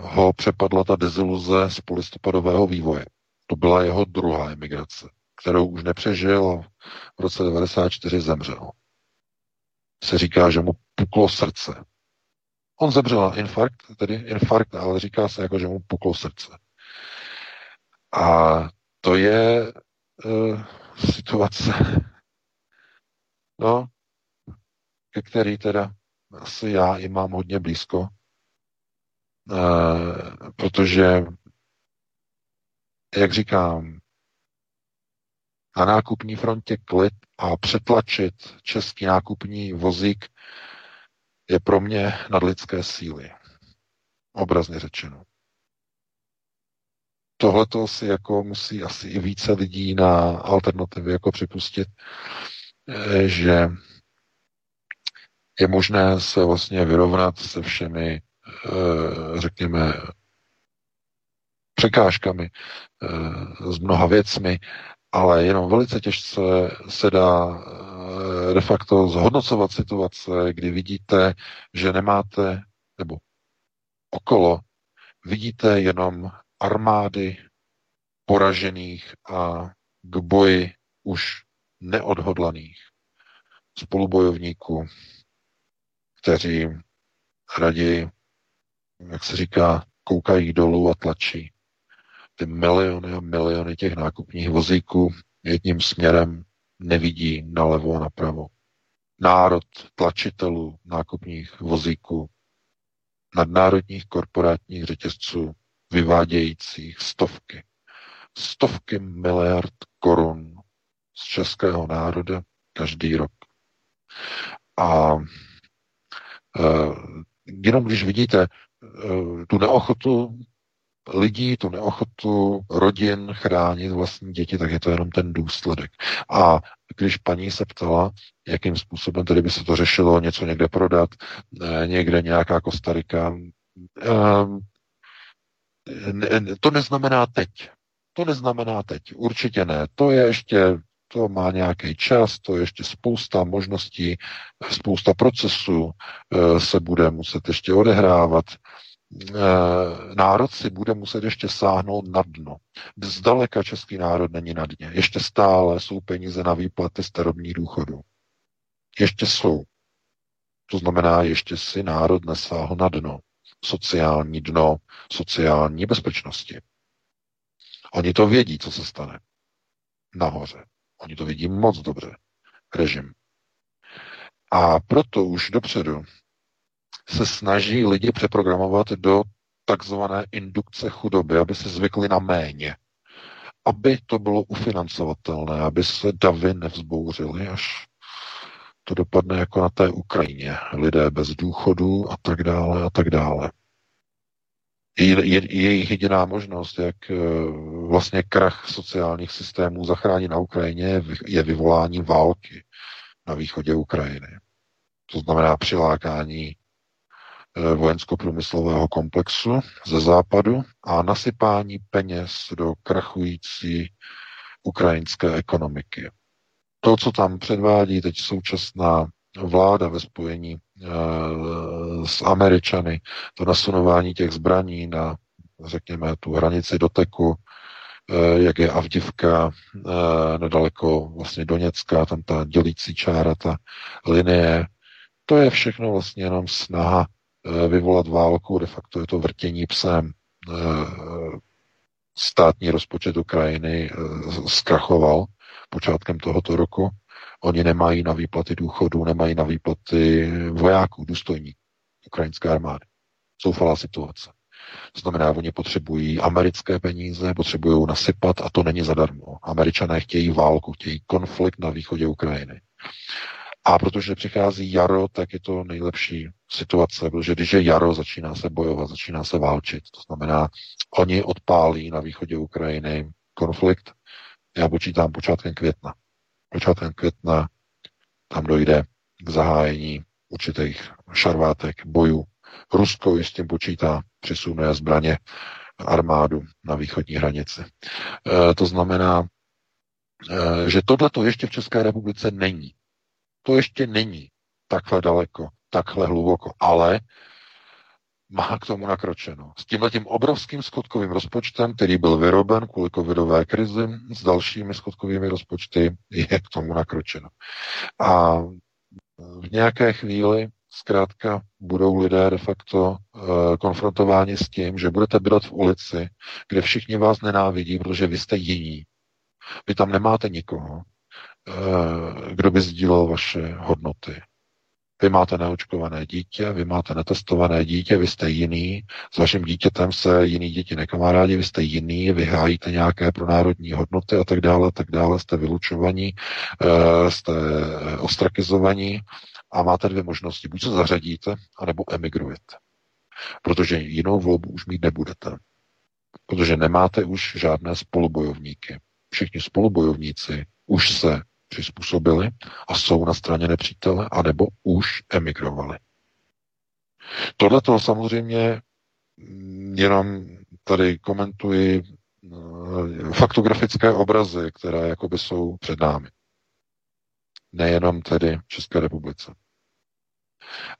ho přepadla ta deziluze z polistopadového vývoje. To byla jeho druhá emigrace, kterou už nepřežil a v roce devadesát čtyři zemřel. Se říká, že mu puklo srdce. On zemřel na infarkt, tedy infarkt, ale říká se jako, že mu puklo srdce. A to je eh, situace, no, ke který teda asi já i mám hodně blízko, e, protože, jak říkám, na nákupní frontě klid a přetlačit český nákupní vozík je pro mě nadlidské síly. Obrazně řečeno. Tohleto si jako musí asi i více lidí na alternativy jako připustit, že je možné se vlastně vyrovnat se všemi, řekněme, překážkami, s mnoha věcmi, ale jenom velice těžce se dá de facto zhodnocovat situace, kdy vidíte, že nemáte, nebo okolo, vidíte jenom armády poražených a k boji už neodhodlaných spolubojovníků, kteří raději, jak se říká, koukají dolů a tlačí ty miliony a miliony těch nákupních vozíků jedním směrem, nevidí nalevo a napravo. Národ tlačitelů nákupních vozíků, nadnárodních korporátních řetězců, vyvádějících stovky, stovky miliard korun z českého národa každý rok. A e, jenom když vidíte e, tu neochotu lidí, tu neochotu rodin chránit vlastní děti, tak je to jenom ten důsledek. A když paní se ptala, jakým způsobem tedy by se to řešilo, něco někde prodat, e, někde nějaká Kostarika, e, ne, to neznamená teď. To neznamená teď. Určitě ne. To je ještě... To má nějaký čas, to je ještě spousta možností, spousta procesů se bude muset ještě odehrávat. Národ si bude muset ještě sáhnout na dno. Zdaleka český národ není na dně. Ještě stále jsou peníze na výplaty starobních důchodů. Ještě jsou. To znamená, ještě si národ nesáhl na dno. Sociální dno, sociální bezpečnosti. Oni to vědí, co se stane. Nahoře. Oni to vidí moc dobře, režim. A proto už dopředu se snaží lidi přeprogramovat do takzvané indukce chudoby, aby se zvykli na méně. Aby to bylo ufinancovatelné, aby se davy nevzbouřily, až to dopadne jako na té Ukrajině. Lidé bez důchodů a tak dále a tak dále. Je, je, jejich jediná možnost, jak vlastně krach sociálních systémů zachránit na Ukrajině, je vyvolání války na východě Ukrajiny. To znamená přilákání vojensko-průmyslového komplexu ze západu a nasypání peněz do krachující ukrajinské ekonomiky. To, co tam předvádí teď současná vláda ve spojení s Američany, to nasunování těch zbraní na, řekněme, tu hranici doteku, jak je Avdivka, nedaleko vlastně Doněcka, tam ta dělící čára, ta linie. To je všechno vlastně jenom snaha vyvolat válku, de facto je to vrtění psem. Státní rozpočet Ukrajiny zkrachoval počátkem tohoto roku. Oni nemají na výplaty důchodů, nemají na výplaty vojáků, důstojníků ukrajinské armády. Zoufalá situace. To znamená, oni potřebují americké peníze, potřebují nasypat a to není zadarmo. Američané chtějí válku, chtějí konflikt na východě Ukrajiny. A protože přichází jaro, tak je to nejlepší situace, protože když je jaro, začíná se bojovat, začíná se válčit. To znamená, oni odpálí na východě Ukrajiny konflikt. Já počítám počátkem května. Počátkem května tam dojde k zahájení určitých šarvátek, bojů. Rusko i s tím počítá, přesune zbraně armádu na východní hranici. E, to znamená, e, že tohle to ještě v České republice není. To ještě není takhle daleko, takhle hluboko, ale má k tomu nakročeno. S tímhletím obrovským schodkovým rozpočtem, který byl vyroben kvůli covidové krizi, s dalšími schodkovými rozpočty je k tomu nakročeno. A v nějaké chvíli zkrátka budou lidé de facto e, konfrontováni s tím, že budete bydlet v ulici, kde všichni vás nenávidí, protože vy jste jiní. Vy tam nemáte nikoho, e, kdo by sdílel vaše hodnoty. Vy máte neočkované dítě, vy máte netestované dítě, vy jste jiný, s vaším dítětem se jiný děti nekamarádi, vy jste jiný, vy hájíte nějaké pronárodní hodnoty a tak dále, tak dále, jste vylučovaní, e, jste ostrakizovaní. A máte dvě možnosti. Buď se zařadíte, anebo emigrujete. Protože jinou volbu už mít nebudete. Protože nemáte už žádné spolubojovníky. Všichni spolubojovníci už se přizpůsobili a jsou na straně nepřítele, anebo už emigrovali. Tohle to samozřejmě jenom tady komentuji faktografické obrazy, které jakoby jsou před námi. Nejenom tedy v České republice.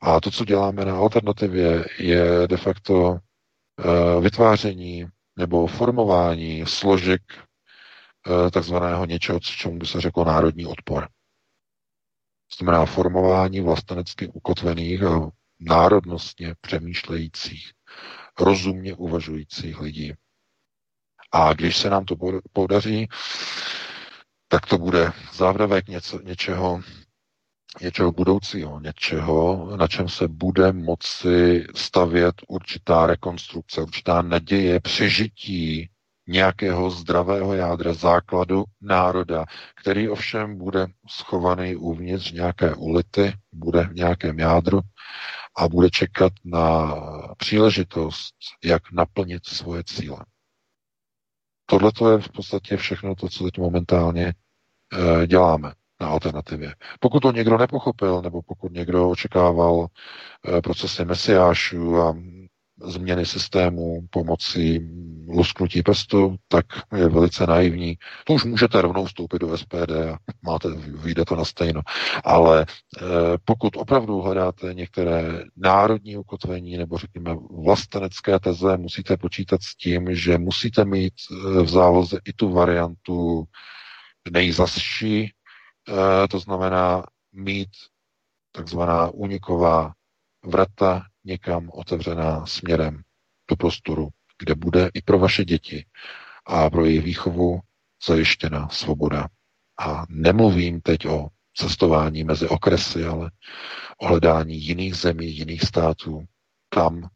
A to, co děláme na alternativě, je de facto e, vytváření nebo formování složek e, takzvaného něčeho, čemu by se řeklo národní odpor. To znamená formování vlastenecky ukotvených a národnostně přemýšlejících, rozumně uvažujících lidí. A když se nám to podaří, tak to bude závdavek něco, něčeho, něčeho budoucího, něčeho, na čem se bude moci stavět určitá rekonstrukce, určitá naděje, přežití nějakého zdravého jádra, základu národa, který ovšem bude schovaný uvnitř nějaké ulity, bude v nějakém jádru a bude čekat na příležitost, jak naplnit svoje cíle. Tohle to je v podstatě všechno to, co teď momentálně e, děláme na alternativě. Pokud to někdo nepochopil, nebo pokud někdo očekával e, procesy mesiášů a změny systému pomocí lusknutí prstu, tak je velice naivní. To už můžete rovnou vstoupit do S P D a máte, vyjde to na stejno. Ale e, pokud opravdu hledáte některé národní ukotvení nebo řekněme vlastenecké teze, musíte počítat s tím, že musíte mít v záloze i tu variantu nejzasší, e, to znamená mít takzvaná úniková vrata někam otevřená směrem do prostoru, kde bude i pro vaše děti a pro jejich výchovu zajištěna svoboda. A nemluvím teď o cestování mezi okresy, ale o hledání jiných zemí, jiných států, tam,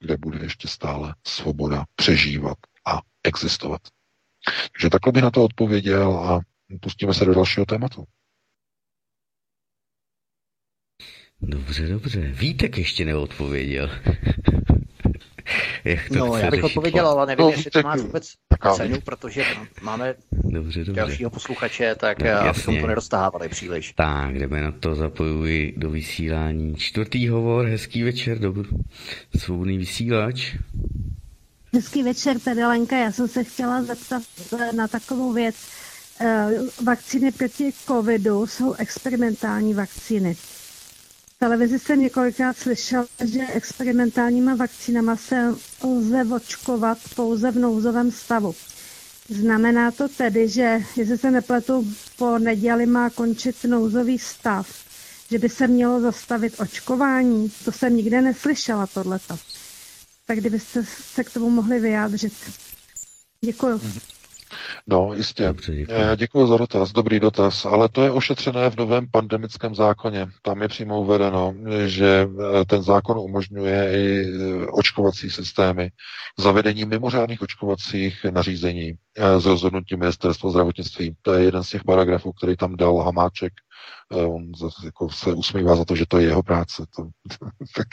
kde bude ještě stále svoboda přežívat a existovat. Takže takhle bych na to odpověděl a pustíme se do dalšího tématu. Dobře, dobře. Vítek ještě neodpověděl. Jak to no, já bych odpověděl, ale nevím, no, jestli to máš vůbec cenu, protože máme dobře, dobře. dalšího posluchače, tak no, abychom to neroztahávali příliš. Tak, jdeme na to, zapojuji do vysílání. Čtvrtý hovor, hezký večer, dobrý, svobodný vysílač. Hezký večer, tady Lenka, já jsem se chtěla zeptat na takovou věc. Vakcíny proti covidu jsou experimentální vakcíny. televizi jsem několikrát slyšela, že experimentálníma vakcínama se lze očkovat pouze v nouzovém stavu. Znamená to tedy, že jestli se nepletu, po neděli má končit nouzový stav, že by se mělo zastavit očkování? To jsem nikde neslyšela tohleto. Tak kdybyste se k tomu mohli vyjádřit. Děkuju. No, jistě. Děkuji za dotaz, dobrý dotaz, ale to je ošetřené v novém pandemickém zákoně. Tam je přímo uvedeno, že ten zákon umožňuje i očkovací systémy, zavedení mimořádných očkovacích nařízení z rozhodnutí Ministerstva zdravotnictví. To je jeden z těch paragrafů, který tam dal Hamáček. On jako se usmívá za to, že to je jeho práce. To, tak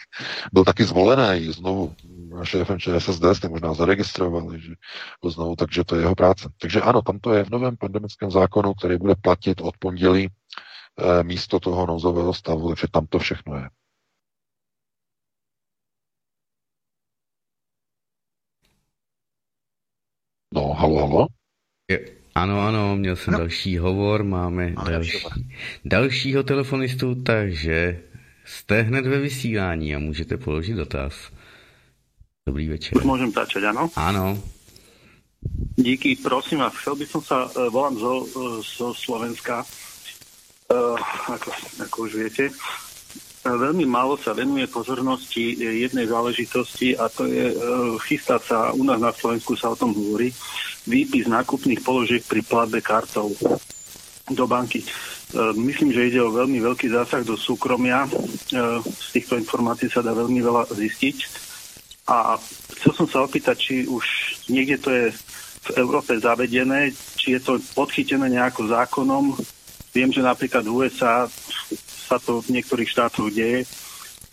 byl taky zvolený znovu šéfem ČSSD, jste možná zaregistrovali, že byl znovu, takže to je jeho práce. Takže ano, tam to je v novém pandemickém zákonu, který bude platit od pondělí e, místo toho nouzového stavu, takže tam to všechno je. No, halo, halo? Je. Ano, ano, měl jsem no. další hovor, máme no, další, dalšího telefonistu, takže jste hned ve vysílání a můžete položit dotaz. Dobrý večer. Už môžem začať, ano? Áno. Díky, prosím vás, chcel by som sa, volám zo, zo Slovenska, uh, ako, ako už viete. Veľmi málo sa venuje pozornosti jednej záležitosti a to je chystá sa, u nás na Slovensku sa o tom hovorí, výpis nákupných položiek pri platbe kartou do banky. Myslím, že ide o veľmi veľký zásah do súkromia. Z týchto informácií sa dá veľmi veľa zistiť. A chcel som sa opýtať, či už niekde to je v Európe zavedené, či je to podchytené nejako zákonom. Viem, že napríklad v U S A sa to v niektorých štátoch deje.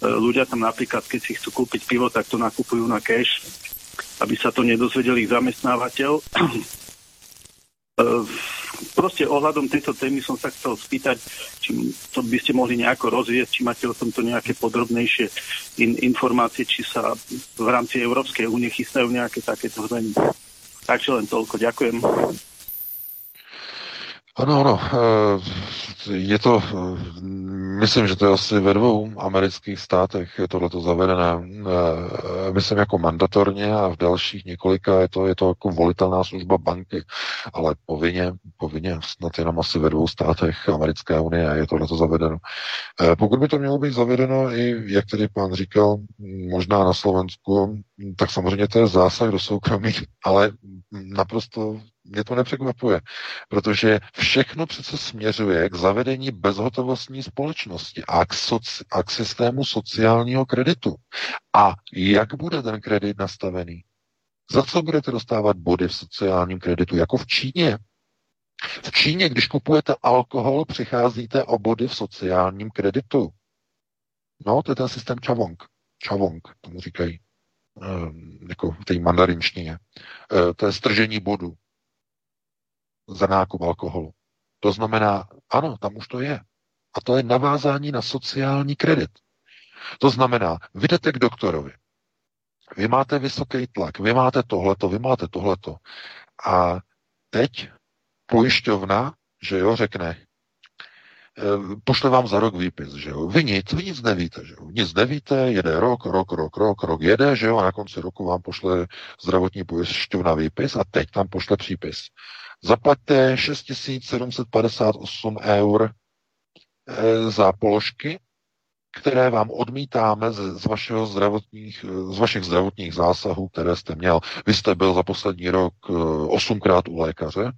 Ľudia tam napríklad, keď si chcú kúpiť pivo, tak to nakupujú na cash, aby sa to nedozvedel ich zamestnávateľ. Proste ohľadom tejto témy som sa chcel spýtať, či to by ste mohli nejako rozvieť, či máte o tomto nejaké podrobnejšie in- informácie, či sa v rámci Európskej únie chystajú nejaké takéto zmeny. Takže len toľko. Ďakujem. Ano, ano, je to, myslím, že to je asi ve dvou amerických státech je tohleto zavedené, myslím jako mandatorně a v dalších několika je to, je to jako volitelná služba banky, ale povinně, povinně snad jenom asi ve dvou státech americké unie je tohleto zavedeno. Pokud by to mělo být zavedeno i, jak tedy pán říkal, možná na Slovensku, tak samozřejmě to je zásah do soukromí, ale naprosto mě to nepřekvapuje, protože všechno přece směřuje k zavedení bezhotovostní společnosti a k, soci, a k systému sociálního kreditu. A jak bude ten kredit nastavený? Za co budete dostávat body v sociálním kreditu? Jako v Číně. V Číně, když kupujete alkohol, přicházíte o body v sociálním kreditu. No, to je ten systém Čavong. Čavong, tomu říkají. Ehm, jako v té mandarinštině. Ehm, to je stržení bodu za nákup alkoholu. To znamená, ano, tam už to je. A to je navázání na sociální kredit. To znamená, vy jdete k doktorovi, vy máte vysoký tlak, vy máte tohleto, vy máte tohleto. A teď pojišťovna, že jo, řekne, pošle vám za rok výpis, že jo, vy nic, vy nic nevíte, že jo, nic nevíte, jede rok, rok, rok, rok, rok jede, že jo, a na konci roku vám pošle zdravotní pojišťovna výpis a teď tam pošle přípis. Zaplaťte šest tisíc sedm set padesát osm eur za položky, které vám odmítáme z, z, vašeho zdravotních, z vašich zdravotních zásahů, které jste měl. Vy jste byl za poslední rok osmkrát u lékaře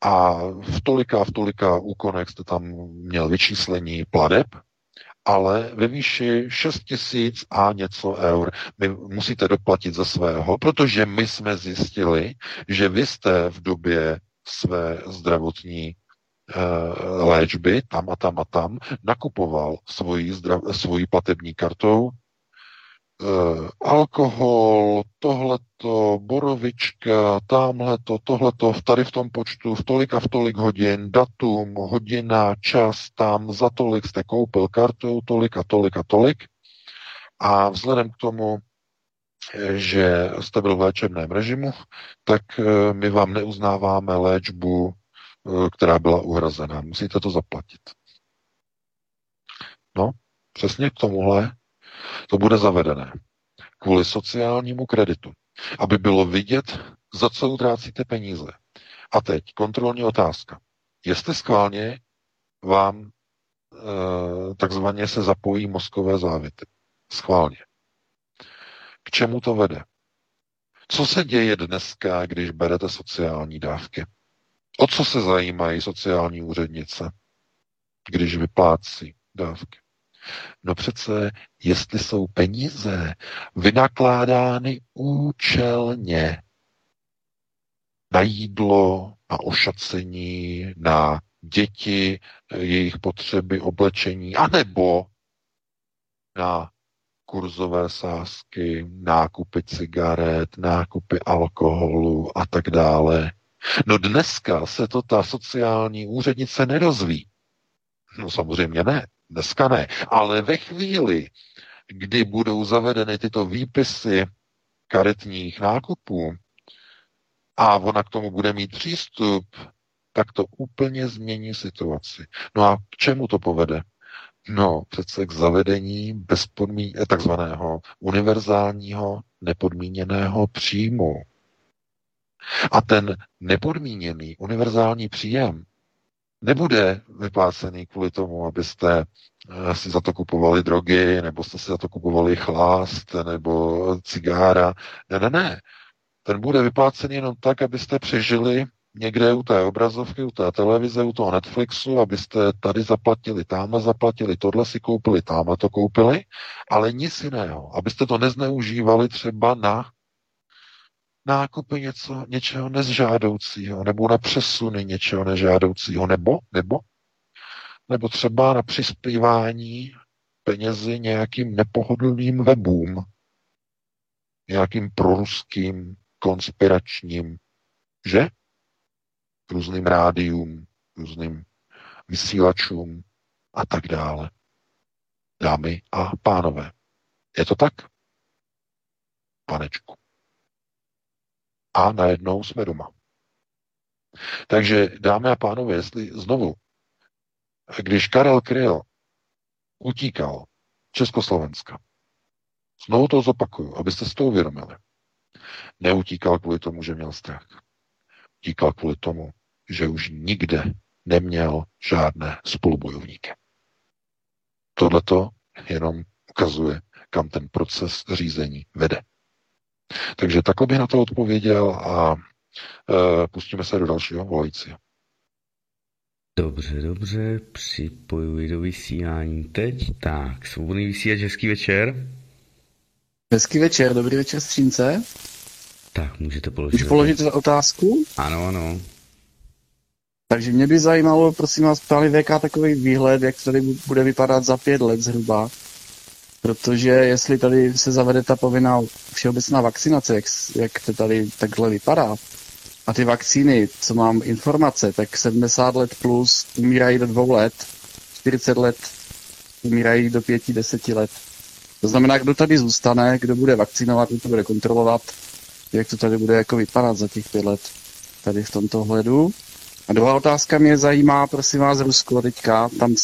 a v tolika, v tolika úkonech jste tam měl vyčíslení pladeb, ale ve výši šest tisíc a něco eur. Vy musíte doplatit ze svého, protože my jsme zjistili, že vy jste v době své zdravotní uh, léčby tam a tam a tam nakupoval svoji, zdrav- svoji platební kartou uh, alkohol, tohleto, borovička, támhleto, tohleto, tady v tom počtu, v tolik a v tolik hodin, datum, hodina, čas, tam, za tolik jste koupil kartou, tolik a tolik a tolik. A vzhledem k tomu, že jste byl v léčebném režimu, tak my vám neuznáváme léčbu, která byla uhrazená. Musíte to zaplatit. No, přesně k tomuhle to bude zavedené. Kvůli sociálnímu kreditu. Aby bylo vidět, za co utrácíte peníze. A teď kontrolní otázka. Jestli schválně vám e, takzvaně se zapojí mozkové závity. Schválně. K čemu to vede? Co se děje dneska, když berete sociální dávky? O co se zajímají sociální úřednice, když vyplácí dávky? No přece, jestli jsou peníze vynakládány účelně na jídlo, na ošacení, na děti, jejich potřeby, oblečení, anebo na kurzové sázky, nákupy cigaret, nákupy alkoholu a tak dále. No dneska se to ta sociální úřednice nedozví. No samozřejmě ne, dneska ne. Ale ve chvíli, kdy budou zavedeny tyto výpisy karetních nákupů a ona k tomu bude mít přístup, tak to úplně změní situaci. No a k čemu to povede? No, přece k zavedení bezpodmí... takzvaného univerzálního nepodmíněného příjmu. A ten nepodmíněný univerzální příjem nebude vyplácený kvůli tomu, abyste si za to kupovali drogy, nebo jste si za to kupovali chlást, nebo cigára. Ne, ne, ne. Ten bude vyplácený jenom tak, abyste přežili někde u té obrazovky, u té televize, u toho Netflixu, abyste tady zaplatili, tamhle zaplatili, tohle si koupili, tamhle to koupili, ale nic jiného. Abyste to nezneužívali třeba na nákupy něco, něčeho nežádoucího, nebo na přesuny něčeho nežádoucího, nebo, nebo, nebo třeba na přispívání penězi nějakým nepohodlným webům, nějakým proruským, konspiračním, že? Různým rádiům, různým vysílačům a tak dále. Dámy a pánové, je to tak? Panečku. A najednou jsme doma. Takže, dámy a pánové, jestli znovu, když Karel Kryl utíkal Československa, znovu to zopakuju, abyste si to uvědomili, neutíkal kvůli tomu, že měl strach. Utíkal kvůli tomu, že už nikde neměl žádné spolubojovníky. Tohleto jenom ukazuje, kam ten proces řízení vede. Takže takhle bych na to odpověděl a e, pustíme se do dalšího volajícího. Dobře, dobře, připojuji do vysílání teď. Tak, svobodný vysílač, hezký večer. Hezký večer, dobrý večer, Střínce. Tak, můžete položit. Můžu položit za otázku? Ano, ano. Takže mě by zajímalo, prosím vás, právě V K takový výhled, jak tady bude vypadat za pět let zhruba. Protože jestli tady se zavede ta povinná všeobecná vakcinace, jak, jak to tady takhle vypadá, a ty vakcíny, co mám informace, tak sedmdesát let plus umírají do dvou let, čtyřicet let umírají do pěti, deseti let. To znamená, kdo tady zůstane, kdo bude vakcinovat, kdo to bude kontrolovat, jak to tady bude jako vypadat za těch pět let tady v tomto hledu. A druhá otázka mě zajímá, prosím vás, Rusko teďka, tam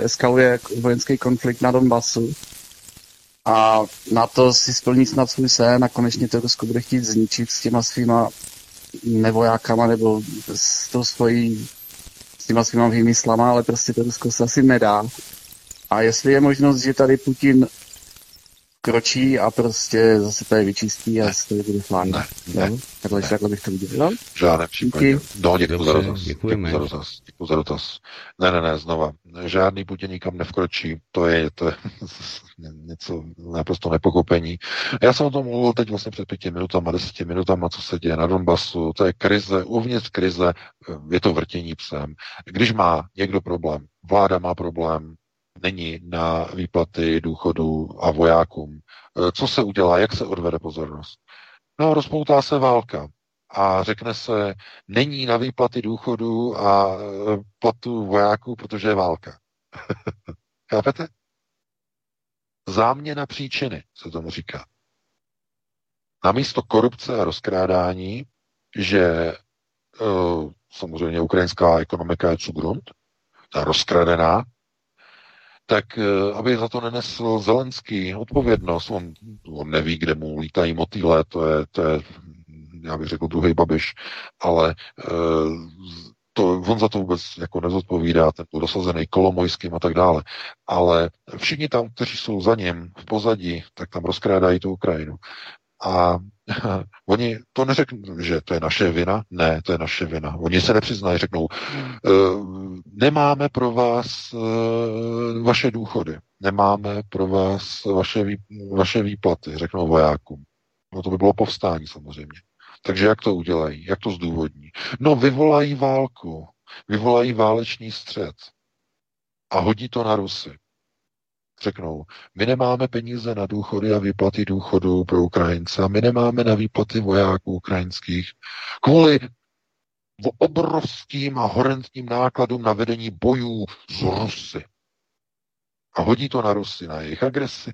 eskaluje vojenský konflikt na Donbasu. A NATO si splní snad svůj sen a konečně to Rusko bude chtít zničit s těma svýma nevojákama nebo s, to svojí, s těma svýma výmyslama, ale prostě to Rusko se asi nedá. A jestli je možnost, že tady Putin kročí a prostě zase tady vyčistí a se tady bude flánit. Ne, ne, ne, takhle, ne. Takhle bych to udělal. Žádné případě. No, děkuji za dotaz. Děkuji za dotaz. Ne, ne, ne, znova. Žádný Putin nikam nevkročí. To je, to je něco naprosto nepochopení. Já jsem o tom mluvil teď vlastně před pěti minutama, deseti minutama, co se děje na Donbasu. To je krize, uvnitř krize, je to vrtění psem. Když má někdo problém, vláda má problém, není na výplaty důchodů a vojákům. Co se udělá, jak se odvede pozornost? No, rozpoutá se válka a řekne se, není na výplaty důchodů a platu vojáků, protože je válka. Chápete? Záměna příčiny, se tomu říká. Namísto korupce a rozkrádání, že samozřejmě ukrajinská ekonomika je cugrund, ta rozkradená, tak aby za to nenesl Zelenský odpovědnost. On, on neví, kde mu lítají motýle, to je, to je já bych řekl druhý Babiš, ale to, on za to vůbec jako nezodpovídá, ten dosazený Kolomojským a tak dále. Ale všichni tam, kteří jsou za ním v pozadí, tak tam rozkrádají tu Ukrajinu. A oni to neřeknou, že to je naše vina. Ne, to je naše vina. Oni se nepřiznají, řeknou, nemáme pro vás vaše důchody, nemáme pro vás vaše, vý, vaše výplaty, řeknou vojákům. No to by bylo povstání samozřejmě. Takže jak to udělají? Jak to zdůvodní? No vyvolají válku, vyvolají válečný střet a hodí to na Rusy. Řeknou, my nemáme peníze na důchody a výplaty důchodů pro Ukrajince, my nemáme na výplaty vojáků ukrajinských kvůli obrovským a horentním nákladům na vedení bojů s Rusy. A hodí to na Rusy, na jejich agresi.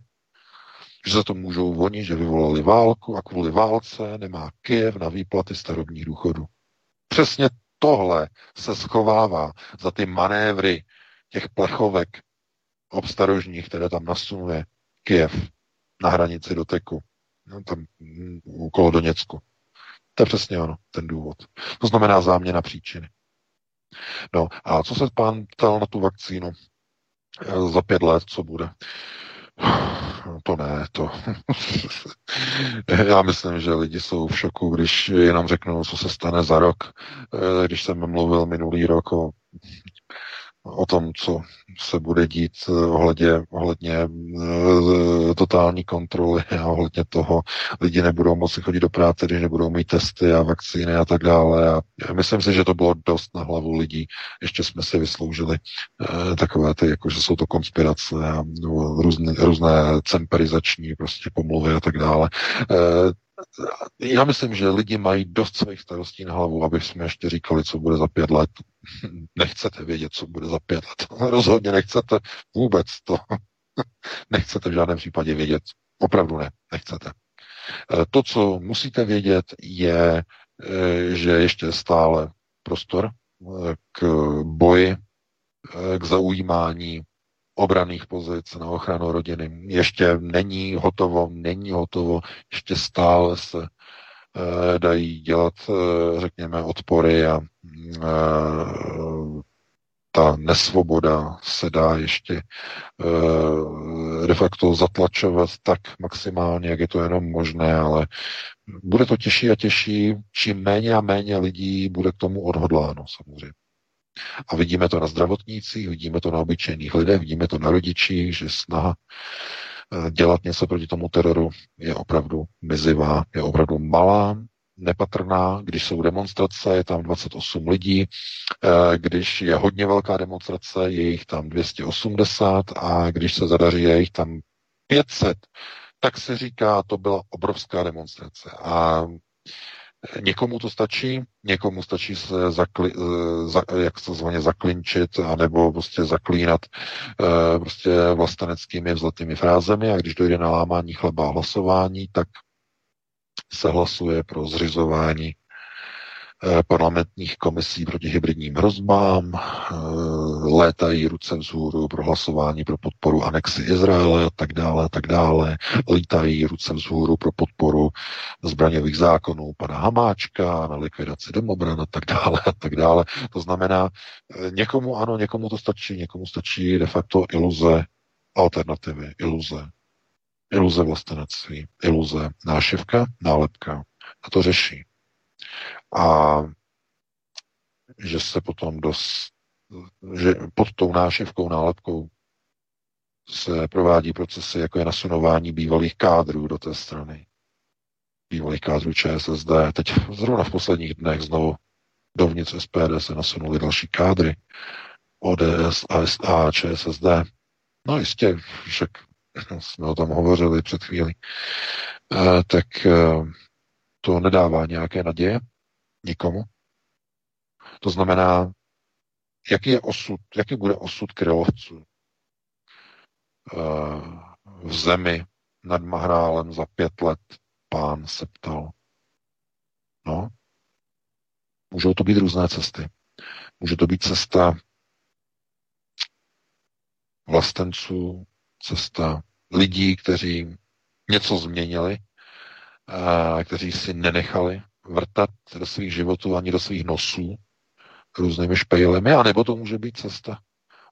Že za to můžou oni, že vyvolali válku a kvůli válce nemá Kyjev na výplaty starobních důchodů. Přesně tohle se schovává za ty manévry těch plechovek obstarožních, které tam nasunuje Kyjev na hranici do Teku, no, tam okolo Doněcku. To je přesně ono, ten důvod. To znamená záměna příčiny. No a co se pán ptal na tu vakcínu za pět let, co bude? To ne, to. Já myslím, že lidi jsou v šoku, když jenom řeknou, co se stane za rok. Když jsem mluvil minulý rok o, o tom, co se bude dít ohledě, ohledně totální kontroly a ohledně toho, lidi nebudou moci chodit do práce, když nebudou mít testy a vakcíny a tak dále. A myslím si, že to bylo dost na hlavu lidí. Ještě jsme si vysloužili takové ty, jako že jsou to konspirace a různé, různé cemperizační prostě pomluvy a tak dále. Já myslím, že lidi mají dost svých starostí na hlavu, aby jsme ještě říkali, co bude za pět let. Nechcete vědět, co bude za pět let. Rozhodně nechcete vůbec to. Nechcete v žádném případě vědět. Opravdu ne, nechcete. To, co musíte vědět, je, že ještě stále prostor k boji, k zaujímání obranných pozic na ochranu rodiny. Ještě není hotovo, není hotovo, ještě stále se e, dají dělat, e, řekněme, odpory a e, ta nesvoboda se dá ještě e, de facto zatlačovat tak maximálně, jak je to jenom možné, ale bude to těžší a těžší, čím méně a méně lidí bude k tomu odhodláno samozřejmě. A vidíme to na zdravotnících, vidíme to na obyčejných lidech, vidíme to na rodičích, že snaha dělat něco proti tomu teroru je opravdu mizivá, je opravdu malá, nepatrná. Když jsou demonstrace, je tam dvacet osm lidí, když je hodně velká demonstrace, je jich tam dvě stě osmdesát a když se zadaří, je jich tam pět set. Tak se říká, to byla obrovská demonstrace. A někomu to stačí, někomu stačí se zakli, za, jak se zvaně zaklinčit, anebo prostě zaklínat e, prostě vlasteneckými vzletnými frázemi a když dojde na lámání chleba a hlasování, tak se hlasuje pro zřizování e, parlamentních komisí proti hybridním hrozbám, e, létají ruce vzhůru pro hlasování pro podporu anexi Izraele a tak dále a tak dále. Lítají ruce vzhůru pro podporu zbraňových zákonů pana Hamáčka na likvidaci domobran a tak dále a tak dále. To znamená, někomu ano, někomu to stačí, někomu stačí de facto iluze alternativy, iluze. Iluze vlastenectví, iluze nášivka, nálepka. A to řeší. A že se potom dost že pod tou nášivkou, nálepkou se provádí procesy, jako je nasunování bývalých kádrů do té strany. Bývalých kádrů ČSSD. Teď zrovna v posledních dnech znovu dovnitř S P D se nasunuly další kádry. O D S, A S A, Č S S D. No jistě, však jsme o tom hovořili před chvílí. E, tak e, to nedává nějaké naděje nikomu. To znamená, Jaký, je osud, jaký bude osud Krylovců v zemi nad Mahrálem za pět let, pán se ptal. No, můžou to být různé cesty. Může to být cesta vlastenců, cesta lidí, kteří něco změnili, kteří si nenechali vrtat do svých životů ani do svých nosů různými špejlemi, anebo to může být cesta,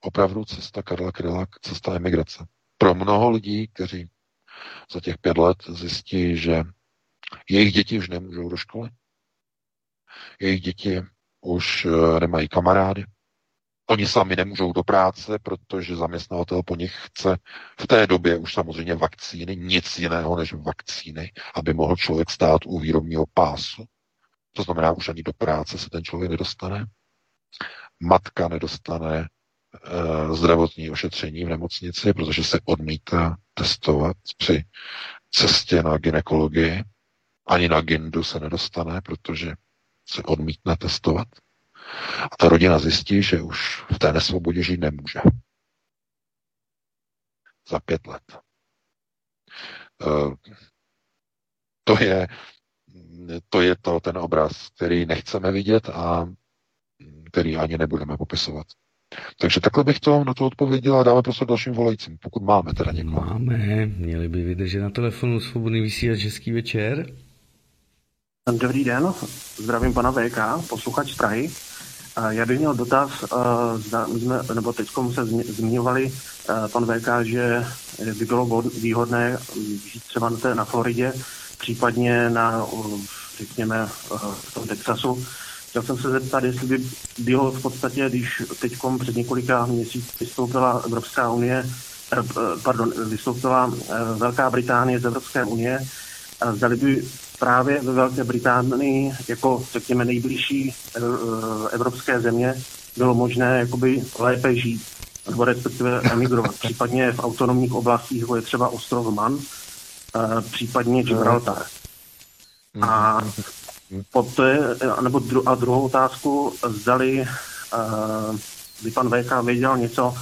opravdu cesta Karla Kryla, cesta emigrace. Pro mnoho lidí, kteří za těch pět let zjistí, že jejich děti už nemůžou do školy, jejich děti už nemají kamarády, oni sami nemůžou do práce, protože zaměstnavatel po nich chce v té době už samozřejmě vakcíny, nic jiného než vakcíny, aby mohl člověk stát u výrobního pásu. To znamená, už ani do práce se ten člověk nedostane. Matka nedostane e, zdravotní ošetření v nemocnici, protože se odmítá testovat při cestě na gynekologii. Ani na gyndu se nedostane, protože se odmítne testovat. A ta rodina zjistí, že už v té nesvobodě žít nemůže. Za pět let. E, to je... To je to, ten obraz, který nechceme vidět a který ani nebudeme popisovat. Takže takhle bych to na to odpověděl a dáme prostor dalším volajícím, pokud máme teda někoho. Máme, měli by vydržet na telefonu. Svobodný vysílač, hezký večer. Dobrý den, zdravím pana V K, posluchač z Prahy. Já bych měl dotaz, nebo teď se zmiňovali pan V K, že by bylo výhodné žít třeba na Floridě, případně na, řekněme, v tom Texasu. Chtěl jsem se zeptat, jestli by bylo v podstatě, když teďkom před několika měsíci vystoupila Evropská unie, pardon, vystoupila Velká Británie z Evropské unie, zdali by právě ve Velké Británii, jako, řekněme, nejbližší evropské země, bylo možné jakoby lépe žít, nebo respektive emigrovat, případně v autonomních oblastích, jako je třeba ostrov Man, případně Gibraltar. A poté, nebo dru, a druhou otázku, zdali uh, by pan V K věděl něco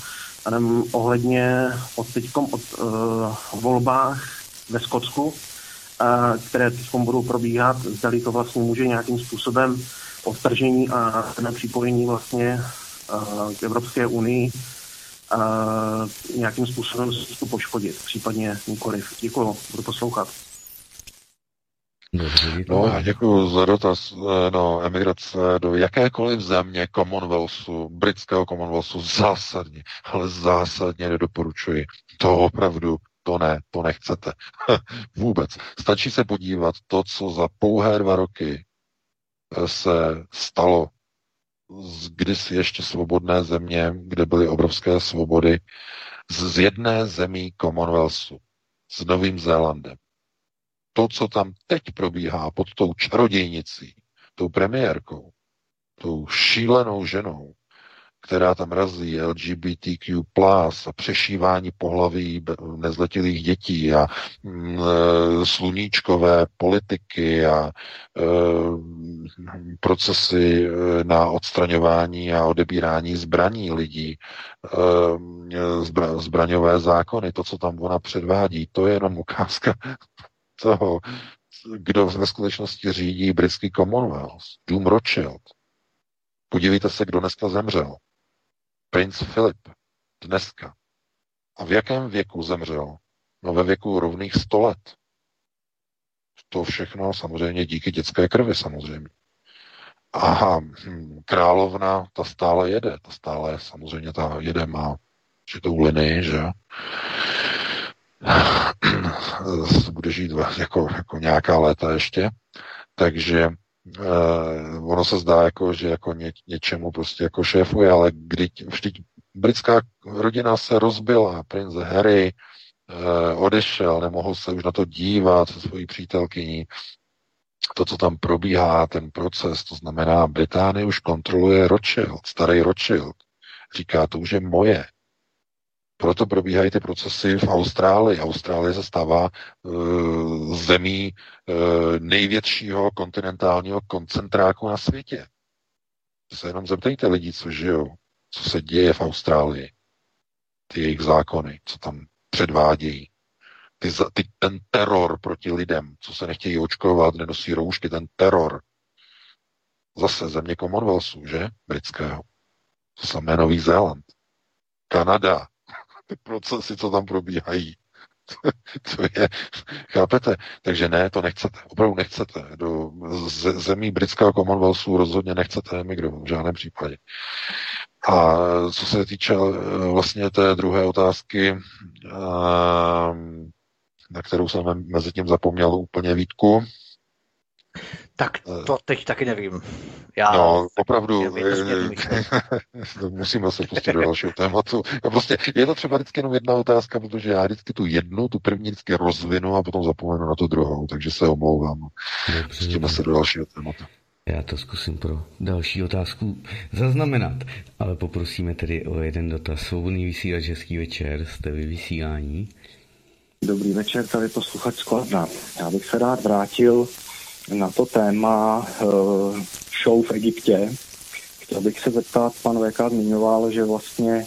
nevím, ohledně od teďkom od uh, volbách ve Skotsku, uh, které teďkom budou probíhat, zdali to vlastně může nějakým způsobem odtržení a nepřipojení vlastně uh, k Evropské unii Uh, nějakým způsobem se to poškodit, případně nikoliv. Děkuju, budu poslouchat. No, já děkuju za dotaz. No, emigrace do jakékoliv země Commonwealthu, britského Commonwealthu, zásadně, ale zásadně nedoporučuji. To opravdu, to ne, to nechcete. Vůbec. Stačí se podívat to, co za pouhé dva roky se stalo z kdysi ještě svobodné země, kde byly obrovské svobody, z jedné zemí Commonwealthu, s Novým Zélandem. To, co tam teď probíhá pod tou čarodějnicí, tou premiérkou, tou šílenou ženou, která tam razí L G B T Q plus, a přešívání pohlaví nezletilých dětí a mm, sluníčkové politiky a e, procesy na odstraňování a odebírání zbraní lidí, e, zbra, zbraňové zákony, to, co tam ona předvádí, to je jenom ukázka toho, kdo ve skutečnosti řídí britský Commonwealth, dům Rothschild. Podívejte se, kdo dneska zemřel. Princ Filip dneska. A v jakém věku zemřel? No ve věku rovných sto let. To všechno samozřejmě díky dětské krvi samozřejmě. A královna, ta stále jede. Ta stále samozřejmě ta jede, má určitou linii, že? Bude žít jako, jako nějaká léta ještě. Takže Uh, ono se zdá, jako, že jako ně, něčemu prostě jako šéfuje, ale když britská rodina se rozbila, princ Harry uh, odešel, nemohl se už na to dívat se svojí přítelkyní. To, co tam probíhá, ten proces, to znamená, Británie už kontroluje Rothschild, starý Rothschild. Říká, to už je moje. Proto probíhají ty procesy v Austrálii. Austrálie se stává uh, zemí uh, největšího kontinentálního koncentráku na světě. Se jenom zeptejte lidí, co žijou, co se děje v Austrálii. Ty jejich zákony, co tam předvádějí. Ty, ty, ten teror proti lidem, co se nechtějí očkovat, nenosí roušky, ten teror. Zase země Commonwealthu, že? Britského. To samé Nový Zéland. Kanada. ty procesy, co tam probíhají. To je, chápete? Takže ne, to nechcete, opravdu nechcete. Do zemí britského Commonwealthu rozhodně nechcete emigrovat, v žádném případě. A co se týče vlastně té druhé otázky, na kterou jsem mezi tím zapomněl úplně, Vítku. Tak to teď taky nevím. Já no, opravdu, musíme se pustit do dalšího tématu. A prostě je to třeba vždycky jenom jedna otázka, protože já vždycky tu jednu, tu první vždycky rozvinu a potom zapomenu na tu druhou, takže se omlouvám. Pustíme se do dalšího tématu. Já to zkusím pro další otázku zaznamenat, ale poprosíme tedy o jeden dotaz. Svobodný vysílač, hezký večer, jste vy vysílání. Dobrý večer, tady posluchač Skladna. Já bych se rád vrátil na to téma show v Egyptě. Chtěl bych se zeptat, pan V K zmiňoval, že vlastně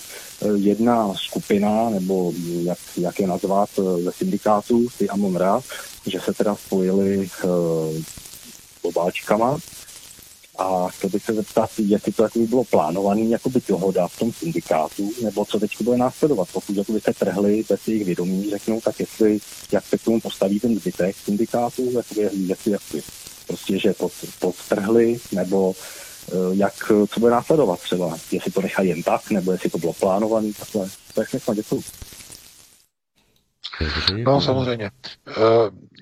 jedna skupina, nebo jak, jak je nazvat, ze syndikátů, ty Amonra, že se teda spojili s obáčkama. A chtěl bych se zeptat, jestli to jakoby bylo plánovaný, jakoby dohoda v tom syndikátu, nebo co teď bude následovat, pokud jakoby se trhli bez jejich vědomí, řeknou, tak jestli, jak se k tomu postaví ten zbytek syndikátu, jakoby, jestli, jestli, prostě, že pod, podtrhli, nebo jak, co bude následovat třeba, jestli to nechají jen tak, nebo jestli to bylo plánovaný, takhle, to je všechno, děkuji. No samozřejmě.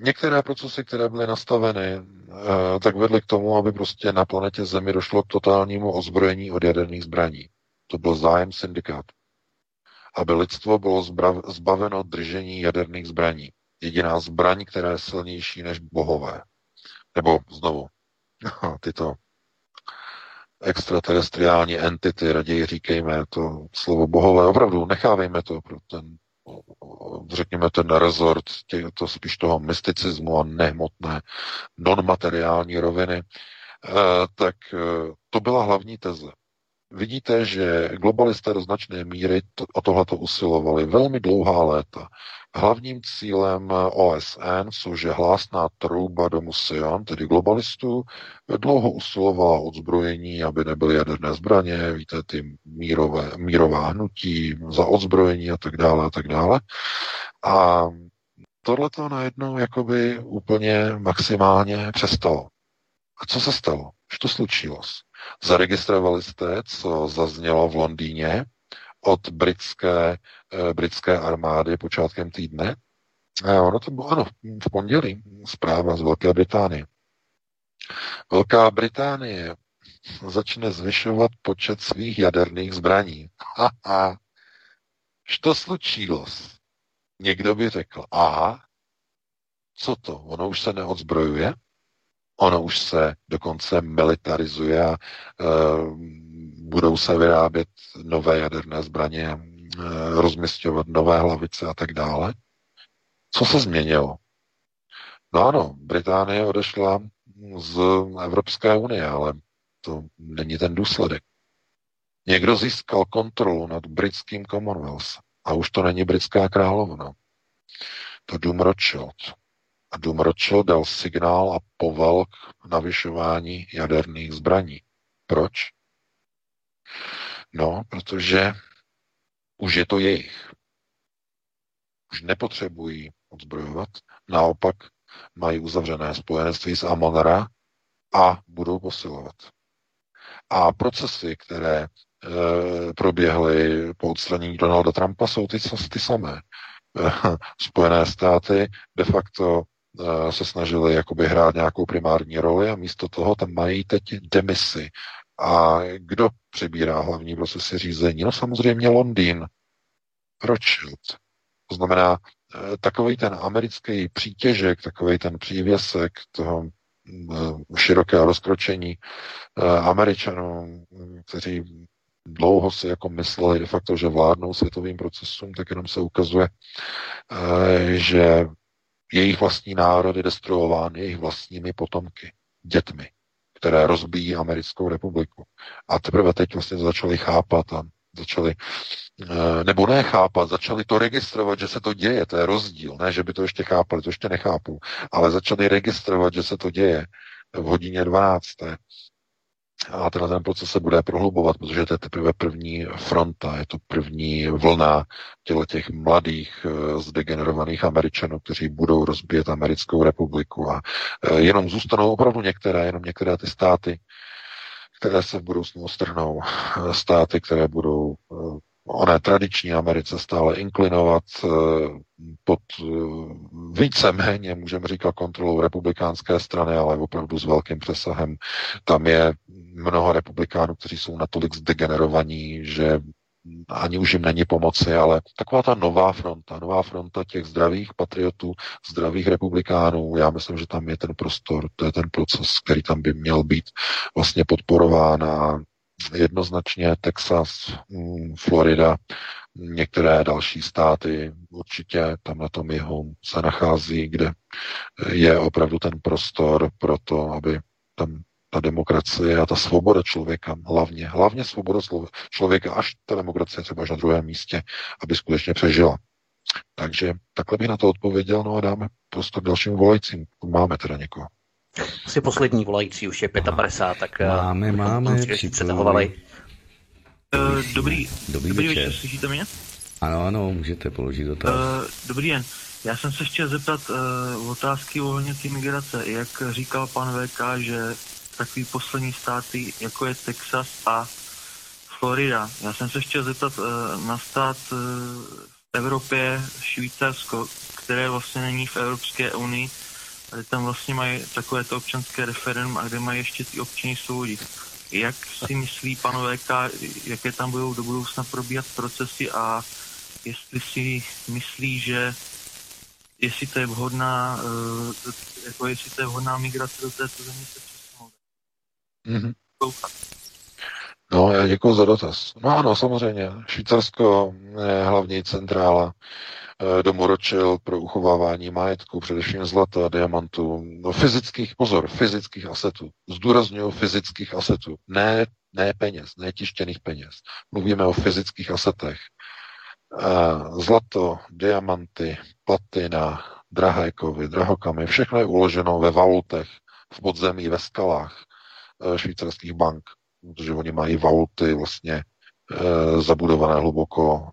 Některé procesy, které byly nastaveny, tak vedly k tomu, aby prostě na planetě Zemi došlo k totálnímu ozbrojení od jaderných zbraní. To byl zájem syndikátu. Aby lidstvo bylo zbaveno držení jaderných zbraní. Jediná zbraň, která je silnější než bohové. Nebo znovu, tyto extraterestriální entity, raději říkejme to slovo bohové. Opravdu, nechávejme to pro ten, řekněme, ten rezort tě, to spíš toho mysticismu a nehmotné non-materiální roviny, tak to byla hlavní teze. Vidíte, že globalisté do značné míry o tohleto usilovali velmi dlouhá léta. Hlavním cílem O S N, což je hlásná trouba domu Sion, tedy globalistů, dlouho usilovala o odzbrojení, aby nebyly jaderné zbraně, víte, ty mírové, mírová hnutí za odzbrojení a tak dále a tak dále. A tohleto najednou jakoby úplně maximálně přestalo. A co se stalo? Že to slučilo? Zaregistrovali jste, co zaznělo v Londýně od britské, eh, britské armády počátkem týdne? A ono to bylo, ano, v pondělí, zpráva z Velké Británie. Velká Británie začne zvyšovat počet svých jaderných zbraní. Haha, što slučilo? Někdo by řekl, aha, co to, ono už se neodzbrojuje? Ono už se dokonce militarizuje a e, budou se vyrábět nové jaderné zbraně, e, rozmisťovat nové hlavice a tak dále. Co se změnilo? No ano, Británie odešla z Evropské unie, ale to není ten důsledek. Někdo získal kontrolu nad britským Commonwealth a už to není britská královna. To dům Rothschild. A dům Rothschild dal signál a povel k navyšování jaderných zbraní. Proč? No, protože už je to jejich. Už nepotřebují odzbrojovat. Naopak mají uzavřené spojenectví s Amonra a budou posilovat. A procesy, které e, proběhly po odstranění Donalda Trumpa, jsou ty, ty samé. E, Spojené státy de facto se snažili jakoby hrát nějakou primární roli a místo toho tam mají teď demisi. A kdo přebírá hlavní procesy řízení? No samozřejmě Londýn. Rothschild. To znamená, takovej ten americký přítěžek, takovej ten přívěsek toho širokého rozkročení Američanů, kteří dlouho si jako mysleli de facto, že vládnou světovým procesům, tak jenom se ukazuje, že jejich vlastní národ je destruován jejich vlastními potomky, dětmi, které rozbíjí americkou republiku. A teprve teď vlastně začali chápat a začali, nebo ne chápat, začali to registrovat, že se to děje, to je rozdíl, ne, že by to ještě chápali, to ještě nechápou, ale začali registrovat, že se to děje v hodině dvanácté. A tenhle ten proces se bude prohlubovat, protože to je teprve první fronta, je to první vlna těch mladých zdegenerovaných Američanů, kteří budou rozbíjet americkou republiku. A jenom zůstanou opravdu některé, jenom některé ty státy, které se v budoucnu ostrhnou, státy, které budou oné tradiční Americe stále inklinovat pod víceméně, můžeme říkat, kontrolou republikánské strany, ale opravdu s velkým přesahem. Tam je mnoho republikánů, kteří jsou natolik zdegenerovaní, že ani už jim není pomoci, ale taková ta nová fronta, nová fronta těch zdravých patriotů, zdravých republikánů, já myslím, že tam je ten prostor, to je ten proces, který tam by měl být vlastně podporován a jednoznačně Texas, Florida, některé další státy, určitě tam na tom jihu se nachází, kde je opravdu ten prostor pro to, aby tam ta demokracie a ta svoboda člověka, hlavně, hlavně svoboda člověka, až ta demokracie třeba až na druhém místě, aby skutečně přežila. Takže takhle bych na to odpověděl, no a dáme prostor dalším volajícím. Máme teda někoho. Asi poslední volající už je padesát pět, tak máme, máme, přitahovali. Dobrý, dobrý, dobrý večer, slyšíte mě? Ano, ano, můžete položit dotaz. Uh, dobrý den, já jsem se chtěl zeptat uh, otázky ohledně té migrace. Jak říkal pan V K, že takový poslední státy, jako je Texas a Florida. Já jsem se chtěl zeptat uh, na stát uh, v Evropě, Švýcarsko, které vlastně není v Evropské unii, kde tam vlastně mají takovéto občanské referendum a kde mají ještě ty občany soudit. Jak si myslí pan V K, jaké tam budou do budoucna probíhat procesy a jestli si myslí, že jestli to je vhodná, jako jestli to je vhodná migrace do této země se přesunout. Mm-hmm. No, já děkuji za dotaz. No ano, samozřejmě. Švýcarsko je hlavní centrála domu Rothschild pro uchovávání majetku, především zlata, diamantů, no, fyzických, pozor, fyzických asetů. Zdůrazňuju fyzických asetů. Ne, ne peněz, ne tištěných peněz. Mluvíme o fyzických asetech. Zlato, diamanty, platina, drahé kovy, drahokamy, všechno je uloženo ve valutech, v podzemí, ve skalách švýcarských bank, protože oni mají valuty vlastně zabudované hluboko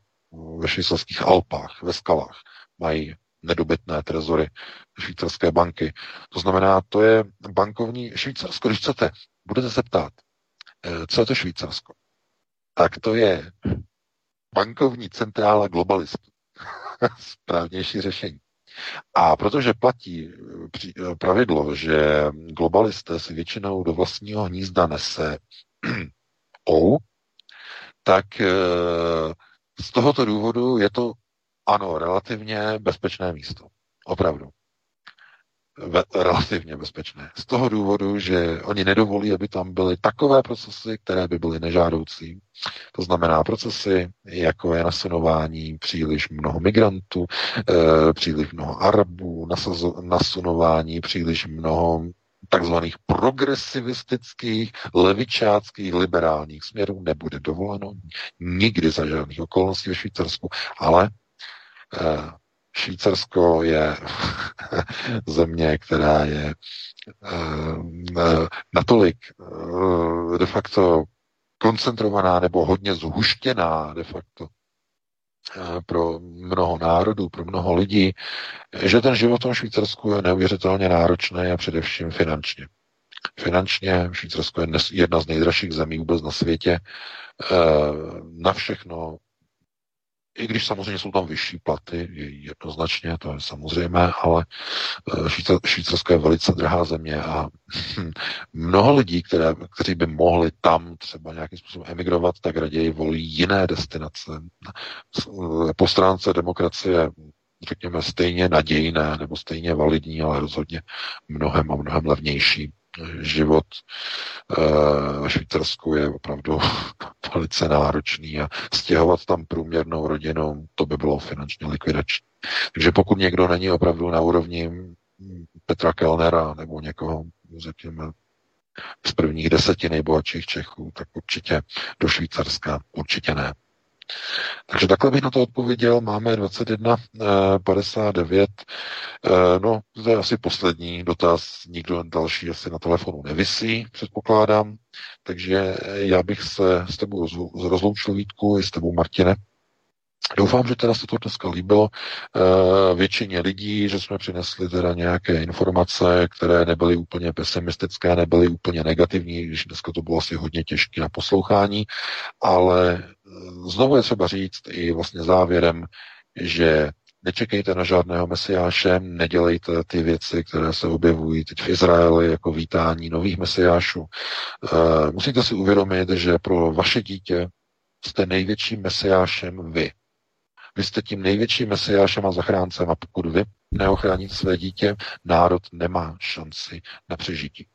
ve švýcarských Alpách, ve skalách. Mají nedobytné trezory švýcarské banky. To znamená, to je bankovní Švýcarsko. Když chcete, budete se ptát, co je to Švýcarsko? Tak to je bankovní centrála globalistů. Správnější řešení. A protože platí pravidlo, že globalisté si většinou do vlastního hnízda nese ou, tak z tohoto důvodu je to, ano, relativně bezpečné místo. Opravdu. Ve, relativně bezpečné. Z toho důvodu, že oni nedovolí, aby tam byly takové procesy, které by byly nežádoucí. To znamená procesy, jako je nasunování příliš mnoho migrantů, e, příliš mnoho Arabů, nasazo, nasunování příliš mnoho takzvaných progresivistických, levičáckých, liberálních směrů nebude dovoleno nikdy za žádných okolností ve Švýcarsku, ale e, Švýcarsko je země, která je e, natolik e, de facto koncentrovaná nebo hodně zhuštěná de facto pro mnoho národů, pro mnoho lidí, že ten život v tom Švýcarsku je neuvěřitelně náročný a především finančně. Finančně Švýcarsko je jedna z nejdražších zemí vůbec na světě. Na všechno, i když samozřejmě jsou tam vyšší platy, jednoznačně, to je samozřejmé, ale Švýcarsko je velice drahá země a mnoho lidí, které, kteří by mohli tam třeba nějakým způsobem emigrovat, tak raději volí jiné destinace. Po stránce demokracie, řekněme, stejně nadějné nebo stejně validní, ale rozhodně mnohem a mnohem levnější. Život ve Švýcarsku je opravdu velice náročný a stěhovat tam průměrnou rodinu, to by bylo finančně likvidační. Takže pokud někdo není opravdu na úrovni Petra Kellnera nebo někoho, řekněme, z prvních deseti nejbohatších Čechů, tak určitě do Švýcarska určitě ne. Takže takhle bych na to odpověděl. Máme dvacet jedna padesát devět. No, to je asi poslední dotaz. Nikdo další asi na telefonu nevisí, předpokládám. Takže já bych se s tebou rozloučil, Vítku, i s tebou, Martine. Doufám, že teda se to dneska líbilo většině lidí, že jsme přinesli teda nějaké informace, které nebyly úplně pesimistické, nebyly úplně negativní, když dneska to bylo asi hodně těžké na poslouchání, ale znovu je třeba říct i vlastně závěrem, že nečekejte na žádného mesiáše, nedělejte ty věci, které se objevují teď v Izraeli jako vítání nových mesiášů. Musíte si uvědomit, že pro vaše dítě jste největším mesiášem vy. Vy jste tím největším mesiášem a zachráncem a pokud vy neochráníte své dítě, národ nemá šanci na přežití.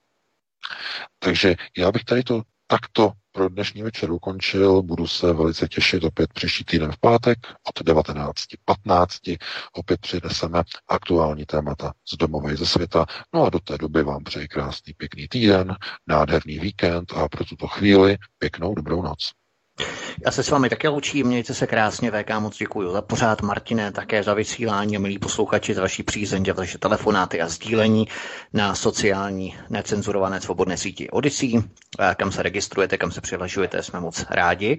Takže já bych tady to takto pro dnešní večer ukončil. Budu se velice těšit opět příští týden v pátek od devatenáct patnáct. Opět přineseme aktuální témata z domova i ze světa. No a do té doby vám přeji krásný, pěkný týden, nádherný víkend a pro tuto chvíli pěknou dobrou noc. Já se s vámi také loučím, mějte se krásně, V K moc děkuji za pořád, Martine, také za vysílání a milí posluchači za vaši přízeň, za vaše telefonáty a sdílení na sociální necenzurované svobodné síti Odyssey, kam se registrujete, kam se přihlašujete, jsme moc rádi.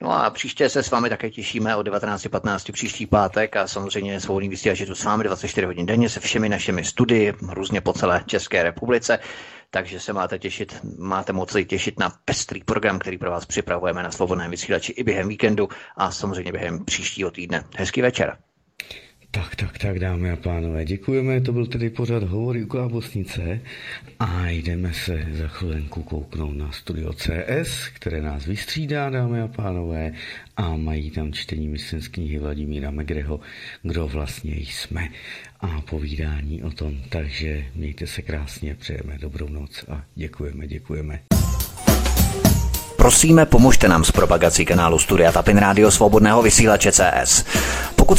No a příště se s vámi také těšíme o devatenáct patnáct příští pátek a samozřejmě svobodný vysílač je tu s vámi dvacet čtyři hodin denně se všemi našimi studii, různě po celé České republice. Takže se máte těšit, máte moci těšit na pestrý program, který pro vás připravujeme na svobodném vysílači i během víkendu a samozřejmě během příštího týdne. Hezký večer. Tak, tak, tak, dámy a pánové, děkujeme, to byl tedy pořad Hovor Juka a Bosnice a jdeme se za chvilenku kouknout na studio C S, které nás vystřídá, dámy a pánové, a mají tam čtení myslím z knihy Vladimíra Megreho, Kdo vlastně jsme, a povídání o tom, takže mějte se krásně, přejeme dobrou noc a děkujeme, děkujeme. Prosíme, pomožte nám s propagací kanálu Studia Tapin Rádio Svobodného vysílače C S. Pokud